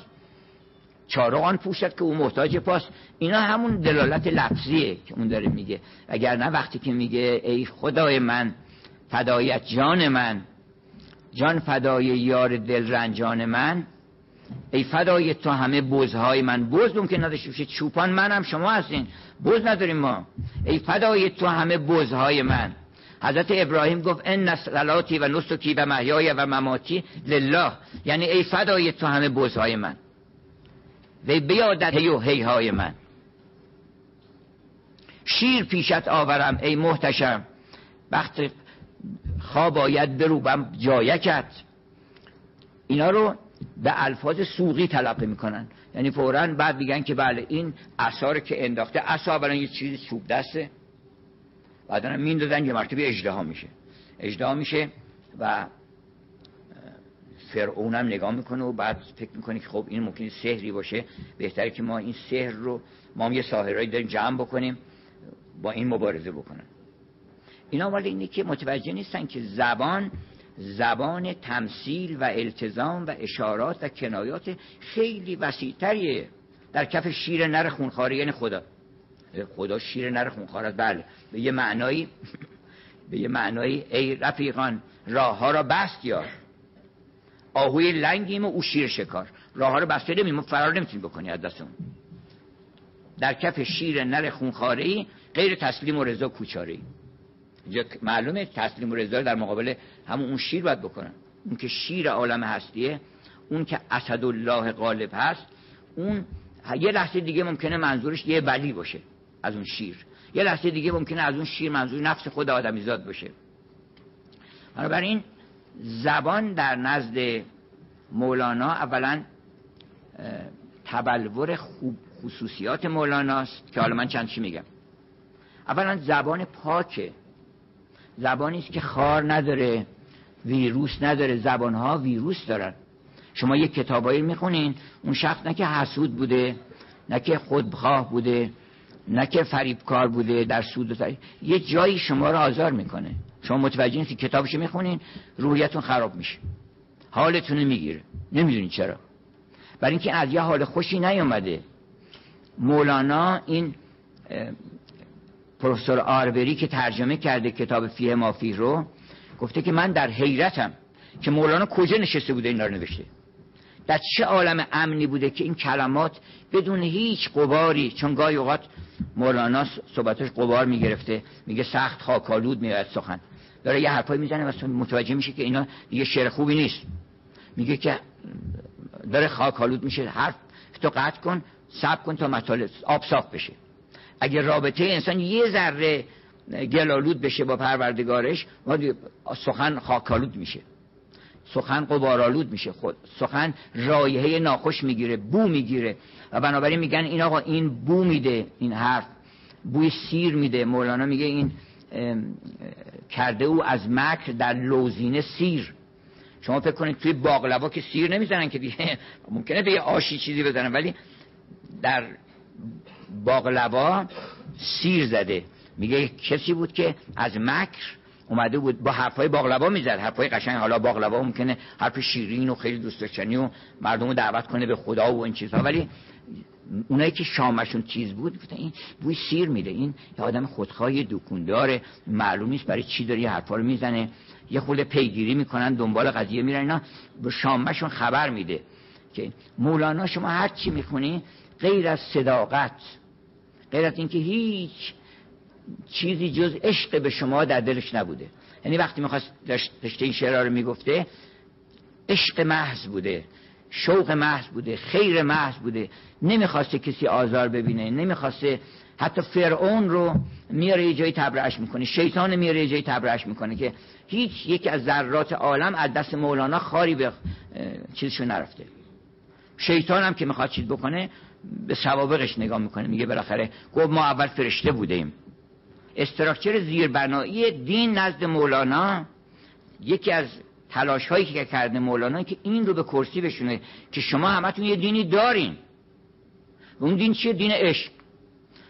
چاروان پوشد که اون محتاج پاس. اینا همون دلالت لفظیه که اون داره میگه. اگر نه وقتی که میگه ای خدای من فدایت جان من، جان فدای یار دل رنجان من، ای فدای تو همه بزهای من، بزدون که نداشته باشه، چوپان منم شما هستین، بز نداریم ما. ای فدای تو همه بزهای من. حضرت ابراهیم گفت ان صلاتی و نسکی و محیای و مماتی لله، یعنی ای فدای تو همه بزهای من و بیادت هی و هیهای من. شیر پیشت آورم ای محتشم، وقت خواب آید بروبم جایکت. اینا رو به الفاظ سوقی تلقی میکنن، یعنی فوراً بعد میگن که بله این عصا که انداخته، عصا اولا یه چیزی چوب دسته، بعدا هم میندازن یه مرتبه اژدها میشه، اژدها میشه و فرعون هم نگاه میکنه و بعد فکر میکنه که خب این ممکنه سحری باشه، بهتره که ما این سحر رو، ما هم یه ساحرایی داریم جمع بکنیم با این مبارزه بکنن. اینا ولی اینه که متوجه نیستن که زبان زبان تمثیل و التزام و اشارات و کنایات خیلی وسیع‌تریه. در کف شیر نر خونخواره، یعنی خدا خدا شیر نر خونخواره. بله به یه معنایی به یه معنایی ای رفیقان راه ها را بست یار، آهوی لنگیم و او شیر شکار. راه ها را بسته نمیم، ما فرار نمیتونیم بکنی از دستمون. در کف شیر نر خونخواره غیر تسلیم و رضا کوچاری. معلومه تسلیم و رضا در مقابل همون اون شیر باید بکنن. اون که شیر عالم هستیه، اون که اسدالله غالب هست، اون یه لحظه دیگه ممکنه منظورش یه بلی باشه از اون شیر، یه لحظه دیگه ممکنه از اون شیر منظور نفس خود آدمیزاد باشه. بنابراین زبان در نزد مولانا اولا تبلور خوب خصوصیات مولاناست که حالا من چند چی میگم. اولا زبان پاکه، زبانی است که خار نداره، ویروس نداره. زبانها ویروس دارن. شما یک کتابایی میخونین، اون شخص نه که حسود بوده، نه که خودخواه بوده، نه که فریبکار بوده در سود و تاری. یه جایی شما رو آزار میکنه، شما متوجه نیستی، کتابش میخونین روحیتون خراب میشه، حالتون رو میگیره، نمیدونین چرا، برای اینکه از یه حال خوشی نیومده. مولانا این پروفسور آربری که ترجمه کرده کتاب فیه ما فیه رو، گفته که من در حیرتم که مولانا کجا نشسته بوده اینا رو نوشته، در چه عالم امنی بوده که این کلمات بدون هیچ غباری، چون گاهی اوقات مولانا صحبتش غبار میگرفته، میگه سخت خاکالود میاد سخن، داره یه حرفایی میزنه و متوجه میشه که اینا دیگه شعر خوبی نیست، میگه که داره خاکالود میشه، حرف تو قطع کن، صبر کن تا مطالب آب صاف بشه. اگر رابطه انسان یه ذره گلالود بشه با پروردگارش، سخن خاکالود میشه، سخن غبارالود میشه، خود سخن رایحه ناخوش میگیره، بو میگیره. و بنابراین میگن این آقا این بو میده، این حرف بوی سیر میده. مولانا میگه این کرده او از مکر در لوزینه سیر. شما فکر کنید توی باقلوا که سیر نمیزنن که دیگه، ممکنه به یه آشی چیزی بزنن، ولی در باقلوا سیر زده. میگه کسی بود که از مکر اومده بود با حرفای باقلوا میزد، حرفای قشنگ. حالا باقلوا ممکنه حرف شیرین و خیلی دوست داشتنی و مردم رو دعوت کنه به خدا و این چیزها، ولی اونایی که شامشون چیز بود گفتن این بوی سیر میده، این یه آدم خودخواه، یه دکونداره، معلوم نیست برای چی داره یه حرفا رو میزنه. یه خود پیگیری میکنن، دنبال قضیه میرن، اینا به شامشون خبر میده. که مولانا شما هر چی میخونی غیر از صداقت، غیر از اینکه هیچ چیزی جز عشق به شما در دلش نبوده، یعنی وقتی میخواست پشت این شعرها رو میگفته عشق محض بوده، شوق محض بوده، خیر محض بوده، نمیخواسته کسی آزار ببینه، نمیخواسته. حتی فرعون رو میاره یه جایی تبرئش میکنه، شیطان میاره یه جایی تبرئش میکنه که هیچ یکی از ذرات عالم از دست مولانا خاری به چیزشون نرفته. شیطان هم که میخواد چیز بکنه به سوابقش نگاه میکنه، میگه بالاخره گفت ما اول فرشته بودیم. استراکچر زیربنایی دین نزد مولانا، یکی از تلاش هایی که کرده مولانا که این رو به کرسی بشونه که شما همتون یه دینی دارین. اون دین چیه؟ دین عشق.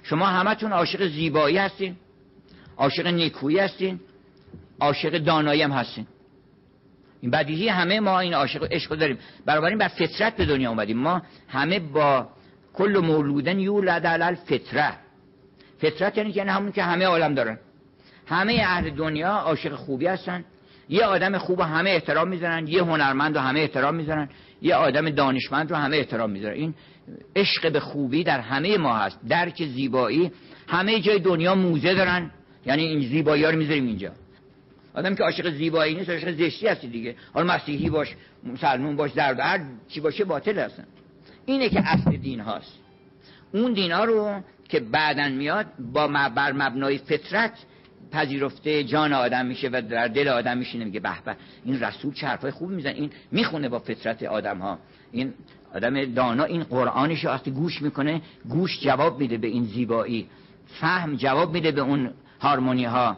شما همتون عاشق زیبایی هستین، عاشق نیکویی هستین، عاشق دانایی هم هستین. این بدیهی همه ما این عاشق عشق داریم. بنابراین بر فطرت به دنیا اومدیم. ما همه با کل مولودن یولد علی الفطره. فطرت یعنی که همون که همه عالم دارن، همه اهل دنیا عاشق خوبی هستن. یه آدم خوب رو همه احترام میذارن، یه هنرمند رو همه احترام میذارن، یه آدم دانشمند رو همه احترام میذارن. این عشق به خوبی در همه ما هست. درک زیبایی، همه جای دنیا موزه دارن، یعنی این زیبایی‌ها رو میذاریم اینجا. آدم که عاشق زیبایی نیست، عاشق زشتی هستی دیگه. حالا مسیحی باش، مسلمان باش، زرد، هر چی باشه باطل هستن. اینه که اصل دین هاست. اون دینا رو که بعداً میاد با بر مبنای فطرت پذیرفته جان آدم میشه و در دل آدم میشینه، میگه به به این رسول چه حرفای خوب میزنه، این میخونه با فطرت آدم ها، این آدم دانا این قرآنش رو وقتی گوش میکنه، گوش جواب میده به این زیبایی، فهم جواب میده به اون هارمونی ها،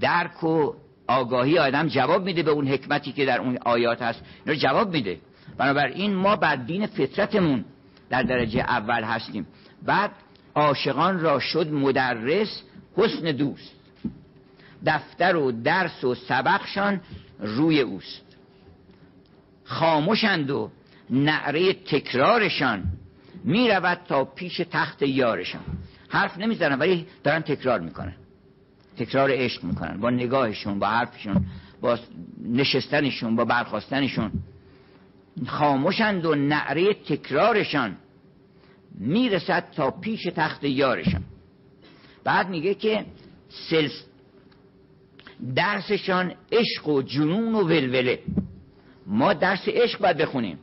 درک و آگاهی آدم جواب میده به اون حکمتی که در اون آیات هست، اینا رو جواب میده. بنابراین ما بر دین فطرتمون در درجه اول هستیم. بعد عاشقان را شد مدرس حسن دوست، دفتر و درس و سبقشان روی اوست، خاموشند و نعره تکرارشان میرود تا پیش تخت یارشان. حرف نمیزنن ولی دارن تکرار میکنن، تکرار عشق میکنن با نگاهشون، با حرفشون، با نشستنشون، با برخاستنشون. خاموشند و نعره تکرارشان میرسد تا پیش تخت یارشان. بعد میگه که سلس درسشان عشق و جنون و ولوله. ما درس عشق باید بخونیم،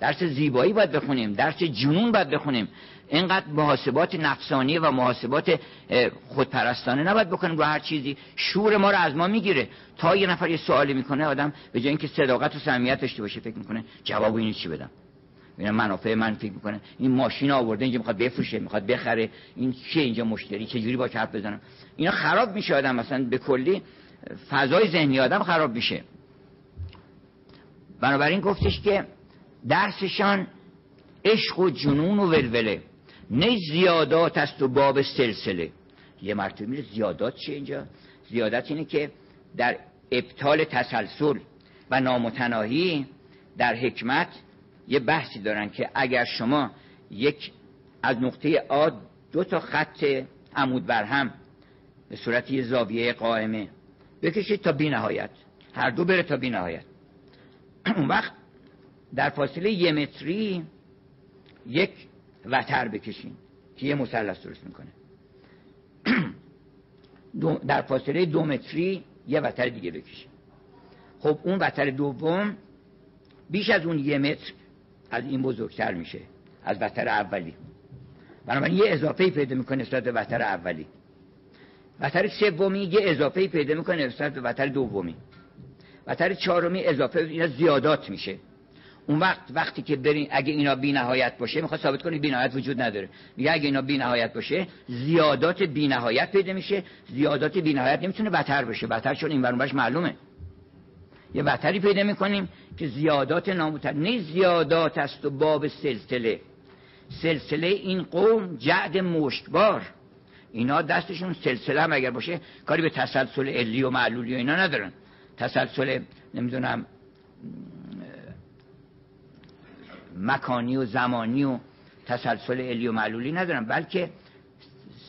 درس زیبایی باید بخونیم، درس جنون باید بخونیم. اینقدر محاسبات نفسانی و محاسبات خودپرستانه نباید بکنیم رو هر چیزی. شور ما رو از ما میگیره. تا یه نفر یه سوالی میکنه، آدم به جای اینکه صداقت و صمیمیت داشته باشه فکر میکنه جواب اینو چی بدم، اینا منافع من، فکر میکنه این ماشین آورده اینجا میخواد بفروشه، میخواد بخره، این چیه اینجا مشتری، چه جوری با حرف بزنم. اینا خراب میشه آدم، مثلا به کلی فضای ذهنی آدم خراب میشه. بنابراین گفتش که درسشان عشق و جنون و ولوله، نه زیادات است و باب سلسله. یه مرتبه میره زیادات چیه اینجا؟ زیادت اینه که در ابطال تسلسل و نامتناهی در حکمت یه بحثی دارن که اگر شما یک از نقطه آ دو تا خط عمود بر هم به صورت یه زاویه قائمه بکشید تا بی نهایت، هر دو بره تا بی نهایت، اون وقت در فاصله یه متری یک وتر بکشین که یه مثلث درست میکنه، در فاصله دو متری یه وتر دیگه بکشین. خب اون وتر دوم بیش از اون یه متر از این بزرگتر میشه از وتر اولی، بنابراین یه اضافه‌ای پیدا میکنه نسبت به وتر اولی. وتر سومی یه اضافه‌ای پیدا میکنه نسبت به وتر دومی. وتر چهارمی اضافه، اینا زیادات میشه. اون وقت وقتی که برین اگه اینا بی نهایت باشه، میخواد ثابت کنه بی نهایت وجود نداره، میگه اگه اینا بی نهایت باشه زیادات بی نهایت پیدا میشه. زیادات بی نهایت نمیتونه وتر بشه، وتر چون این ورانش معلومه. یه وتری پیدا میکنیم که زیادات نامتناهی زیادات است و باب سلسله. سلسله این قوم جعد مشتبار، اینا دستشون سلسله هم اگر باشه کاری به تسلسل علی و معلولی و اینا ندارن، تسلسل نمیدونم مکانی و زمانی و تسلسل علی و معلولی ندارن، بلکه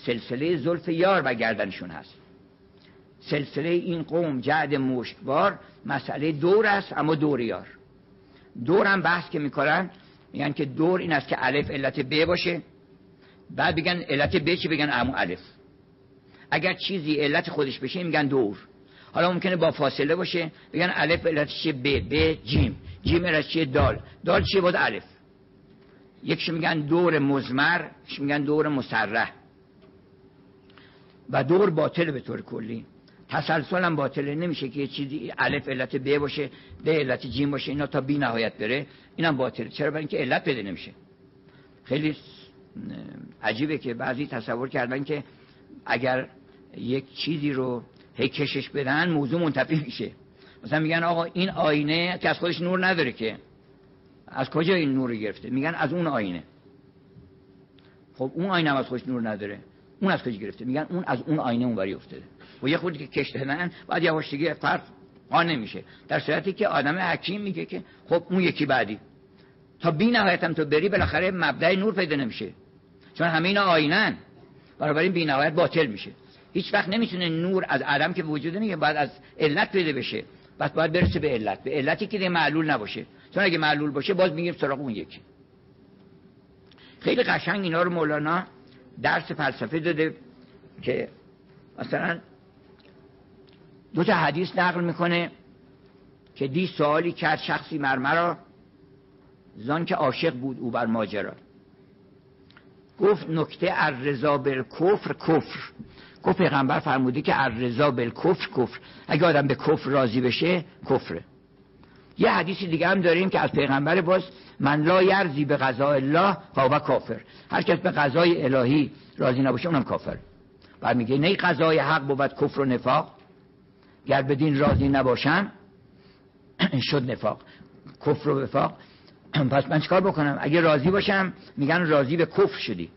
سلسله زلف یار و گردنشون هست. سلسله این قوم جعد مشتبار مسئله دور است، اما دور یار. دور هم بحث که میکنن میگن که دور این است که الف علت ب باشه، بعد بگن علت ب چی، بگن عمو الف. اگر چیزی علت خودش بشه میگن دور. حالا ممکنه با فاصله باشه، بگن الف علتش چیه، ب، ب جیم، جیم علتش چیه، دال، دال چیه، بود الف. یکش میگن دور مزمر، یکش میگن دور مسرح. و دور باطل به طور کلی، تسلسل هم باطله. نمیشه که یه چیزی الف علت ب باشه، ب علت جیم باشه، اینا تا بی نهایت بره، اینم باطله. چرا؟ برای اینکه علت پیدا نمیشه. خیلی عجیبه که بعضی تصور کردن که اگر یک چیزی رو هی کشش بدن موضوع منتفی میشه. مثلا میگن آقا این آینه که از خودش نور نداره که، از کجا این نور رو گرفته؟ میگن از اون آینه. خب اون آینه هم از خودش نور نداره، اون از کجا گرفته؟ میگن اون از اون آینه اونوری افتاده. و یه خودی که کشته من بعد یواشکی فرق آن نمیشه، در صورتی که آدم حکیم میگه که خب اون یکی بعدی تا بی نهایتم تو بری بالاخره مبدأ نور پیدا نمیشه، چون همه اینا آینن، برابر این بی نهایت باطل میشه. هیچ وقت نمیتونه نور از عدم که وجود نمیه، بعد از علت پیدا بشه، بعد باید برسه به علت، به علتی که دیگه معلول نباشه، چون اگه معلول باشه باز میگیم سراغ اون یکی. خیلی قشنگ اینا رو مولانا درس فلسفه داده که مثلا دو تا حدیث نقل میکنه که دی سوالی کرد شخصی مرمرا زان که عاشق بود او بر ماجرا، گفت نکته الرضا بالکفر کفر. گفت پیغمبر فرمودی که الرضا بالکفر کفر، اگه آدم به کفر راضی بشه کفره. یه حدیث دیگه هم داریم که از پیغمبر باز من لا یرضی به قضاء الله فهو کافر، هر کس به قضای الهی راضی نباشه اونم کافر. بعد میگه نه قضای حق بود کفر و نفاق، گر به دین راضی نباشم شد نفاق، کفر و وفاق. پس من چیکار بکنم؟ اگه راضی باشم میگن راضی به کفر شدی،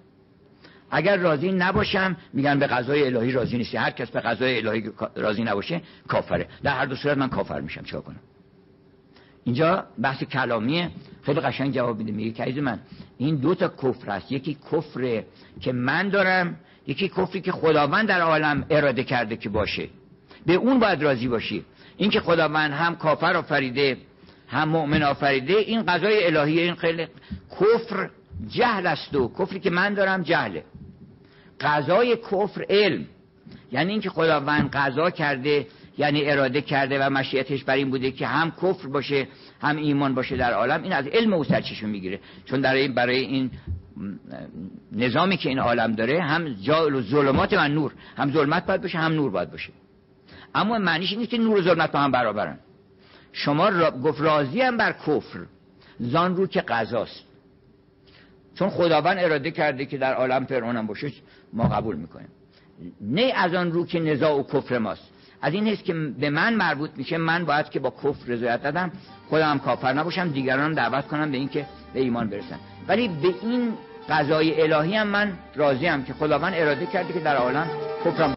اگر راضی نباشم میگن به قضای الهی راضی نیستی، هر کس به قضای الهی راضی نباشه کافره. در هر دو صورت من کافر میشم، چیکار کنم؟ اینجا بحث کلامیه، خیلی قشنگ جواب میده. میگه که عزیز من این دو تا کفر است، یکی کفر که من دارم، یکی کفری که خداوند در عالم اراده کرده که باشه، به اون باید راضی باشی. این که خداوند هم کافر آفریده هم مؤمن آفریده، این قضای الهیه. این خیلی کفر جهل است، و کفری که من دارم جهله. قضای کفر علم، یعنی این که خداوند قضا کرده، یعنی اراده کرده و مشیتش بر این بوده که هم کفر باشه هم ایمان باشه در عالم. این از علم او سرچشمه میگیره، چون در این برای این نظامی که این عالم داره هم جعل ظلمات و نور، هم ظلمت باید باشه هم نور باید باشه. اما معنیش نیست که نور و ظلمت با هم برابرن. شما را... گفت راضی هم بر کفر زان رو که قضاست، چون خداوند اراده کرده که در عالم فرعون هم باشه ما قبول میکنیم. نه از آن رو که نزاع و کفر ماست، از این هست که به من مربوط میشه، من باید که با کفر رضایت دادم، خودم کافر نباشم، دیگرانم دعوت کنم به اینکه به ایمان برسن. ولی به این قضای الهی هم من راضی ام که خداوند اراده کرده که در عالم کفرم